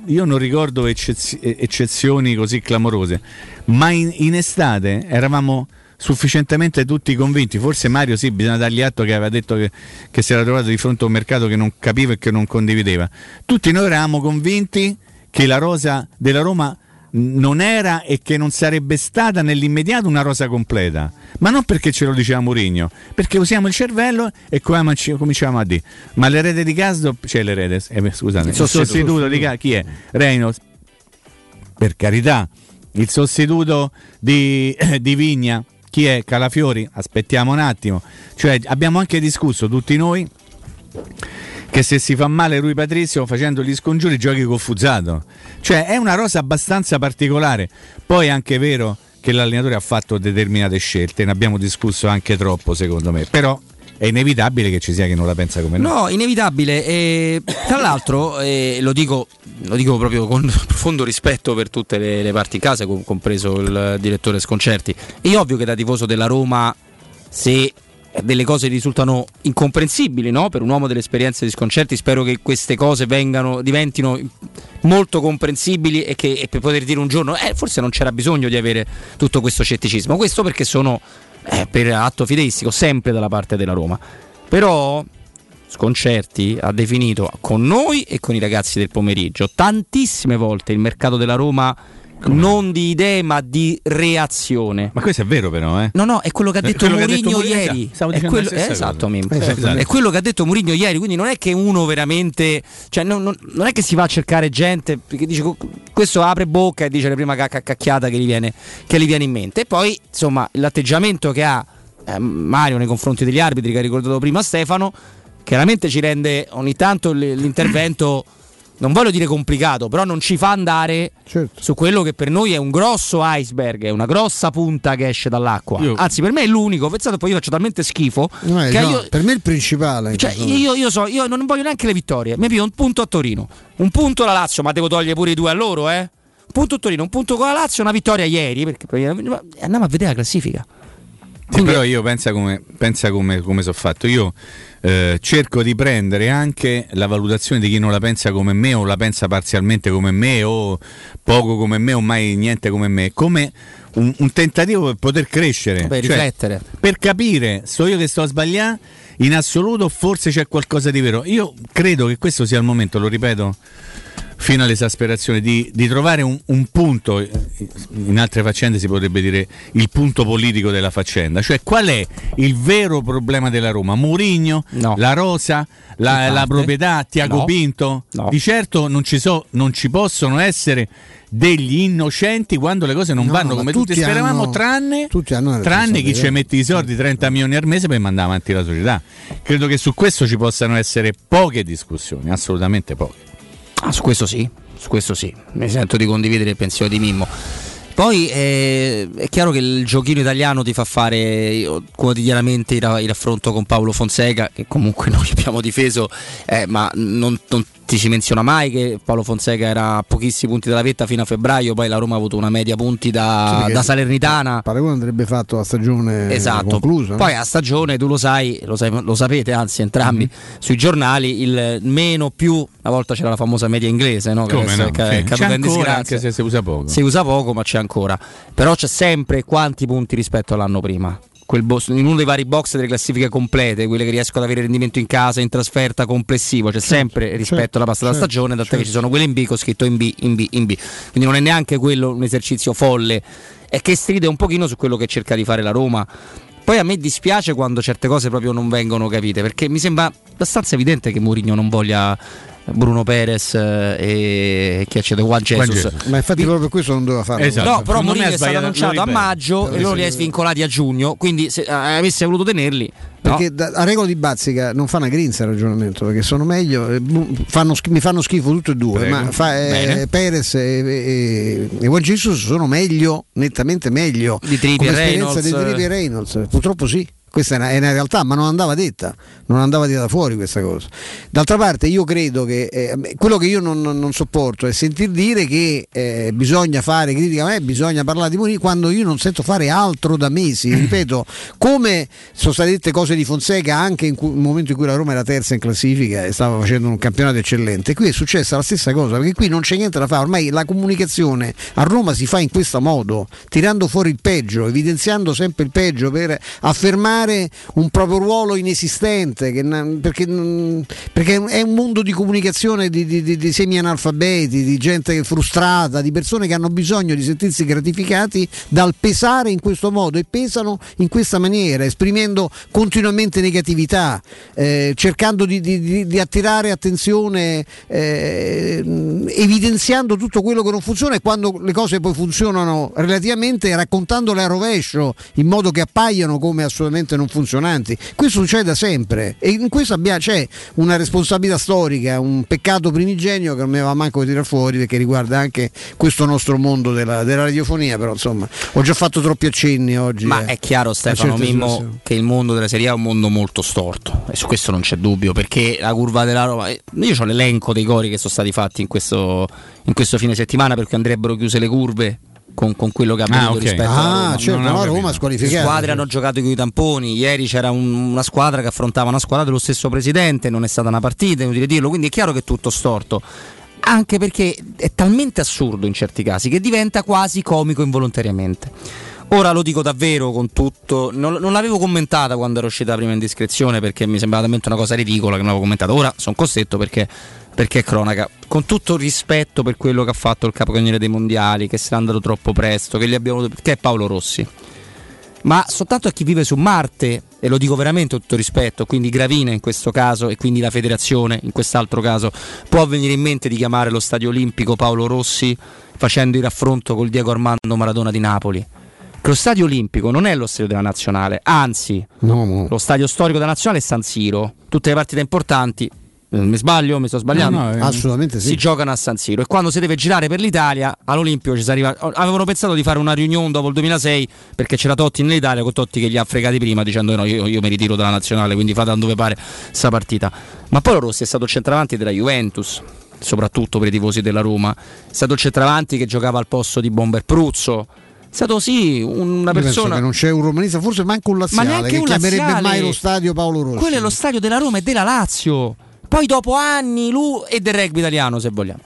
io non ricordo eccez- eccezioni così clamorose, ma in, in estate eravamo sufficientemente tutti convinti, forse Mario sì, bisogna dargli atto che aveva detto che, che si era trovato di fronte a un mercato che non capiva e che non condivideva. Tutti noi eravamo convinti che la rosa della Roma non era e che non sarebbe stata nell'immediato una rosa completa, ma non perché ce lo diceva Mourinho, perché usiamo il cervello e cominciamo a dire: ma l'erede di Casdo, cioè l'erede, eh, scusate, il sostituto, il sostituto di Casdo, chi è? Reynolds, per carità. Il sostituto di, eh, di Vigna, chi è? Calafiori, aspettiamo un attimo. Cioè abbiamo anche discusso tutti noi che se si fa male Rui Patrizio facendo gli scongiuri giochi con Fuzzato, cioè è una rosa abbastanza particolare. Poi è anche vero che l'allenatore ha fatto determinate scelte, ne abbiamo discusso anche troppo secondo me, però è inevitabile che ci sia chi non la pensa come noi. No, inevitabile. E, tra l'altro, eh, lo dico lo dico proprio con profondo rispetto per tutte le, le parti in casa, compreso il direttore Sconcerti. È ovvio che da tifoso della Roma, se delle cose risultano incomprensibili, no? Per un uomo dell'esperienza di Sconcerti, spero che queste cose vengano, diventino molto comprensibili e che e per poter dire un giorno eh, forse non c'era bisogno di avere tutto questo scetticismo. Questo perché sono eh, per atto fideistico sempre dalla parte della Roma. Però Sconcerti ha definito con noi e con i ragazzi del pomeriggio tantissime volte il mercato della Roma non di idee ma di reazione. Ma questo è vero però, eh? No no, è quello che ha detto Mourinho ieri. È quello, eh, esatto, mim, eh, esatto. Esatto, è quello che ha detto Mourinho ieri. Quindi non è che uno veramente, cioè non, non, non è che si va a cercare gente perché dice, questo apre bocca e dice la prima cacchiata che gli viene, che gli viene in mente. E poi insomma l'atteggiamento che ha eh, Mario nei confronti degli arbitri, che ha ricordato prima Stefano, chiaramente ci rende ogni tanto l'intervento non voglio dire complicato, però non ci fa andare, certo, su quello che per noi è un grosso iceberg, è una grossa punta che esce dall'acqua. Io. Anzi, per me è l'unico. Pensate, poi io faccio talmente schifo. No, che no, io, per me è il principale. Cioè, io, io, so, io non voglio neanche le vittorie. Mi piglio un punto a Torino, un punto alla Lazio, ma devo togliere pure i due a loro, eh? Un punto a Torino, un punto con la Lazio, una vittoria ieri. Perché andiamo a vedere la classifica. Sì, però io pensa come, pensa come, come sono fatto. Io eh, cerco di prendere anche la valutazione di chi non la pensa come me, o la pensa parzialmente come me, o poco come me, o mai niente come me, come un, un tentativo per poter crescere, per cioè, riflettere, per capire, so io che sto a sbagliare in assoluto, forse c'è qualcosa di vero. Io credo che questo sia il momento, lo ripeto fino all'esasperazione, di, di trovare un, un punto. In altre faccende si potrebbe dire il punto politico della faccenda, cioè qual è il vero problema della Roma? Mourinho? No. La rosa? La, la proprietà? Tiago no. Pinto? No. Di certo non ci, so, non ci possono essere degli innocenti quando le cose non no, vanno come tutti, tutti speravamo, hanno, tranne, tutti hanno tranne chi ci mette i soldi trenta milioni al mese per mandare avanti la società. Credo che su questo ci possano essere poche discussioni, assolutamente poche. Ah, su questo sì, su questo sì, mi sento di condividere il pensiero di Mimmo. Poi eh, è chiaro che il giochino italiano ti fa fare quotidianamente il raffronto con Paolo Fonseca, che comunque noi abbiamo difeso, eh, ma non, non ti si menziona mai che Paolo Fonseca era a pochissimi punti dalla vetta fino a febbraio, poi la Roma ha avuto una media punti da, sì, da Salernitana. Paragone andrebbe fatto a stagione, esatto, conclusa. Poi a stagione, tu lo sai, lo, sai, lo sapete anzi entrambi, mm-hmm, sui giornali il meno più. Una volta c'era la famosa media inglese, no? Che come no? È ca- sì, caduta in disgrazia, anche se si usa poco. Si usa poco, ma c'è ancora. Però c'è sempre quanti punti rispetto all'anno prima. Quel bo- in uno dei vari box delle classifiche complete, quelle che riescono ad avere rendimento in casa, in trasferta, complessivo, c'è certo, sempre rispetto certo, alla passata certo, stagione, tant'è certo, che ci sono quelle in B, che ho scritto in B, in B, in B. Quindi non è neanche quello un esercizio folle, è che stride un pochino su quello che cerca di fare la Roma. Poi a me dispiace quando certe cose proprio non vengono capite, perché mi sembra abbastanza evidente che Mourinho non voglia Bruno Perez e chi accede Juan Jesus. Ma infatti proprio per questo non doveva farlo. Esatto. No, però Mourinho è stato annunciato a maggio e loro li ha svincolati a giugno, quindi se avesse voluto tenerli, perché no, da, a regola di bazzica non fa una grinza il ragionamento, perché sono meglio, fanno, mi fanno schifo tutti e due. Prego. Ma fa, eh, Perez e Juan Jesus sono meglio, nettamente meglio di Trippi e Reynolds. Di Trippi e Reynolds, purtroppo sì. Questa è una, è una realtà, ma non andava detta, non andava detta fuori questa cosa. D'altra parte io credo che eh, quello che io non, non sopporto è sentir dire che eh, bisogna fare critica, ma eh, bisogna parlare di Mourinho, quando io non sento fare altro da mesi. Ripeto, come sono state dette cose di Fonseca anche in un momento in cui la Roma era terza in classifica e stava facendo un campionato eccellente, qui è successa la stessa cosa, perché qui non c'è niente da fare, ormai la comunicazione a Roma si fa in questo modo, tirando fuori il peggio, evidenziando sempre il peggio per affermare un proprio ruolo inesistente, che, perché, perché è un mondo di comunicazione di, di, di semi analfabeti, di gente frustrata, di persone che hanno bisogno di sentirsi gratificati dal pesare in questo modo, e pesano in questa maniera, esprimendo continuamente negatività, eh, cercando di, di, di attirare attenzione, eh, evidenziando tutto quello che non funziona, e quando le cose poi funzionano relativamente raccontandole a rovescio in modo che appaiano come assolutamente assolutamente non funzionanti. Questo succede da sempre e in questo abbia, c'è una responsabilità storica, un peccato primigenio che non mi va manco a tirare fuori, perché riguarda anche questo nostro mondo della, della radiofonia. Però insomma, ho già fatto troppi accenni oggi. Ma eh, è chiaro, Stefano Mimmo, situazione. Che il mondo della Serie A è un mondo molto storto e su questo non c'è dubbio, perché la curva della Roma, io ho l'elenco dei gol che sono stati fatti in questo, in questo fine settimana, perché andrebbero chiuse le curve Con, con quello che ha avvenuto ah, okay. rispetto ah, alla Roma, cioè, non non Roma le squadre hanno giocato con i tamponi. Ieri c'era un, una squadra che affrontava una squadra dello stesso presidente, non è stata una partita, è inutile dirlo, quindi è chiaro che è tutto storto, anche perché è talmente assurdo in certi casi che diventa quasi comico involontariamente. Ora lo dico davvero con tutto, non, non l'avevo commentata quando era uscita la prima indiscrezione perché mi sembrava veramente una cosa ridicola che non avevo commentata, ora sono costretto perché perché è cronaca. Con tutto il rispetto per quello che ha fatto il capocannoniere dei mondiali, che se n'è andato troppo presto, che gli abbiamo, che è Paolo Rossi, ma soltanto a chi vive su Marte, e lo dico veramente con tutto rispetto, quindi Gravina in questo caso e quindi la federazione in quest'altro caso, può venire in mente di chiamare lo Stadio Olimpico Paolo Rossi facendo il raffronto col Diego Armando Maradona di Napoli? Che lo Stadio Olimpico non è lo stadio della Nazionale, anzi no, no. Lo stadio storico della Nazionale è San Siro, tutte le partite importanti, mi sbaglio, mi sto sbagliando? No, no, ehm... assolutamente sì. Si giocano a San Siro e quando si deve girare per l'Italia all'Olimpico ci si arriva. Avevano pensato di fare una riunione dopo il duemilasei perché c'era Totti nell'Italia, con Totti che li ha fregati prima dicendo no, io, io mi ritiro dalla Nazionale, quindi fate da dove pare sta partita. Ma poi Rossi è stato centravanti della Juventus, soprattutto per i tifosi della Roma, è stato centravanti che giocava al posto di Bomber Pruzzo. È stato sì una persona che non c'è un romanista, forse manca un laziale, ma neanche che un chiamerebbe laziale mai lo stadio Paolo Rossi. Quello è lo stadio della Roma e della Lazio. Poi dopo anni lui e del rugby italiano, se vogliamo.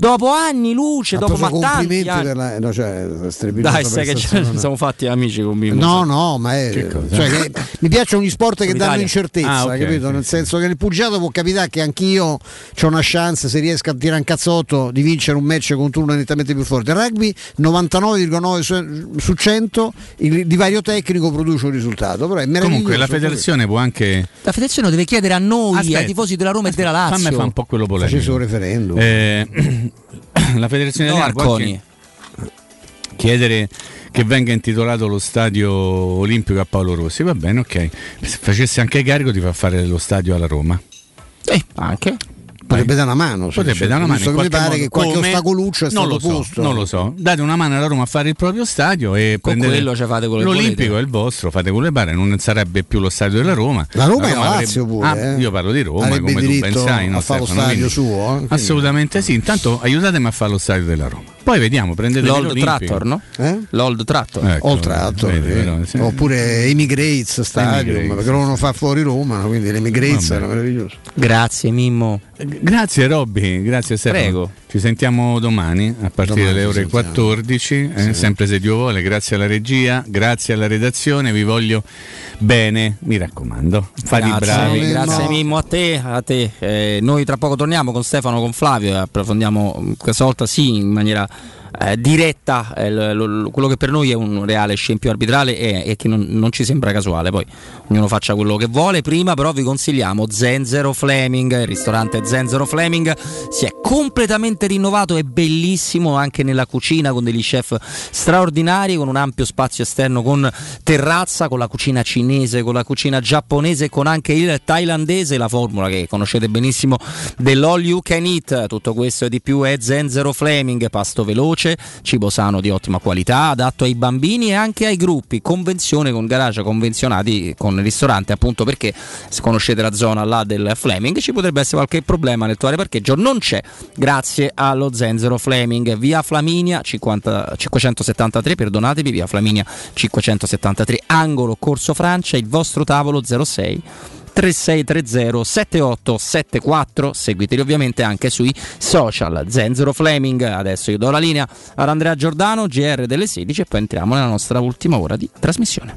Dopo anni luce, ha dopo ma tanti anni. No, cioè, dai, sai che siamo fatti amici con Mimmo. No, no, ma è, che cioè, che mi piacciono gli sport che danno incertezza, ah, okay, capito? Okay. Nel senso che il pugilato può capitare che anch'io c'ho una chance, se riesco a tirare un cazzotto, di vincere un match contro uno nettamente più forte. Il rugby novantanove virgola nove su cento il divario tecnico produce un risultato, però è meraviglioso. Comunque la federazione può anche, la federazione deve chiedere a noi, aspetta, ai tifosi della Roma aspetta, e della Lazio. Fammi fa un po' quello polemico. Facesse un referendum. Eh... La federazione no, Arconi chiedere che venga intitolato lo stadio olimpico a Paolo Rossi, va bene, ok. Se facesse anche carico di far fare lo stadio alla Roma, eh, anche potrebbe dare una mano, potrebbe dare una mano. Mi pare che qualche ostacoluccio è stato posto. Non lo so, date una mano alla Roma a fare il proprio stadio e prendete l'Olimpico, è il vostro, fate quello che pare, non sarebbe più lo stadio della Roma. La Roma è la Lazio pure. Io parlo di Roma, come tu pensai, a fare lo stadio suo? Assolutamente sì. Intanto aiutatemi a fare lo stadio della Roma. Poi vediamo, prendete l'Old Trattor, no? Eh? L'Old Trattor, ecco, Old Trattor, vedi, vedi, sì. Oppure Emigrates Stadium, Emigrates, perché uno fa fuori Roma, quindi l'Emigrates era meraviglioso. Grazie Mimmo. Grazie Robby, grazie Stefano. Prego. Ci sentiamo domani a partire domani dalle ore quattordici, eh, sì. sempre se Dio vuole. Grazie alla regia, grazie alla redazione, vi voglio bene, mi raccomando. Fate i bravi. Mimmo. Grazie Mimmo a te, a te. Eh, noi tra poco torniamo con Stefano, con Flavio e approfondiamo questa volta sì in maniera Eh, diretta eh, lo, lo, quello che per noi è un reale scempio arbitrale e, e che non, non ci sembra casuale. Poi ognuno faccia quello che vuole. Prima però vi consigliamo Zenzero Fleming, il ristorante Zenzero Fleming si è completamente rinnovato, è bellissimo anche nella cucina con degli chef straordinari, con un ampio spazio esterno con terrazza, con la cucina cinese, con la cucina giapponese, con anche il thailandese, la formula che conoscete benissimo dell'All You Can Eat. Tutto questo e di più è Zenzero Fleming, pasto veloce, cibo sano di ottima qualità, adatto ai bambini e anche ai gruppi, convenzione con garage, convenzionati con ristorante, appunto perché se conoscete la zona là del Fleming ci potrebbe essere qualche problema nel trovare parcheggio, non c'è grazie allo Zenzero Fleming, via Flaminia cinquanta, cinquecentosettantatré, perdonatevi, via Flaminia cinquecentosettantatré, angolo Corso Francia, il vostro tavolo zero sei trentasei trenta settantotto settantaquattro. Seguiteli ovviamente anche sui social Zenzero Fleming. Adesso io do la linea ad Andrea Giordano, G R delle sedici, e poi entriamo nella nostra ultima ora di trasmissione.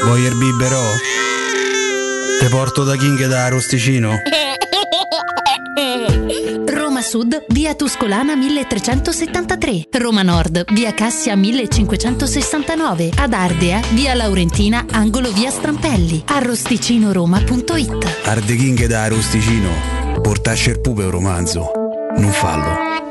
Vuoi il biberò? Te porto da King e da Rosticino. Roma Sud, via Tuscolana milletrecentosettantatré. Roma Nord, via Cassia millecinquecentosessantanove. Ad Ardea, via Laurentina, angolo via Strampelli. Arrosticinoroma.it. Arde King e da Rosticino. Portasce il pupe un romanzo. Non fallo,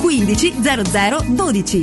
quindici zero zero dodici.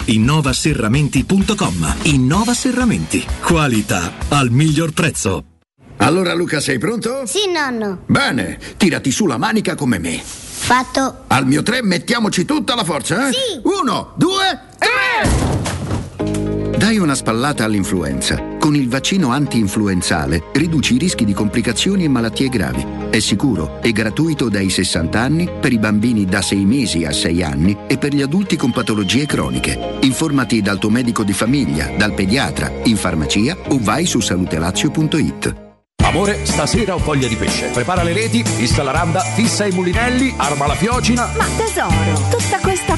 innova serramenti punto com. Innova Serramenti, qualità al miglior prezzo. Allora Luca, sei pronto? Sì, nonno. Bene, tirati su la manica come me. Fatto. Al mio tre mettiamoci tutta la forza, eh? Sì. Uno, due, tre! Dai una spallata all'influenza. Con il vaccino anti-influenzale riduci i rischi di complicazioni e malattie gravi. È sicuro e gratuito dai sessanta anni, per i bambini da sei mesi a sei anni e per gli adulti con patologie croniche. Informati dal tuo medico di famiglia, dal pediatra, in farmacia o vai su salute lazio punto it. Amore, stasera ho voglia di pesce. Prepara le reti, fissa la randa, fissa i mulinelli, arma la fiocina. Ma tesoro, tutta questa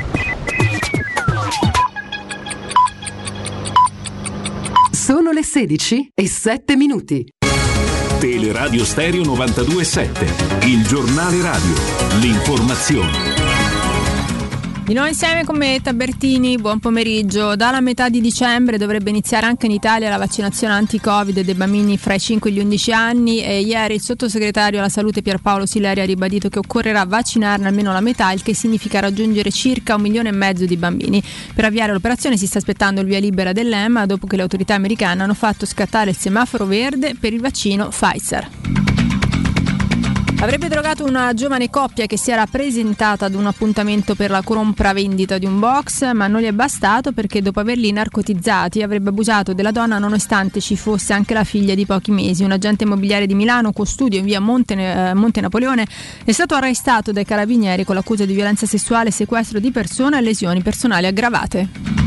Sono le sedici e sette minuti. Teleradio Stereo novantadue virgola sette, il giornale radio, l'informazione. Di noi insieme con me Tabertini, buon pomeriggio. Dalla metà di dicembre dovrebbe iniziare anche in Italia la vaccinazione anti-Covid dei bambini fra i cinque e gli undici anni e ieri il sottosegretario alla salute Pierpaolo Sileri ha ribadito che occorrerà vaccinarne almeno la metà, il che significa raggiungere circa un milione e mezzo di bambini. Per avviare l'operazione si sta aspettando il via libera dell'E M A dopo che le autorità americane hanno fatto scattare il semaforo verde per il vaccino Pfizer. Avrebbe drogato una giovane coppia che si era presentata ad un appuntamento per la compravendita di un box, ma non gli è bastato perché dopo averli narcotizzati avrebbe abusato della donna nonostante ci fosse anche la figlia di pochi mesi. Un agente immobiliare di Milano, con studio in via Monte, eh, Monte Napoleone, è stato arrestato dai carabinieri con l'accusa di violenza sessuale, sequestro di persona e lesioni personali aggravate.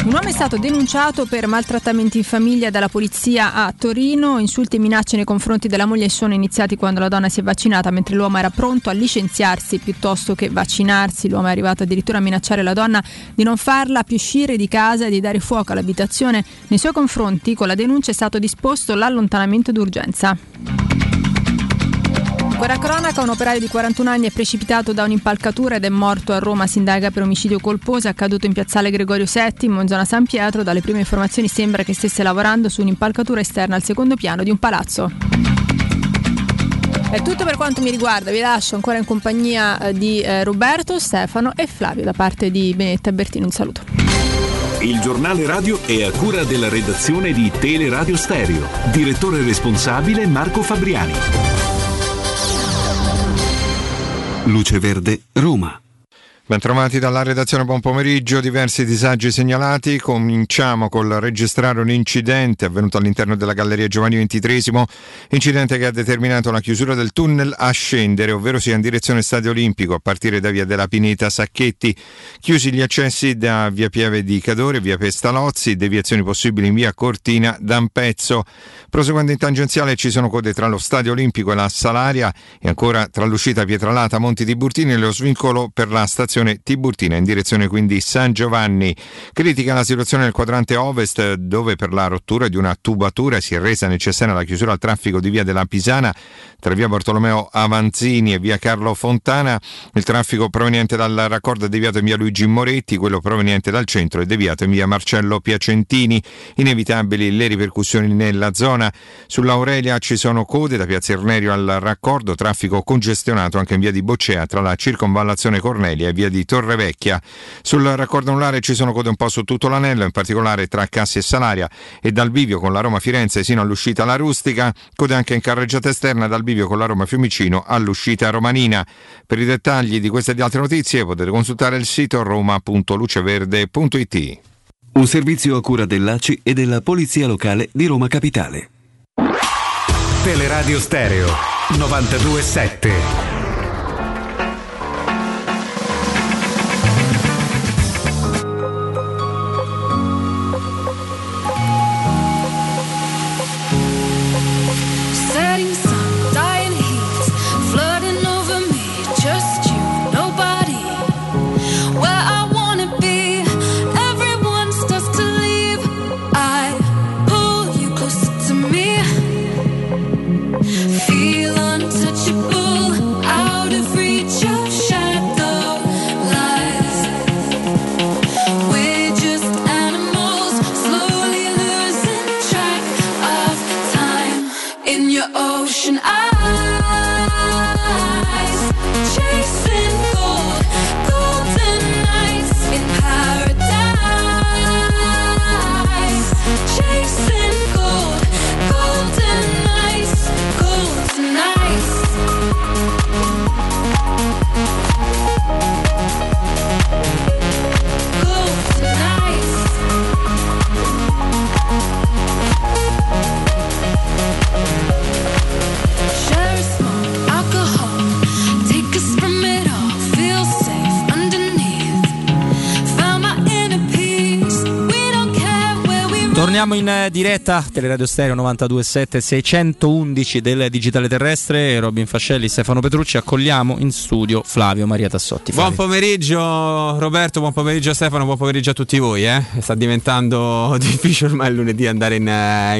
Un uomo è stato denunciato per maltrattamenti in famiglia dalla polizia a Torino. Insulti e minacce nei confronti della moglie sono iniziati quando la donna si è vaccinata, mentre l'uomo era pronto a licenziarsi piuttosto che vaccinarsi. L'uomo è arrivato addirittura a minacciare la donna di non farla più uscire di casa e di dare fuoco all'abitazione. Nei suoi confronti, con la denuncia, è stato disposto l'allontanamento d'urgenza. Ancora cronaca, un operaio di quarantuno anni è precipitato da un'impalcatura ed è morto a Roma. Si indaga per omicidio colposo, accaduto in piazzale Gregorio settimo, in zona San Pietro. Dalle prime informazioni sembra che stesse lavorando su un'impalcatura esterna al secondo piano di un palazzo. È tutto per quanto mi riguarda, vi lascio ancora in compagnia di Roberto, Stefano e Flavio. Da parte di Benetta Bertino un saluto. Il giornale radio è a cura della redazione di Teleradio Stereo. Direttore responsabile Marco Fabriani. Luce Verde, Roma. Bentrovati dalla redazione, buon pomeriggio. Diversi disagi segnalati. Cominciamo col registrare un incidente avvenuto all'interno della Galleria Giovanni ventitreesimo, incidente che ha determinato la chiusura del tunnel a scendere, ovvero sia in direzione Stadio Olimpico, a partire da via della Pineta Sacchetti. Chiusi gli accessi da via Pieve di Cadore, via Pestalozzi, deviazioni possibili in via Cortina d'Ampezzo. Proseguendo in tangenziale ci sono code tra lo Stadio Olimpico e la Salaria e ancora tra l'uscita Pietralata, Monti Tiburtini e lo svincolo per la stazione Tiburtina in direzione quindi San Giovanni. Critica la situazione nel quadrante ovest, dove per la rottura di una tubatura si è resa necessaria la chiusura al traffico di via della Pisana tra via Bartolomeo Avanzini e via Carlo Fontana. Il traffico proveniente dal raccordo è deviato in via Luigi Moretti, quello proveniente dal centro è deviato in via Marcello Piacentini. Inevitabili le ripercussioni nella zona. Sull'Aurelia ci sono code da piazza Irnerio al raccordo, traffico congestionato anche in via di Boccea tra la circonvallazione Cornelia e via di Torrevecchia. Sul raccordo anulare ci sono code un po' su tutto l'anello, in particolare tra Cassi e Salaria e dal bivio con la Roma Firenze sino all'uscita alla Rustica, code anche in carreggiata esterna dal bivio con la Roma Fiumicino all'uscita Romanina. Per i dettagli di queste e di altre notizie potete consultare il sito roma punto luceverde punto it. Un servizio a cura dell'A C I e della Polizia Locale di Roma Capitale. Teleradio Stereo novantadue sette. Sure. Torniamo in diretta, Teleradio Stereo novantadue sette, seicentoundici del Digitale Terrestre. Robin Fascelli, Stefano Petrucci, accogliamo in studio Flavio Maria Tassotti. Buon pomeriggio Roberto, buon pomeriggio Stefano, buon pomeriggio a tutti voi. eh? Sta diventando difficile ormai il lunedì andare in,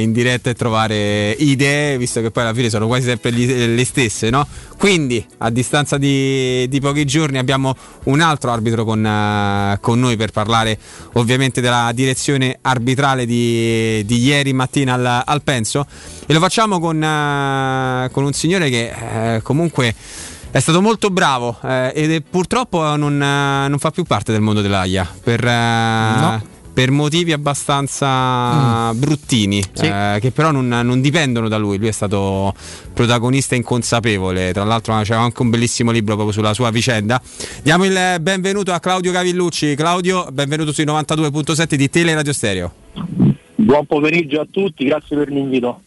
in diretta e trovare idee, visto che poi alla fine sono quasi sempre gli, le stesse, no? Quindi a distanza di, di pochi giorni abbiamo un altro arbitro con, con noi per parlare ovviamente della direzione arbitrale di Di, di ieri mattina al, al Penso, e lo facciamo con, uh, con un signore che uh, comunque è stato molto bravo uh, ed è, purtroppo non, uh, non fa più parte del mondo dell'AIA per, uh, no. per motivi abbastanza mm. bruttini, sì. uh, che però non, non dipendono da lui. Lui è stato protagonista inconsapevole, tra l'altro c'è anche un bellissimo libro proprio sulla sua vicenda. Diamo il benvenuto a Claudio Cavillucci. Claudio, benvenuto sui novantadue sette di Teleradio Stereo. Buon pomeriggio a tutti, grazie per l'invito.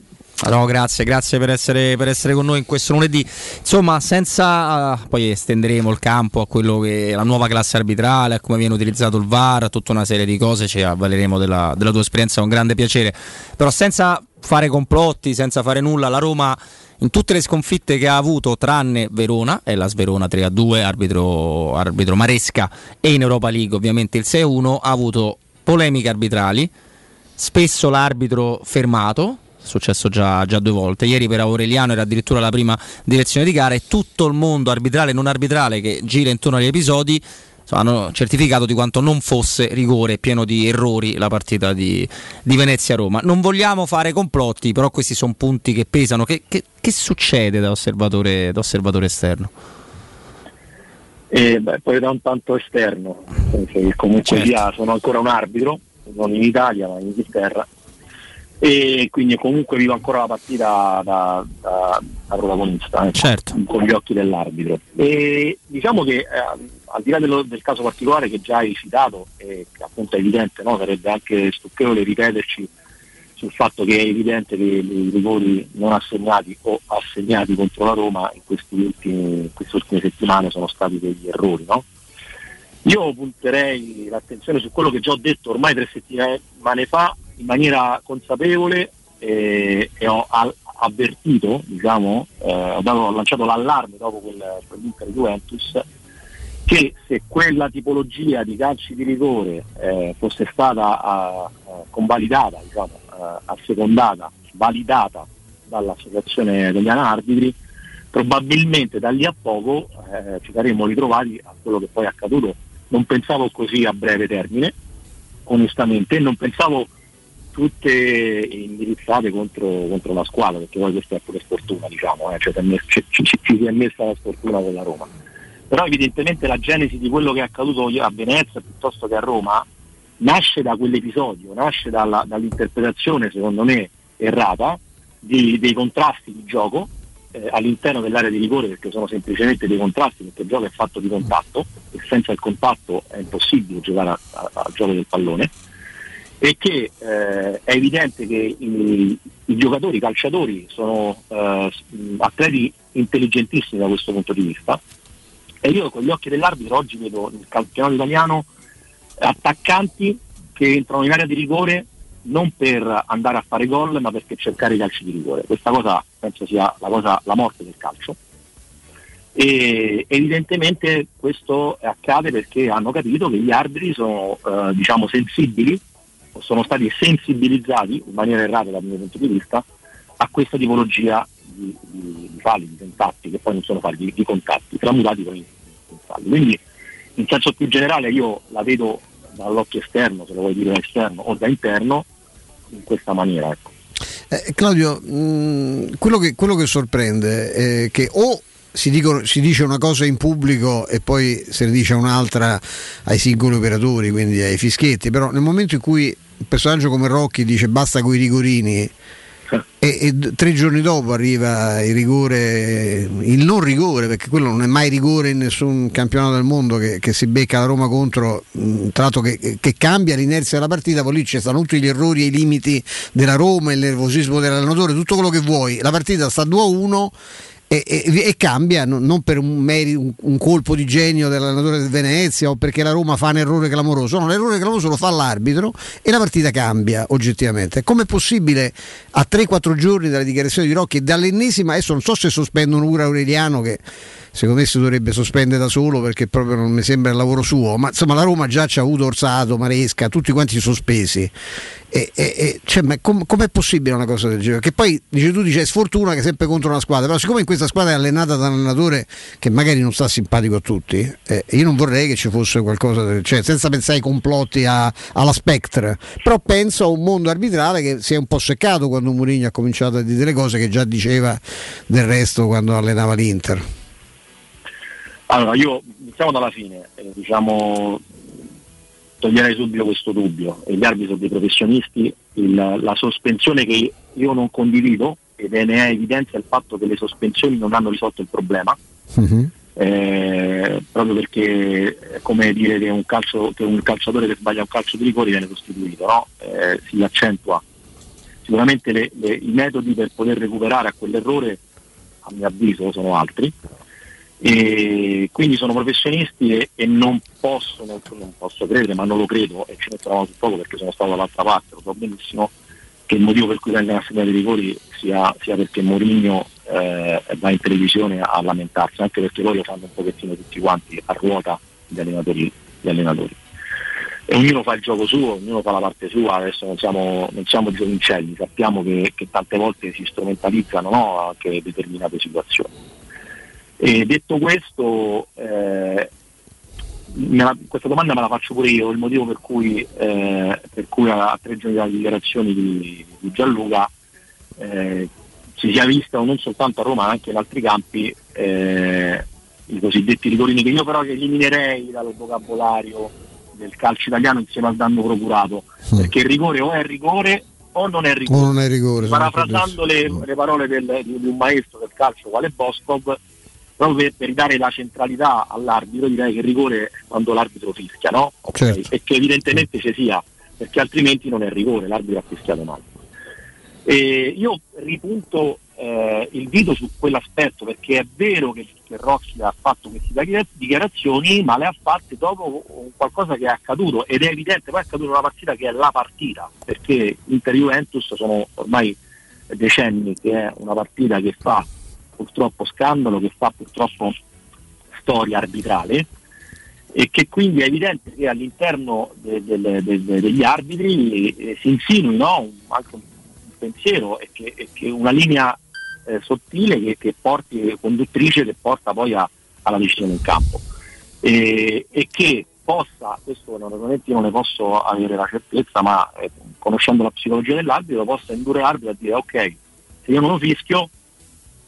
No, grazie, grazie per essere, per essere con noi in questo lunedì. Insomma, senza uh, poi estenderemo il campo a quello che la nuova classe arbitrale, a come viene utilizzato il VAR, a tutta una serie di cose, ci avvaleremo della, della tua esperienza con grande piacere. Però senza fare complotti, senza fare nulla, la Roma in tutte le sconfitte che ha avuto, tranne Verona, è la Sverona tre a due, arbitro, arbitro Maresca, e in Europa League ovviamente il sei a uno, ha avuto polemiche arbitrali, spesso l'arbitro fermato, successo già, già due volte, ieri per Aureliano era addirittura la prima direzione di gara, e tutto il mondo arbitrale e non arbitrale che gira intorno agli episodi hanno certificato di quanto non fosse rigore, pieno di errori, la partita di, di Venezia-Roma. Non vogliamo fare complotti, però questi sono punti che pesano. Che, che, che succede da osservatore, da osservatore esterno? Eh, beh, poi da un tanto esterno, perché comunque certo. sia, sono ancora un arbitro, non in Italia ma in Inghilterra, e quindi comunque vivo ancora la partita da, da, da protagonista, eh, certo. con gli occhi dell'arbitro. E diciamo che eh, al di là dello, del caso particolare che già hai citato, eh, che appunto è evidente, no? Sarebbe anche stucchevole ripeterci sul fatto che è evidente che i rigori non assegnati o assegnati contro la Roma in queste ultime, queste ultime settimane sono stati degli errori, no? Io punterei l'attenzione su quello che già ho detto ormai tre settimane fa in maniera consapevole, eh, e ho al- avvertito, diciamo, eh, ho, dato, ho lanciato l'allarme dopo quel, quell'Inter-Juventus, che se quella tipologia di calci di rigore eh, fosse stata a, a convalidata, diciamo, a, assecondata, validata dall'Associazione Italiana Arbitri, probabilmente da lì a poco eh, ci saremmo ritrovati a quello che poi è accaduto. Non pensavo così a breve termine, onestamente, non pensavo tutte indirizzate contro, contro la squadra, perché poi questa è pure sfortuna, diciamo, eh, cioè, ci, ci, ci, ci si è messa la sfortuna con la Roma. Però evidentemente la genesi di quello che è accaduto a Venezia piuttosto che a Roma nasce da quell'episodio, nasce dalla, dall'interpretazione, secondo me, errata di, dei contrasti di gioco eh, all'interno dell'area di rigore, perché sono semplicemente dei contrasti, perché il gioco è fatto di contatto e senza il contatto è impossibile giocare al gioco del pallone, e che eh, è evidente che i, i giocatori, i calciatori sono eh, atleti intelligentissimi da questo punto di vista, e io con gli occhi dell'arbitro oggi vedo nel campionato italiano attaccanti che entrano in area di rigore non per andare a fare gol ma perché cercare i calci di rigore. Questa cosa penso sia la cosa, la morte del calcio, e evidentemente questo accade perché hanno capito che gli arbitri sono eh, diciamo sensibili, o sono stati sensibilizzati in maniera errata dal mio punto di vista a questa tipologia di, di, di falli, di contatti, che poi non sono falli, di, di contatti tramutati con i falli. Quindi in senso più generale io la vedo dall'occhio esterno, se lo vuoi dire da esterno o da interno, in questa maniera, ecco. eh, Claudio, mh, quello, che, quello che sorprende è che o si, dicono, si dice una cosa in pubblico e poi se ne dice un'altra ai singoli operatori, quindi ai fischietti, però nel momento in cui un personaggio come Rocchi dice basta coi rigorini, E, e tre giorni dopo arriva il rigore, il non rigore, perché quello non è mai rigore in nessun campionato del mondo che, che si becca la Roma contro, mh, tra l'altro che, che cambia l'inerzia della partita, poi lì ci stanno tutti gli errori e i limiti della Roma, il nervosismo dell'allenatore, tutto quello che vuoi, la partita sta due a uno e, e, e cambia, non per un, meri, un, un colpo di genio dell'allenatore del Venezia o perché la Roma fa un errore clamoroso. No, l'errore clamoroso lo fa l'arbitro e la partita cambia oggettivamente. Com'è possibile a tre quattro giorni dalla dichiarazione di Rocchi e dall'ennesima, adesso non so se sospendono pure Aureliano, che secondo me si dovrebbe sospendere da solo perché proprio non mi sembra il lavoro suo, ma insomma la Roma già ci ha avuto Orsato, Maresca, tutti quanti sospesi, e, e, e, cioè, ma com, com'è possibile una cosa del genere? Che poi dice, tu dice sfortuna che è sempre contro una squadra, però siccome in questa squadra è allenata da un allenatore che magari non sta simpatico a tutti, eh, io non vorrei che ci fosse qualcosa del, cioè, senza pensare ai complotti a, alla Spectre, però penso a un mondo arbitrale che si è un po' seccato quando Mourinho ha cominciato a dire delle cose che già diceva del resto quando allenava l'Inter. Allora, io iniziamo dalla fine, eh, diciamo, toglierei subito questo dubbio, e gli arbitri sono dei professionisti. Il, la sospensione che io non condivido, ed è ne è evidenza il fatto che le sospensioni non hanno risolto il problema, uh-huh. eh, proprio perché è come dire che un, calcio, che un calciatore che sbaglia un calcio di rigore viene sostituito, no? Eh, si accentua. Sicuramente le, le, i metodi per poter recuperare a quell'errore, a mio avviso, sono altri. E quindi sono professionisti e, e non posso, non, non posso credere, ma non lo credo, e ci mettiamo sul fuoco perché sono stato dall'altra parte, lo so benissimo che il motivo per cui vengono assegnati i rigori sia, sia perché Mourinho eh, va in televisione a, a lamentarsi, anche perché loro lo fanno un pochettino tutti quanti a ruota gli allenatori, gli allenatori. E ognuno fa il gioco suo, ognuno fa la parte sua. Adesso non siamo, non siamo giovincelli, sappiamo che, che tante volte si strumentalizzano, no, anche determinate situazioni. E detto questo, eh, la, questa domanda me la faccio pure io, il motivo per cui, eh, per cui a, a tre giorni dalle dichiarazioni di, di Gianluca eh, si sia vista non soltanto a Roma ma anche in altri campi eh, i cosiddetti rigorini, che io però che eliminerei dal vocabolario del calcio italiano insieme al danno procurato, sì. Perché il rigore o è rigore o non è rigore, non è rigore parafrasando le, le parole del, di un maestro del calcio quale Boskov. Proprio per, per dare la centralità all'arbitro, direi che il rigore è quando l'arbitro fischia, no? Okay. Certo. E che evidentemente ci sia, perché altrimenti non è rigore, l'arbitro ha fischiato male. E io ripunto eh, il dito su quell'aspetto, perché è vero che, che Rocchi ha fatto queste dichiarazioni, ma le ha fatte dopo qualcosa che è accaduto, ed è evidente, poi è accaduta una partita che è la partita, perché Inter Juventus sono ormai decenni che è una partita che fa purtroppo scandalo, che fa purtroppo storia arbitrale, e che quindi è evidente che all'interno de, de, de, de, degli arbitri eh, si insinui, no? un, anche un pensiero e che, e che una linea eh, sottile che, che porti, conduttrice, che porta poi a, alla decisione in campo, e, e che possa, questo naturalmente non ne posso avere la certezza, ma eh, conoscendo la psicologia dell'arbitro possa indurre l'arbitro a dire ok, se io non lo fischio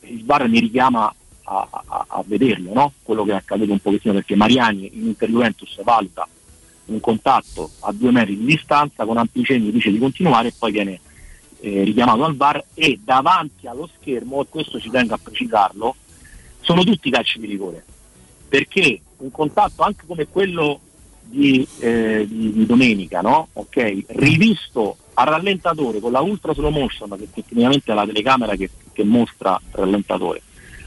il V A R mi richiama a, a, a vederlo, no? Quello che è accaduto un pochettino, perché Mariani in Inter Juventus valuta un contatto a due metri di distanza, con ampi cenni dice di continuare e poi viene eh, richiamato al V A R, e davanti allo schermo, questo ci tengo a precisarlo, sono tutti calci di rigore, perché un contatto anche come quello di, eh, di, di domenica, no? Okay, rivisto a rallentatore con la ultra slow motion, che tecnicamente è la telecamera che, che mostra rallentatore,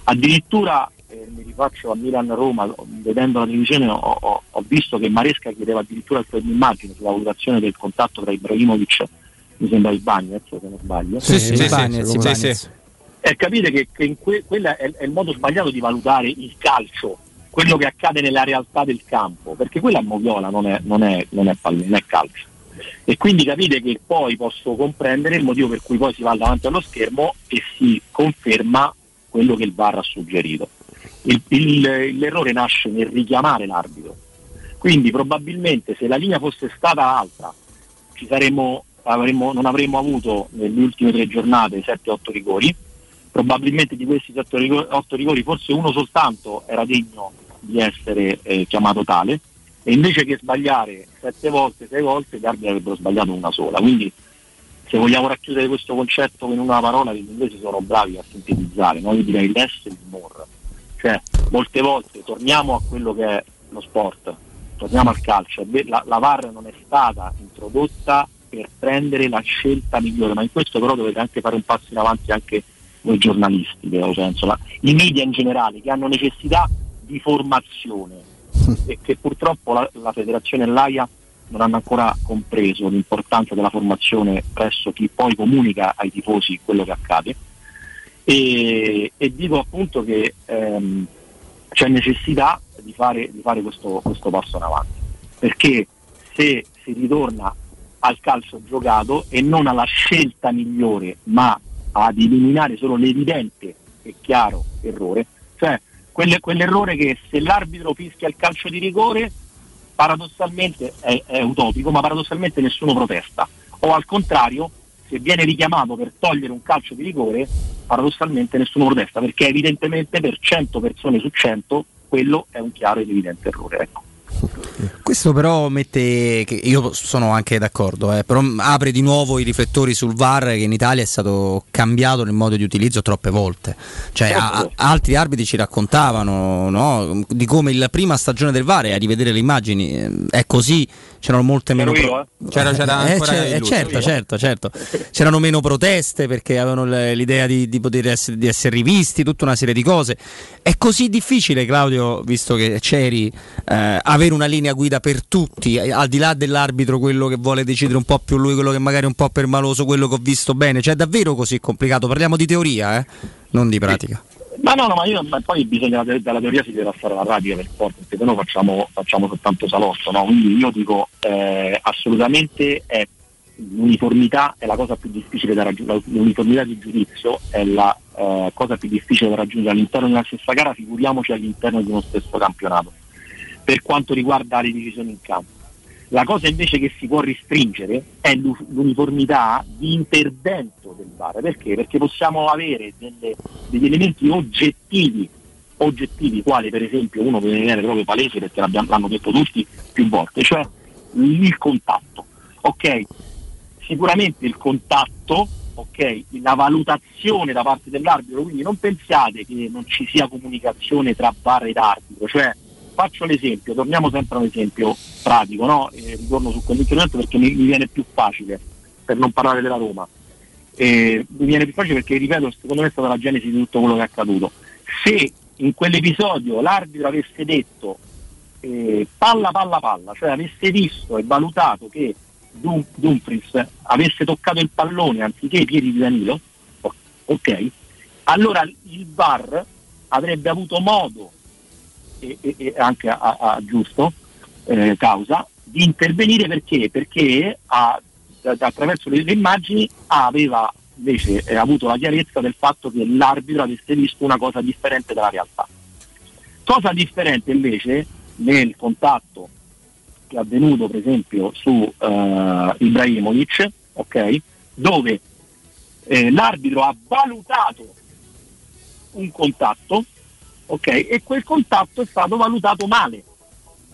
addirittura eh, mi rifaccio a Milan-Roma, vedendo la televisione ho, ho, ho visto che Maresca chiedeva addirittura il premio immagine sulla valutazione del contatto tra Ibrahimovic, mi sembra il Bagnez, se non sbaglio, sì, sì, sì, Bagnez, sì, Bagnez. Sì, sì. E capite che, che in que- quella è, è il modo sbagliato di valutare il calcio, quello che accade nella realtà del campo, perché quella è moviola, non è, non è, non è pallone, non è calcio. E quindi capite che poi posso comprendere il motivo per cui poi si va davanti allo schermo e si conferma quello che il V A R ha suggerito. Il, il, l'errore nasce nel richiamare l'arbitro, quindi probabilmente se la linea fosse stata alta ci saremmo, avremmo, non avremmo avuto nelle ultime tre giornate sette otto rigori, probabilmente di questi sette otto rigori forse uno soltanto era degno di essere eh, chiamato tale, e invece che sbagliare sette volte, sei volte, gli arbitri avrebbero sbagliato una sola. Quindi se vogliamo racchiudere questo concetto in una parola che invece sono bravi a sintetizzare, no? Io direi less is more. Cioè, molte volte torniamo a quello che è lo sport, torniamo al calcio. La, la V A R non è stata introdotta per prendere la scelta migliore, ma in questo però dovete anche fare un passo in avanti anche noi giornalisti, però penso, ma i media in generale, che hanno necessità di formazione e che purtroppo la, la federazione e l'AIA non hanno ancora compreso l'importanza della formazione presso chi poi comunica ai tifosi quello che accade. E, e dico appunto che ehm, c'è necessità di fare, di fare questo, questo passo in avanti, perché se si ritorna al calcio giocato e non alla scelta migliore, ma ad eliminare solo l'evidente e chiaro errore, cioè quelle, quell'errore che se l'arbitro fischia il calcio di rigore paradossalmente è, è utopico, ma paradossalmente nessuno protesta, o al contrario se viene richiamato per togliere un calcio di rigore paradossalmente nessuno protesta, perché evidentemente per cento persone su cento quello è un chiaro ed evidente errore. Ecco. Questo però mette, che io sono anche d'accordo, eh, però apre di nuovo i riflettori sul V A R, che in Italia è stato cambiato nel modo di utilizzo troppe volte. Cioè a, altri arbitri ci raccontavano, no, di come la prima stagione del V A R, a rivedere le immagini, è così, c'erano molte meno pro- c'era, c'era eh, ancora c'era, certo, certo, certo. C'erano meno proteste perché avevano l'idea di, di poter essere, di essere rivisti, tutta una serie di cose. È così difficile, Claudio, visto che c'eri, eh, avere una linea guida per tutti, al di là dell'arbitro, quello che vuole decidere un po' più lui, quello che magari è un po' permaloso, quello che ho visto bene, cioè è davvero così complicato? Parliamo di teoria, eh? Non di pratica. Ma no, no, ma io ma poi bisogna, dalla teoria si deve fare la pratica per forza, perché noi facciamo, facciamo soltanto salotto, no? Quindi io dico, eh, assolutamente è, l'uniformità è la cosa più difficile da raggiungere, l'uniformità di giudizio è la eh, cosa più difficile da raggiungere all'interno della stessa gara, figuriamoci all'interno di uno stesso campionato. Per quanto riguarda le decisioni in campo, la cosa invece che si può restringere è l'uniformità di intervento del V A R. Perché? Perché possiamo avere delle, degli elementi oggettivi, oggettivi, quali per esempio uno che viene proprio palese, perché l'hanno detto tutti più volte, cioè il contatto. Ok, sicuramente il contatto, ok, la valutazione da parte dell'arbitro, quindi non pensiate che non ci sia comunicazione tra V A R ed arbitro, cioè faccio l'esempio, torniamo sempre a un esempio pratico, no? Eh, ritorno su condizionamento perché mi, mi viene più facile, per non parlare della Roma, eh, mi viene più facile perché, ripeto, secondo me è stata la genesi di tutto quello che è accaduto. Se in quell'episodio l'arbitro avesse detto eh, palla palla palla, cioè avesse visto e valutato che Dum- Dumfries avesse toccato il pallone anziché i piedi di Danilo, ok, allora il V A R avrebbe avuto modo E, e, e anche a, a giusto eh, causa di intervenire, perché perché a, da, attraverso le, le immagini aveva invece eh, avuto la chiarezza del fatto che l'arbitro avesse visto una cosa differente dalla realtà. Cosa differente invece nel contatto che è avvenuto per esempio su eh, Ibrahimovic, ok, dove eh, l'arbitro ha valutato un contatto, ok, e quel contatto è stato valutato male,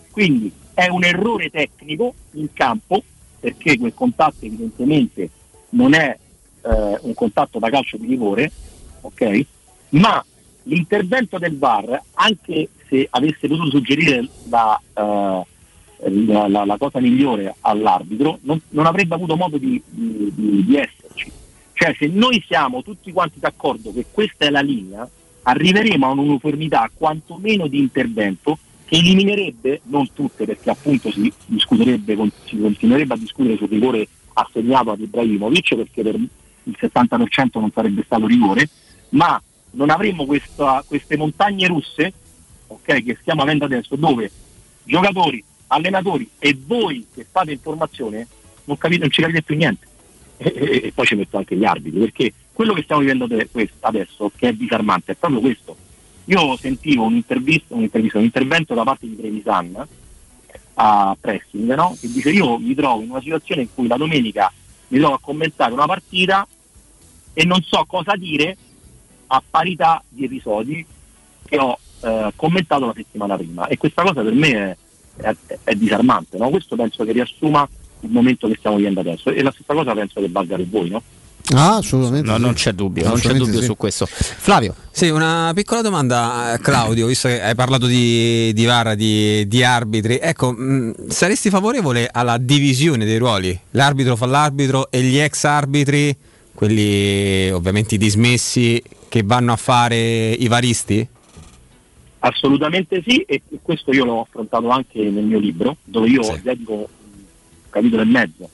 quindi è un errore tecnico in campo, perché quel contatto evidentemente non è eh, un contatto da calcio di rigore, ok, ma l'intervento del V A R, anche se avesse potuto suggerire la, eh, la, la, la cosa migliore all'arbitro, non, non avrebbe avuto modo di, di, di, di esserci. Cioè, se noi siamo tutti quanti d'accordo che questa è la linea, arriveremo a un'uniformità quantomeno di intervento che eliminerebbe, non tutte, perché appunto si discuterebbe, si continuerebbe a discutere sul rigore assegnato ad Ibrahimovic, perché per il settanta per cento non sarebbe stato rigore, ma non avremmo questa, queste montagne russe, ok, che stiamo avendo adesso, dove giocatori, allenatori e voi che fate informazione non capite, non ci capite più niente. E, e, e poi ci metto anche gli arbitri, perché quello che stiamo vivendo adesso, che è disarmante, è proprio questo. Io sentivo un'intervista, un'intervista, un intervento da parte di Trevisan a Pressing, no? Che dice: io mi trovo in una situazione in cui la domenica mi trovo a commentare una partita e non so cosa dire a parità di episodi che ho eh, commentato la settimana prima. E questa cosa per me è, è, è disarmante, no? Questo penso che riassuma il momento che stiamo vivendo adesso, e la stessa cosa penso che valga per voi, no? Ah, assolutamente no, sì. Non c'è dubbio, non c'è dubbio sì. Su questo, Flavio. Sì, una piccola domanda, Claudio, visto che hai parlato di, di V A R, di, di arbitri, ecco, mh, saresti favorevole alla divisione dei ruoli? L'arbitro fa l'arbitro e gli ex arbitri, quelli ovviamente dismessi, che vanno a fare i varisti? Assolutamente sì, e questo io l'ho affrontato anche nel mio libro, dove io sì. dedico un capitolo e mezzo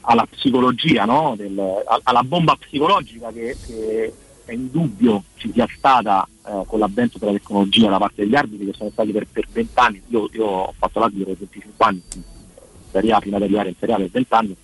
alla psicologia, no? Del, alla bomba psicologica che, che è indubbio ci sia stata eh, con l'avvento della tecnologia da parte degli arbitri, che sono stati per vent'anni, io, io ho fatto l'arbitro per venticinque anni, Serie A, prima di arrivare in Serie A per vent'anni,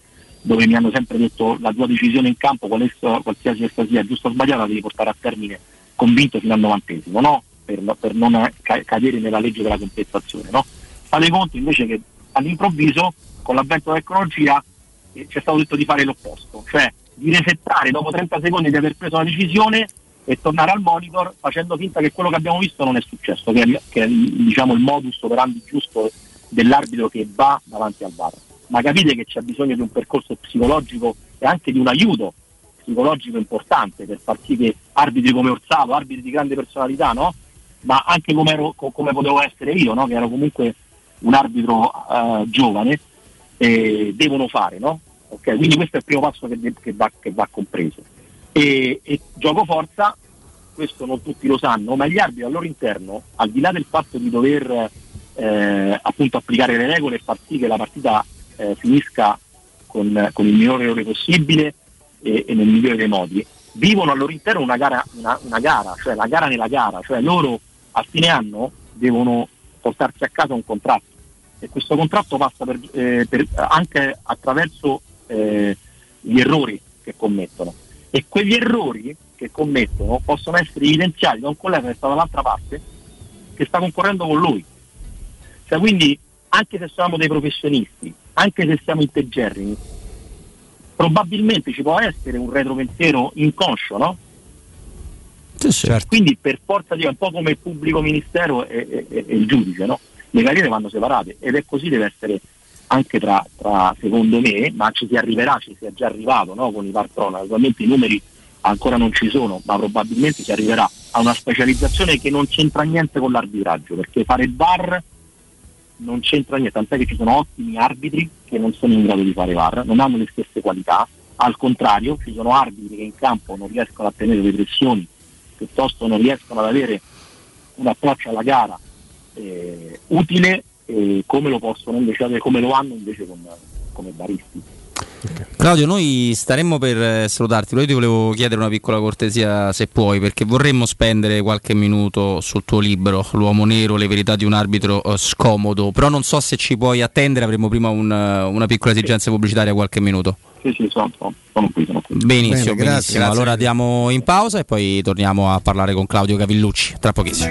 dove mi hanno sempre detto la tua decisione in campo, qualsiasi essa sia, giusta o sbagliata, devi portare a termine convinto fino al novantesimo, no? per, per non ca- cadere nella legge della compensazione, no? Fate conto invece che all'improvviso, con l'avvento della tecnologia, eh, ci è stato detto di fare l'opposto, cioè di resettare dopo trenta secondi di aver preso una decisione e tornare al monitor facendo finta che quello che abbiamo visto non è successo, che è, che è diciamo il modus operandi giusto dell'arbitro che va davanti al VAR. Ma capite che c'è bisogno di un percorso psicologico e anche di un aiuto psicologico importante per far sì che arbitri come Orsavo, arbitri di grande personalità, no? Ma anche come, ero, come potevo essere io, no? Che ero comunque un arbitro eh, giovane, eh, devono fare, no? Okay? Quindi questo è il primo passo che, che, va, che va compreso. E, e gioco forza, questo non tutti lo sanno, ma gli arbitri al loro interno, al di là del fatto di dover eh, appunto applicare le regole e far sì che la partita Eh, finisca con, con il minore errore possibile e, e nel migliore dei modi, vivono al loro interno una gara, una, una gara, cioè la gara nella gara, cioè loro a fine anno devono portarsi a casa un contratto, e questo contratto passa per, eh, per, anche attraverso eh, gli errori che commettono, e quegli errori che commettono possono essere evidenziati da un collega che sta dall'altra parte, che sta concorrendo con lui, cioè quindi anche se siamo dei professionisti, anche se siamo integerrimi, probabilmente ci può essere un retropensiero inconscio, no? Sì, certo. Quindi per forza di un po' come il pubblico ministero e, e, e il giudice, no? Le carriere vanno separate, ed è così deve essere anche tra, tra secondo me, ma ci si arriverà, ci si è già arrivato, no? Con i Vartrona, naturalmente i numeri ancora non ci sono, ma probabilmente si arriverà a una specializzazione che non c'entra niente con l'arbitraggio, perché fare il VAR non c'entra niente, tant'è che ci sono ottimi arbitri che non sono in grado di fare VAR, non hanno le stesse qualità, al contrario ci sono arbitri che in campo non riescono a tenere le pressioni, piuttosto non riescono ad avere un approccio alla gara eh, utile eh, come lo possono invece, come lo hanno invece con, come baristi. Okay. Claudio, noi staremmo per salutarti, però io ti volevo chiedere una piccola cortesia, se puoi, perché vorremmo spendere qualche minuto sul tuo libro L'uomo nero, le verità di un arbitro scomodo, però non so se ci puoi attendere, avremo prima un, una piccola esigenza pubblicitaria, qualche minuto. Sì, sì, sono, sono qui, sono qui. Benissimo, Bene, grazie, grazie. Allora diamo in pausa e poi torniamo a parlare con Claudio Cavillucci tra pochissimo.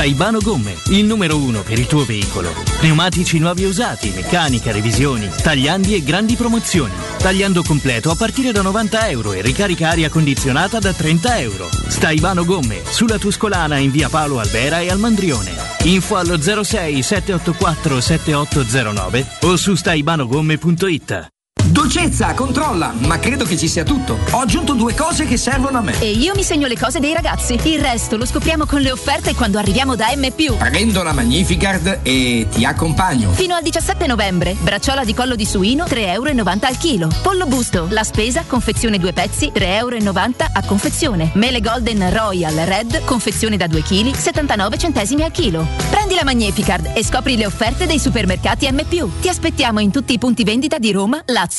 Caivano Gomme, il numero uno per il tuo veicolo. Pneumatici nuovi e usati, meccanica, revisioni, tagliandi e grandi promozioni. Tagliando completo a partire da novanta euro e ricarica aria condizionata da trenta euro. Staivano Gomme, sulla Tuscolana in via Paolo Albera e al Mandrione. Info allo zero sei sette otto quattro sette otto zero nove o su staivanogomme punto it. Dolcezza, controlla, ma credo che ci sia tutto. Ho aggiunto due cose che servono a me. E io mi segno le cose dei ragazzi. Il resto lo scopriamo con le offerte quando arriviamo da M+. Prendo la Magnificard e ti accompagno. Fino al diciassette novembre, bracciola di collo di suino tre e novanta euro al chilo. Pollo busto, la spesa, confezione due pezzi, tre e novanta euro a confezione. Mele Golden Royal Red, confezione da due chili, settantanove centesimi al chilo. Prendi la Magnificard e scopri le offerte dei supermercati M+. Ti aspettiamo in tutti i punti vendita di Roma, Lazio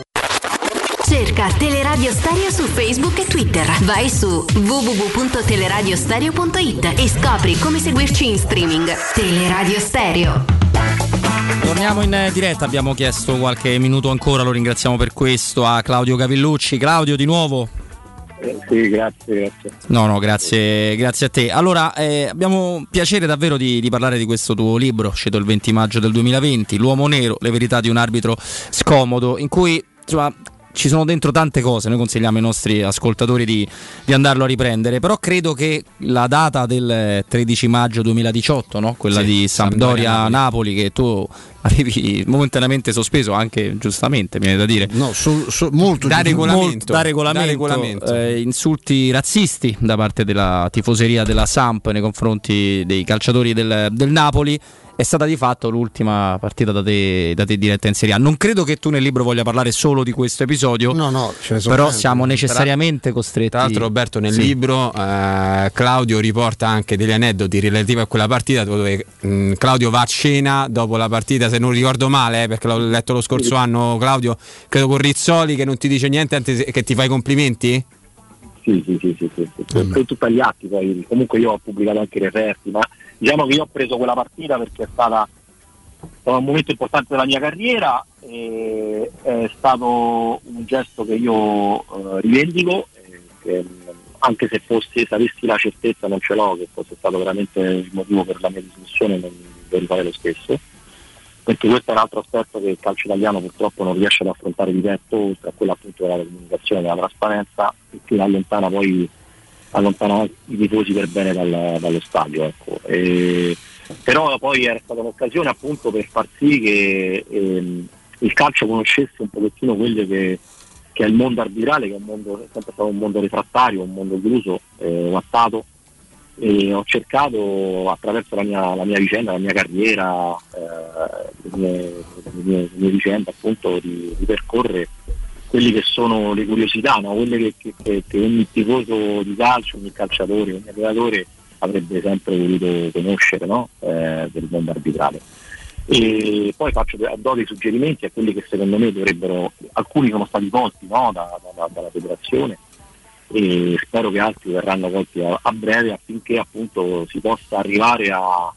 Cerca Teleradio Stereo su Facebook e Twitter. Vai su w w w punto teleradiostereo punto it e scopri come seguirci in streaming. Teleradio Stereo. Torniamo in diretta, abbiamo chiesto qualche minuto ancora, lo ringraziamo per questo a Claudio Cavillucci. Claudio, di nuovo. Eh, sì, grazie, grazie. No, no, grazie, grazie a te. Allora, eh, abbiamo piacere davvero di, di parlare di questo tuo libro, uscito il venti maggio del duemilaventi, L'uomo nero, le verità di un arbitro scomodo, in cui, insomma, ci sono dentro tante cose. Noi consigliamo ai nostri ascoltatori di, di andarlo a riprendere, però credo che la data del tredici maggio duemiladiciotto, no? Quella sì, di Sampdoria-Napoli, che tu avevi momentaneamente sospeso, anche giustamente, mi viene da dire, no, so, so, molto, da, regolamento, molto da regolamento, da regolamento. Eh, insulti razzisti da parte della tifoseria della Samp nei confronti dei calciatori del, del Napoli. È stata di fatto l'ultima partita da te, da te diretta in Serie A. Non credo che tu nel libro voglia parlare solo di questo episodio, no, no, ce ne sono, però sempre. Siamo necessariamente tra, costretti. Tra l'altro, Roberto, nel sì. libro eh, Claudio riporta anche degli aneddoti relativi a quella partita dove mh, Claudio va a cena dopo la partita, se non ricordo male, eh, perché l'ho letto lo scorso sì. anno, Claudio, credo con Rizzoli, che non ti dice niente, anzi, che ti fa i complimenti? Sì, sì, sì, sì, sì, sì. Mm. Tu pagli atti, poi comunque io ho pubblicato anche i referti, ma diciamo che io ho preso quella partita perché è stata un momento importante della mia carriera, e è stato un gesto che io eh, rivendico, eh, che, anche se fosse, se avessi la certezza, non ce l'ho, che fosse stato veramente il motivo per la mia dismissione, non devo fare lo stesso, perché questo è un altro aspetto che il calcio italiano purtroppo non riesce ad affrontare diretto, oltre a quello appunto della comunicazione, della trasparenza, e che allontana poi allontanano i tifosi per bene dal, dallo stadio, ecco. E, però poi era stata un'occasione appunto per far sì che ehm, il calcio conoscesse un pochettino quello che, che è il mondo arbitrale, che è, un mondo, è sempre stato un mondo refrattario, un mondo chiuso, eh, guattato, E ho cercato, attraverso la mia, la mia vicenda, la mia carriera, eh, le, mie, le, mie, le mie vicende appunto, di, di percorrere quelle che sono le curiosità, no? Quelle che, che, che, che ogni tifoso di calcio, ogni calciatore, ogni allenatore avrebbe sempre voluto conoscere, no? eh, del mondo arbitrale. E poi faccio, do dei suggerimenti a quelli che secondo me dovrebbero, alcuni sono stati colti, no? da, da, dalla federazione, e spero che altri verranno colti a, a breve, affinché appunto si possa arrivare a,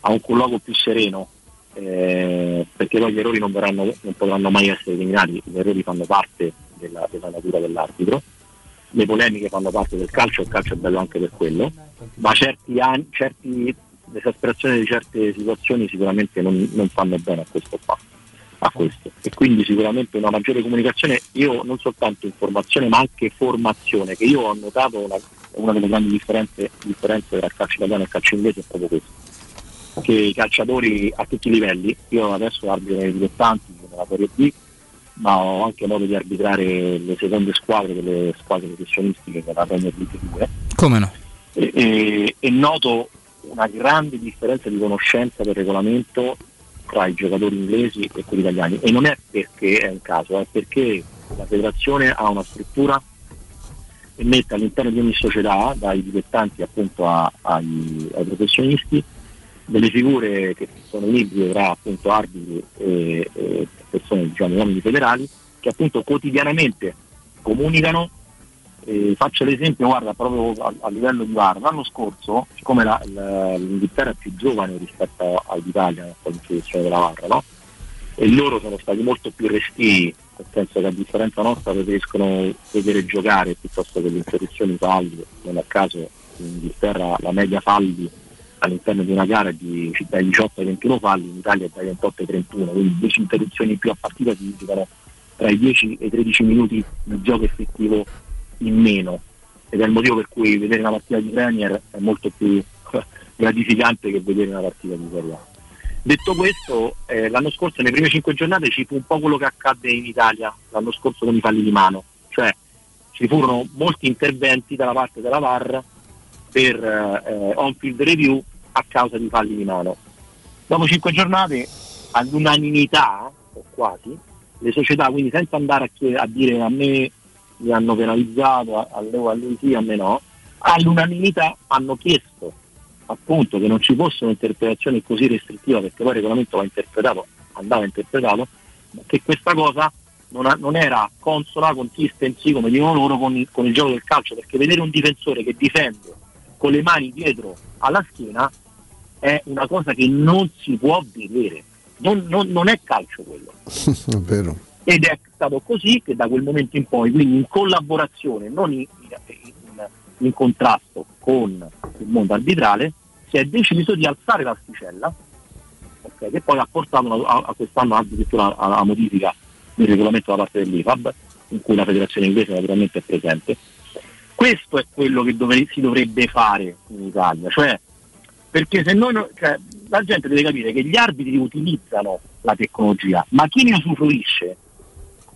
a un colloquio più sereno, eh, perché poi gli errori non, verranno, non potranno mai essere eliminati, gli errori fanno parte della, della natura dell'arbitro, le polemiche fanno parte del calcio, il calcio è bello anche per quello, ma certi, an- certi l'esasperazione di certe situazioni sicuramente non, non fanno bene a questo qua, a questo, e quindi sicuramente una maggiore comunicazione, io non soltanto informazione ma anche formazione, che io ho notato una, una delle grandi differenze, differenze tra il calcio italiano e il calcio inglese è proprio questo, che i calciatori a tutti i livelli, io adesso arbitro nei dilettanti nella Serie B, ma ho anche modo di arbitrare le seconde squadre delle squadre professionistiche della Premier League due, come no, e, e, e noto una grande differenza di conoscenza del regolamento tra i giocatori inglesi e quelli italiani, e non è perché è un caso, è perché la federazione ha una struttura e mette all'interno di ogni società, dai dilettanti appunto a, ai, ai professionisti, delle figure che sono un ibrido tra appunto arbitri e, e persone, diciamo, uomini federali, che appunto quotidianamente comunicano. Eh, faccio l'esempio, guarda, proprio a, a livello di V A R, l'anno scorso, siccome la, la, l'Inghilterra è più giovane rispetto all'Italia nella introduzione della V A R, no? E loro sono stati molto più restii, nel senso che a differenza nostra preferiscono vedere giocare piuttosto che le interruzioni falli. Non a caso in Inghilterra la media falli all'interno di una gara è di, dai diciotto ai ventuno falli, in Italia è dai ventotto ai trentuno, quindi dieci interruzioni più a partita significano tra i dieci e i tredici minuti di gioco effettivo in meno, ed è il motivo per cui vedere una partita di Premier è molto più gratificante che vedere una partita di Serie A. Detto questo, eh, l'anno scorso nelle prime cinque giornate ci fu un po' quello che accadde in Italia l'anno scorso con i falli di mano, cioè ci furono molti interventi dalla parte della V A R per eh, on-field review a causa di falli di mano. Dopo cinque giornate all'unanimità, o quasi, le società, quindi senza andare a, chied- a dire a me mi hanno penalizzato, a lui sì, a me no, all'unanimità hanno chiesto appunto che non ci fosse un'interpretazione così restrittiva, perché poi il regolamento va interpretato, andava interpretato, che questa cosa non, ha, non era consona, consistency, come dicono loro, con il, con il gioco del calcio, perché vedere un difensore che difende con le mani dietro alla schiena è una cosa che non si può vedere, non, non, non è calcio quello. È vero. Ed è stato così che da quel momento in poi, quindi in collaborazione, non in, in, in contrasto con il mondo arbitrale, si è deciso di alzare l'asticella, okay, che poi ha portato a, a quest'anno addirittura alla modifica del regolamento da parte dell'I F A B, in cui la federazione inglese naturalmente è presente. Questo è quello che dovre, si dovrebbe fare in Italia, cioè perché se noi, cioè, la gente deve capire che gli arbitri utilizzano la tecnologia, ma chi ne usufruisce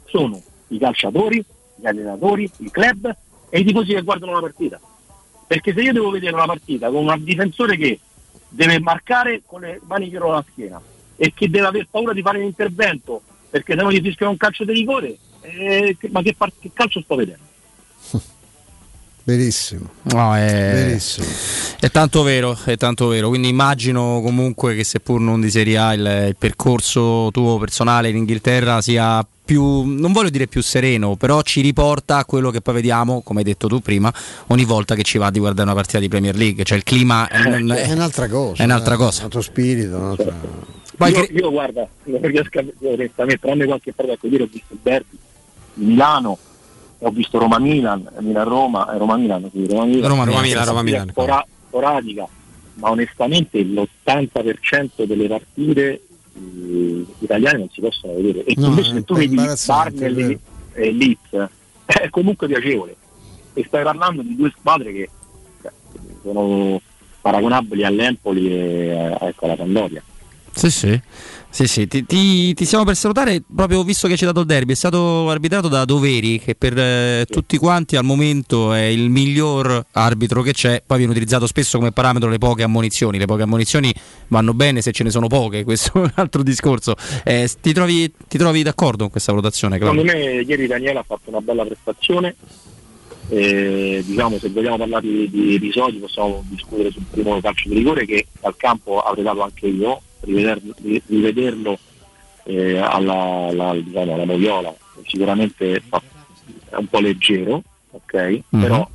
sono i calciatori, gli allenatori, i club e i tifosi che guardano la partita. Perché se io devo vedere una partita con un difensore che deve marcare con le mani dietro la schiena e che deve aver paura di fare un intervento perché se no gli fischiano un calcio di rigore, eh, ma che, par- che calcio sto vedendo? Verissimo. No, è... Verissimo, è tanto vero, è tanto vero. Quindi immagino comunque che seppur non di Serie A il, il percorso tuo personale in Inghilterra sia più, non voglio dire più sereno, però ci riporta a quello che poi vediamo, come hai detto tu prima, ogni volta che ci va di guardare una partita di Premier League, cioè il clima è, un, è, è un'altra cosa, è un'altra cosa, un altro spirito, un'altra... Poi io, io guarda, non riesco a vedere, tranne qualche parola, ecco, io ho visto il derby di Milano, ho visto Roma Milan, Milan Roma, Roma Milan, sì, Roma Milan, Roma Milan, Roma Milan, sporadica, ma onestamente l'ottanta per cento delle partite eh, italiane non si possono vedere, e no, invece se tu vedi Barney e Leeds è comunque piacevole, e stai parlando di due squadre che sono paragonabili all'Empoli e ecco alla Sampdoria. Sì, sì. Sì, sì, ti, ti, ti stiamo per salutare, proprio visto che ci hai dato il derby. È stato arbitrato da Doveri, che per eh, sì. tutti quanti al momento è il miglior arbitro che c'è. Poi viene utilizzato spesso come parametro le poche ammonizioni. Le poche ammonizioni vanno bene se ce ne sono poche, questo è un altro discorso. Eh, ti, trovi, ti trovi d'accordo con questa valutazione, Claudio? Secondo me ieri Daniele ha fatto una bella prestazione. Eh, diciamo, se vogliamo parlare di episodi possiamo discutere sul primo calcio di rigore, che dal campo avrei dato anche io. Rivederlo, rivederlo eh, alla, alla, diciamo, alla Moviola sicuramente è un po' leggero, ok, mm-hmm. però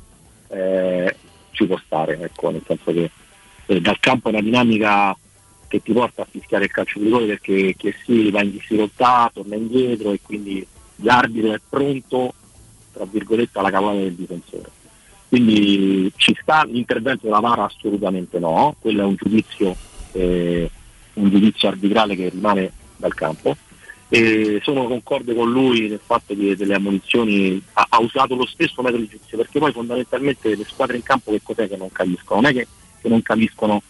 eh, ci può stare, ecco, nel senso che eh, dal campo è una dinamica che ti porta a fischiare il calcio di rigore, perché che si va in difficoltà, torna indietro e quindi l'arbitro è pronto, tra virgolette, alla cavolata del difensore. Quindi ci sta. L'intervento della VAR assolutamente no, quello è un giudizio eh, un giudizio arbitrale che rimane dal campo, e sono concorde con lui nel fatto che delle ammonizioni ha, ha usato lo stesso metodo di giudizio, perché poi fondamentalmente le squadre in campo che cos'è che non capiscono? Non è che, che non capiscono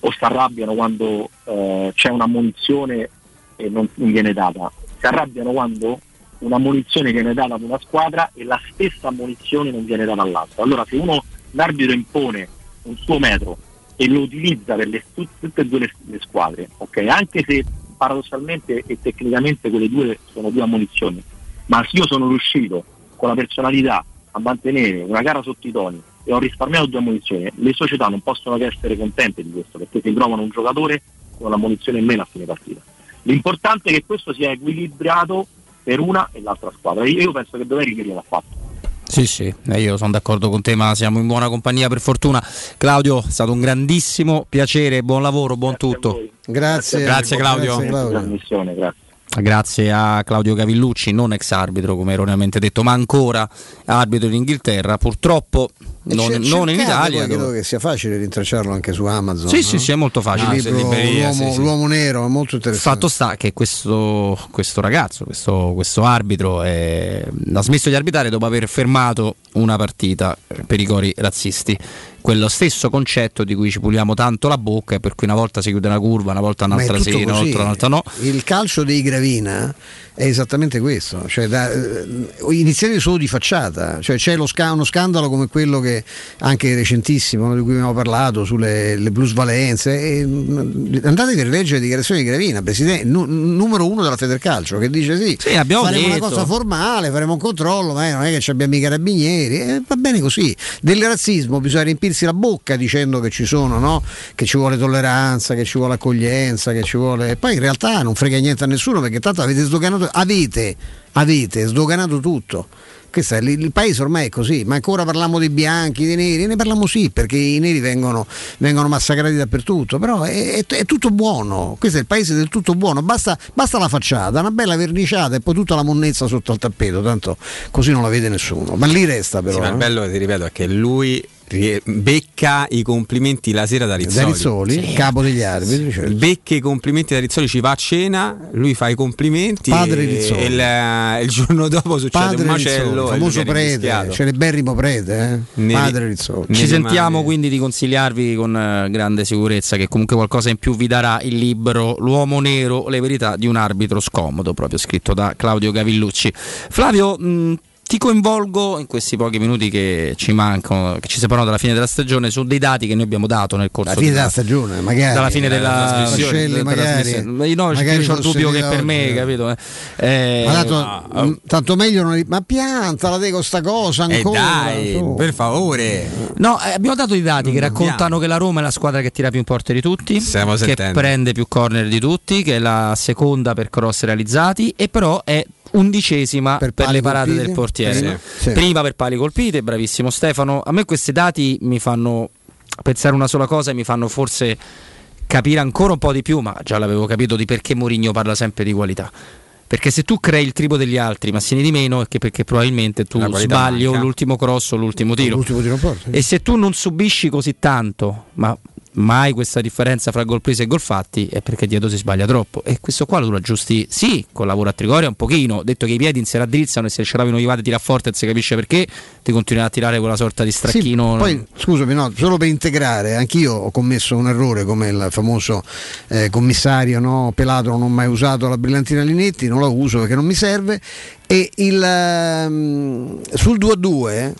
o si arrabbiano quando eh, c'è un'ammonizione e non viene data, si arrabbiano quando un'ammonizione viene data ad una squadra e la stessa ammonizione non viene data all'altra. Allora se uno, l'arbitro impone un suo metro e lo utilizza per le, tutte e due le, le squadre, ok, anche se paradossalmente e tecnicamente quelle due sono due ammonizioni, ma se io sono riuscito con la personalità a mantenere una gara sotto i toni e ho risparmiato due ammonizioni, le società non possono che essere contente di questo, perché si trovano un giocatore con un'ammonizione in meno a fine partita. L'importante è che questo sia equilibrato per una e l'altra squadra, e io penso che Doveri che l'ha fatto. Sì, sì, io sono d'accordo con te, ma siamo in buona compagnia per fortuna. Claudio, è stato un grandissimo piacere, buon lavoro, buon grazie tutto. Grazie, grazie, grazie Claudio. Grazie, Claudio. Grazie. Grazie a Claudio Cavillucci, non ex arbitro come erroneamente detto, ma ancora arbitro in Inghilterra, purtroppo non, non in Italia. Credo dove... che sia facile rintracciarlo anche su Amazon. Sì, no? sì, sì, è molto facile. Ah, libro, libreria, l'uomo, sì, sì. l'uomo nero, è molto interessante. Fatto sta che questo, questo ragazzo, questo, questo arbitro è... ha smesso di arbitrare dopo aver fermato una partita per i cori razzisti. Quello stesso concetto di cui ci puliamo tanto la bocca, per cui una volta si chiude una curva, una volta un'altra sì, un'altra, un'altra no. Il calcio dei Gravina è esattamente questo, cioè da, iniziare solo di facciata, cioè c'è lo sca- uno scandalo come quello che anche recentissimo di cui abbiamo parlato sulle le plusvalenze, e, andate per leggere le dichiarazioni di Gravina, presidente n- numero uno della Federcalcio, che dice sì, sì abbiamo faremo detto. Una cosa formale, faremo un controllo, ma non è che abbiamo i carabinieri, eh, va bene così. Del razzismo bisogna riempire la bocca dicendo che ci sono, no? Che ci vuole tolleranza, che ci vuole accoglienza, che ci vuole. E poi in realtà non frega niente a nessuno, perché tanto avete sdoganato, avete, avete sdoganato tutto. Questo è, il paese ormai è così, ma ancora parliamo dei bianchi, dei neri, ne parliamo sì, perché i neri vengono, vengono massacrati dappertutto, però è, è, è tutto buono, questo è il paese del tutto buono, basta, basta la facciata, una bella verniciata e poi tutta la monnezza sotto al tappeto, tanto così non la vede nessuno, ma lì resta però. Sì, ma il bello, eh? ti ripeto, è che lui becca i complimenti la sera da Rizzoli, da Rizzoli sì. capo degli arbitri, certo. Becca i complimenti da Rizzoli, ci va a cena, lui fa i complimenti, padre Rizzoli, e il, il giorno dopo succede padre un macello, Rizzoli, famoso prete, celeberrimo prete, eh? ne, padre Rizzoli. Ci sentiamo quindi di consigliarvi con uh, grande sicurezza che comunque qualcosa in più vi darà il libro L'uomo nero, le verità di un arbitro scomodo, proprio scritto da Claudio Cavillucci. Flavio, mh, ti coinvolgo in questi pochi minuti che ci mancano, che ci separano dalla fine della stagione, su dei dati che noi abbiamo dato nel corso della fine della stagione, magari dalla fine della trasmissione. Io non ho dubbio che per me, capito? Eh. Eh, ma tanto, no, m- tanto meglio non... ma piantala te con sta cosa ancora. Eh dai, so. Per favore. No, eh, abbiamo dato i dati che raccontano che la Roma è la squadra che tira più in porta di tutti, stiamo che sentendo. Prende più corner di tutti, che è la seconda per cross realizzati, e però è undicesima per, per le parate colpite, del portiere, prima, sì. prima per pali colpite, bravissimo Stefano. A me questi dati mi fanno pensare una sola cosa e mi fanno forse capire ancora un po' di più, ma già l'avevo capito, di perché Mourinho parla sempre di qualità, perché se tu crei il triplo degli altri ma segni di meno è che perché probabilmente tu sbagli manca. L'ultimo cross o l'ultimo tiro, l'ultimo tiro porta, sì. E se tu non subisci così tanto ma mai questa differenza fra gol presi e gol fatti è perché dietro si sbaglia troppo, e questo qua lo tu aggiusti, sì, col lavoro a Trigoria un pochino, detto che i piedi in se raddrizzano e se ce l'avano Ivate tira forte e si capisce perché, ti continuerà a tirare quella sorta di stracchino. Sì, poi scusami, no, solo per integrare, anch'io ho commesso un errore come il famoso eh, commissario, no, Pelato, non ho mai usato la brillantina Linetti, non la uso perché non mi serve, e il um, sul due a due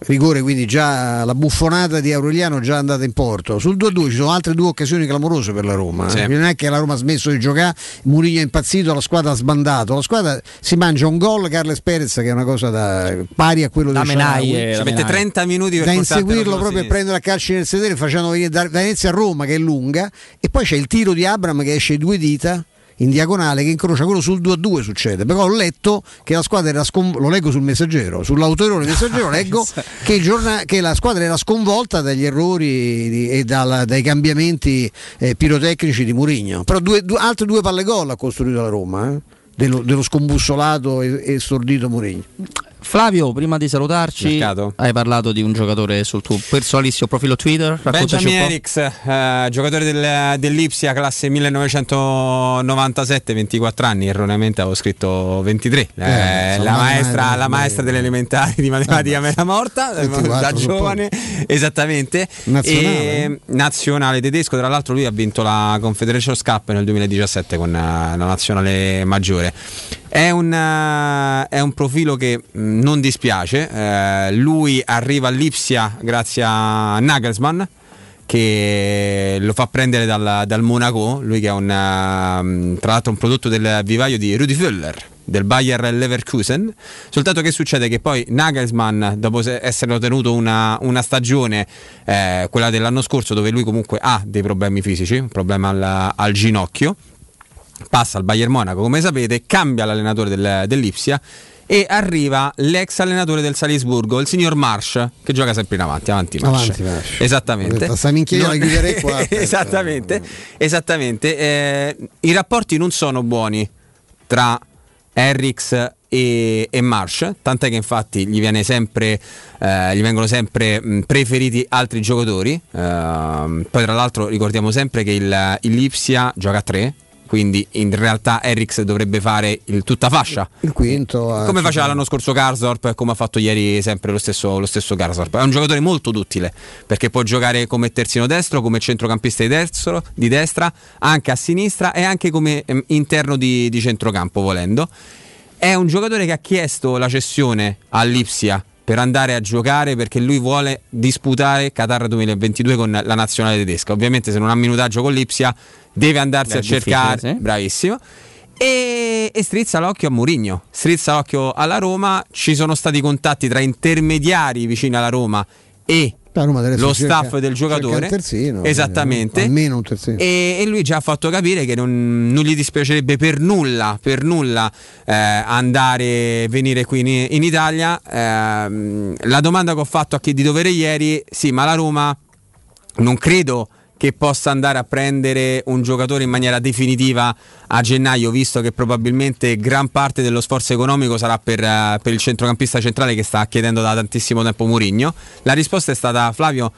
rigore, quindi già la buffonata di Aureliano già andata in porto. Sul due a due ci sono altre due occasioni clamorose per la Roma, sì. Non è che la Roma ha smesso di giocare, Mourinho è impazzito, la squadra ha sbandato, la squadra si mangia un gol Carles Perez che è una cosa da, pari a quello di Menaie, ci mette trenta minuti per da inseguirlo proprio e prendere a calci nel sedere, facendo venire da Venezia a Roma che è lunga, e poi c'è il tiro di Abraham che esce due dita in diagonale che incrocia, quello sul due a due succede, però ho letto che la squadra era scon... lo leggo sul Messaggero, sull'autorevole Messaggero leggo che, il giorna... che la squadra era sconvolta dagli errori di... e dal... dai cambiamenti eh, pirotecnici di Mourinho, però due... Due... altre due palle gol ha costruito la Roma, eh? dello... dello scombussolato e, e stordito Mourinho. Flavio, prima di salutarci, Mercato. Hai parlato di un giocatore sul tuo personalissimo profilo Twitter, Benjamin Eriks, eh, giocatore del, dell'Ipsia, classe millenovecentonovantasette, ventiquattro anni, erroneamente avevo scritto ventitré, eh, eh, la, maestra, la maestra delle elementari di matematica, eh, me era morta ventiquattro, da giovane, esattamente, nazionale. E, nazionale tedesco, tra l'altro lui ha vinto la Confederations Cup nel duemiladiciassette con la nazionale maggiore. È un, uh, è un profilo che mh, non dispiace, eh, lui arriva all'Ipsia grazie a Nagelsmann che lo fa prendere dal, dal Monaco, lui che è un, uh, tra l'altro un prodotto del vivaio di Rudi Völler del Bayer Leverkusen, soltanto che succede che poi Nagelsmann, dopo essere tenuto una, una stagione, eh, quella dell'anno scorso, dove lui comunque ha dei problemi fisici, un problema al, al ginocchio, passa al Bayern Monaco, come sapete, cambia l'allenatore del, dell'Ipsia e arriva l'ex allenatore del Salisburgo, il signor Marsh, che gioca sempre in avanti, avanti Marsh. Avanti, Marsh. Esattamente. Questa minchia la chiuderei qua. Esattamente, esattamente. Eh, i rapporti non sono buoni tra Eriks e, e Marsh, tant'è che infatti gli viene sempre eh, gli vengono sempre mh, preferiti altri giocatori. Eh, poi tra l'altro ricordiamo sempre che il, il Lipsia gioca a tre, quindi in realtà Eriks dovrebbe fare il tutta fascia, il quinto, eh, come faceva l'anno scorso Karsdorp e come ha fatto ieri sempre lo stesso, lo stesso Karsdorp. È un giocatore molto duttile perché può giocare come terzino destro, come centrocampista di, destro, di destra, anche a sinistra e anche come eh, interno di, di centrocampo volendo. È un giocatore che ha chiesto la cessione all'Ipsia per andare a giocare perché lui vuole disputare Qatar duemilaventidue con la nazionale tedesca. Ovviamente se non ha minutaggio con l'Ipsia deve andarsi Beh, a cercare, sì. Bravissimo, e, e strizza l'occhio a Mourinho, strizza l'occhio alla Roma. Ci sono stati contatti tra intermediari vicino alla Roma e la Roma lo staff cerca, del giocatore, un terzino, esattamente, almeno un terzino. E, e lui già ha fatto capire che non, non gli dispiacerebbe per nulla, per nulla eh, andare, venire qui in, in Italia. Eh, la domanda che ho fatto a chi di dovere ieri, sì, ma la Roma non credo che possa andare a prendere un giocatore in maniera definitiva a gennaio, visto che probabilmente gran parte dello sforzo economico sarà per, uh, per il centrocampista centrale che sta chiedendo da tantissimo tempo Mourinho. La risposta è stata: Flavio,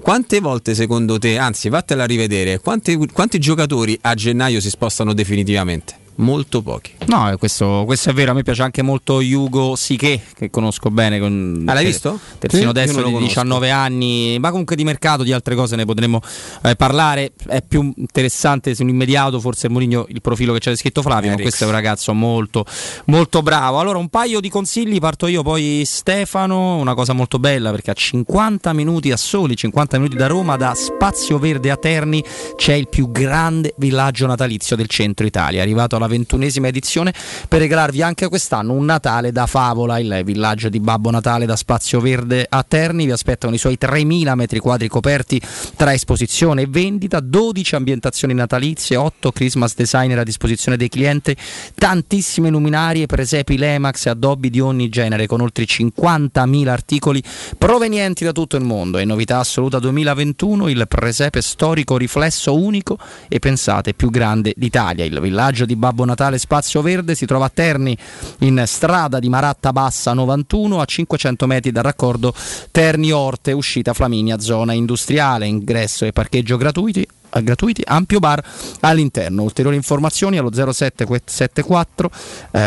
quante volte secondo te, anzi vattela a rivedere, quanti, quanti giocatori a gennaio si spostano definitivamente? Molto pochi. No, questo, questo è vero. A me piace anche molto Yugo Siché, che conosco bene. Con, ah, l'hai che, visto? Terzino sì, destro di diciannove anni, ma comunque di mercato, di altre cose ne potremmo eh, parlare. È più interessante sull'immediato, forse Mourinho, il profilo che c'è scritto Flavio, Eriks. Ma questo è un ragazzo molto molto bravo. Allora, un paio di consigli, parto io, poi Stefano. Una cosa molto bella, perché a cinquanta minuti, a soli cinquanta minuti da Roma, da Spazio Verde a Terni, c'è il più grande villaggio natalizio del centro Italia, arrivato alla ventunesima edizione, per regalarvi anche quest'anno un Natale da favola. Il villaggio di Babbo Natale da Spazio Verde a Terni vi aspettano i suoi tremila metri quadri coperti tra esposizione e vendita, dodici ambientazioni natalizie, otto Christmas designer a disposizione dei clienti, tantissime luminarie, presepi Lemax e addobbi di ogni genere, con oltre cinquantamila articoli provenienti da tutto il mondo. E novità assoluta duemilaventuno, il presepe storico riflesso unico e, pensate, più grande d'Italia. Il villaggio di Babbo Bonatale Spazio Verde, si trova a Terni in strada di Maratta Bassa novantuno, a cinquecento metri dal raccordo Terni Orte, uscita Flaminia zona industriale, ingresso e parcheggio gratuiti, gratuiti, ampio bar all'interno. Ulteriori informazioni allo zero sette settantaquattro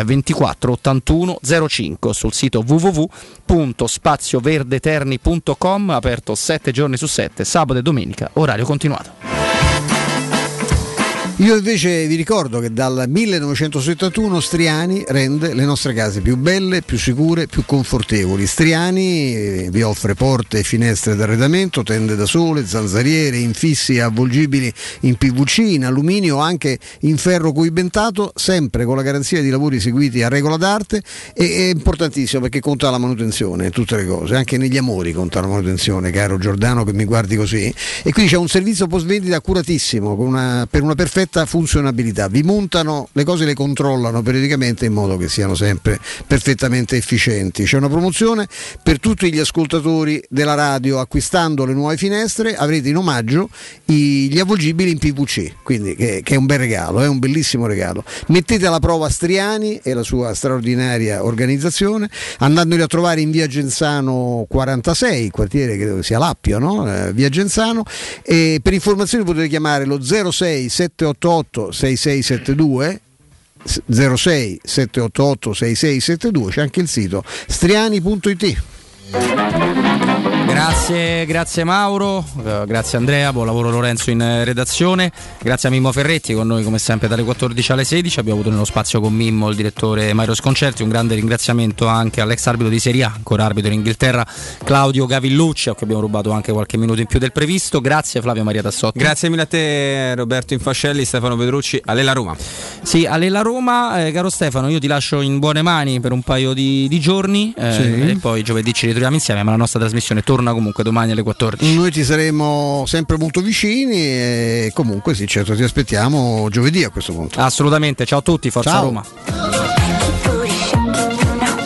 ventiquattro ottantuno zero cinque, sul sito w w w punto spazioverdeterni punto com, aperto sette giorni su sette, sabato e domenica, orario continuato. Io invece vi ricordo che dal millenovecentosettantuno Striani rende le nostre case più belle, più sicure, più confortevoli. Striani vi offre porte e finestre d'arredamento, tende da sole, zanzariere, infissi avvolgibili in P V C, in alluminio o anche in ferro coibentato, sempre con la garanzia di lavori eseguiti a regola d'arte. E è importantissimo perché conta la manutenzione, tutte le cose, anche negli amori conta la manutenzione, caro Giordano che mi guardi così. E quindi c'è un servizio post vendita accuratissimo, con una, per una perfetta funzionabilità. Vi montano le cose, le controllano periodicamente in modo che siano sempre perfettamente efficienti. C'è una promozione per tutti gli ascoltatori della radio: acquistando le nuove finestre avrete in omaggio gli avvolgibili in P V C, quindi che, che è un bel regalo, è un bellissimo regalo. Mettete alla prova Striani e la sua straordinaria organizzazione andandoli a trovare in via Genzano quarantasei, quartiere che sia Lappio, no? eh, via Genzano. E per informazioni potete chiamare lo zero sei sette ottantotto sessantasei settantadue, zero sei sette ottantotto sessantasei settantadue, c'è anche il sito striani punto it. Grazie, grazie Mauro, grazie Andrea, buon lavoro Lorenzo in redazione, grazie a Mimmo Ferretti con noi come sempre dalle quattordici alle sedici. Abbiamo avuto nello spazio con Mimmo il direttore Mario Sconcerti. Un grande ringraziamento anche all'ex arbitro di Serie A, ancora arbitro in Inghilterra, Claudio Gavillucci, a cui abbiamo rubato anche qualche minuto in più del previsto. Grazie Flavio Maria Tassotti. Grazie mille a te Roberto Infascelli, Stefano Pedrucci. Alella Roma. Sì, Alella Roma, eh, caro Stefano, io ti lascio in buone mani per un paio di, di giorni, eh, sì. E poi giovedì ci ritroviamo insieme, ma la nostra trasmissione torna comunque domani alle quattordici. Noi ti saremo sempre molto vicini e comunque sì, certo, ti aspettiamo giovedì a questo punto. Assolutamente, ciao a tutti, forza ciao. Roma.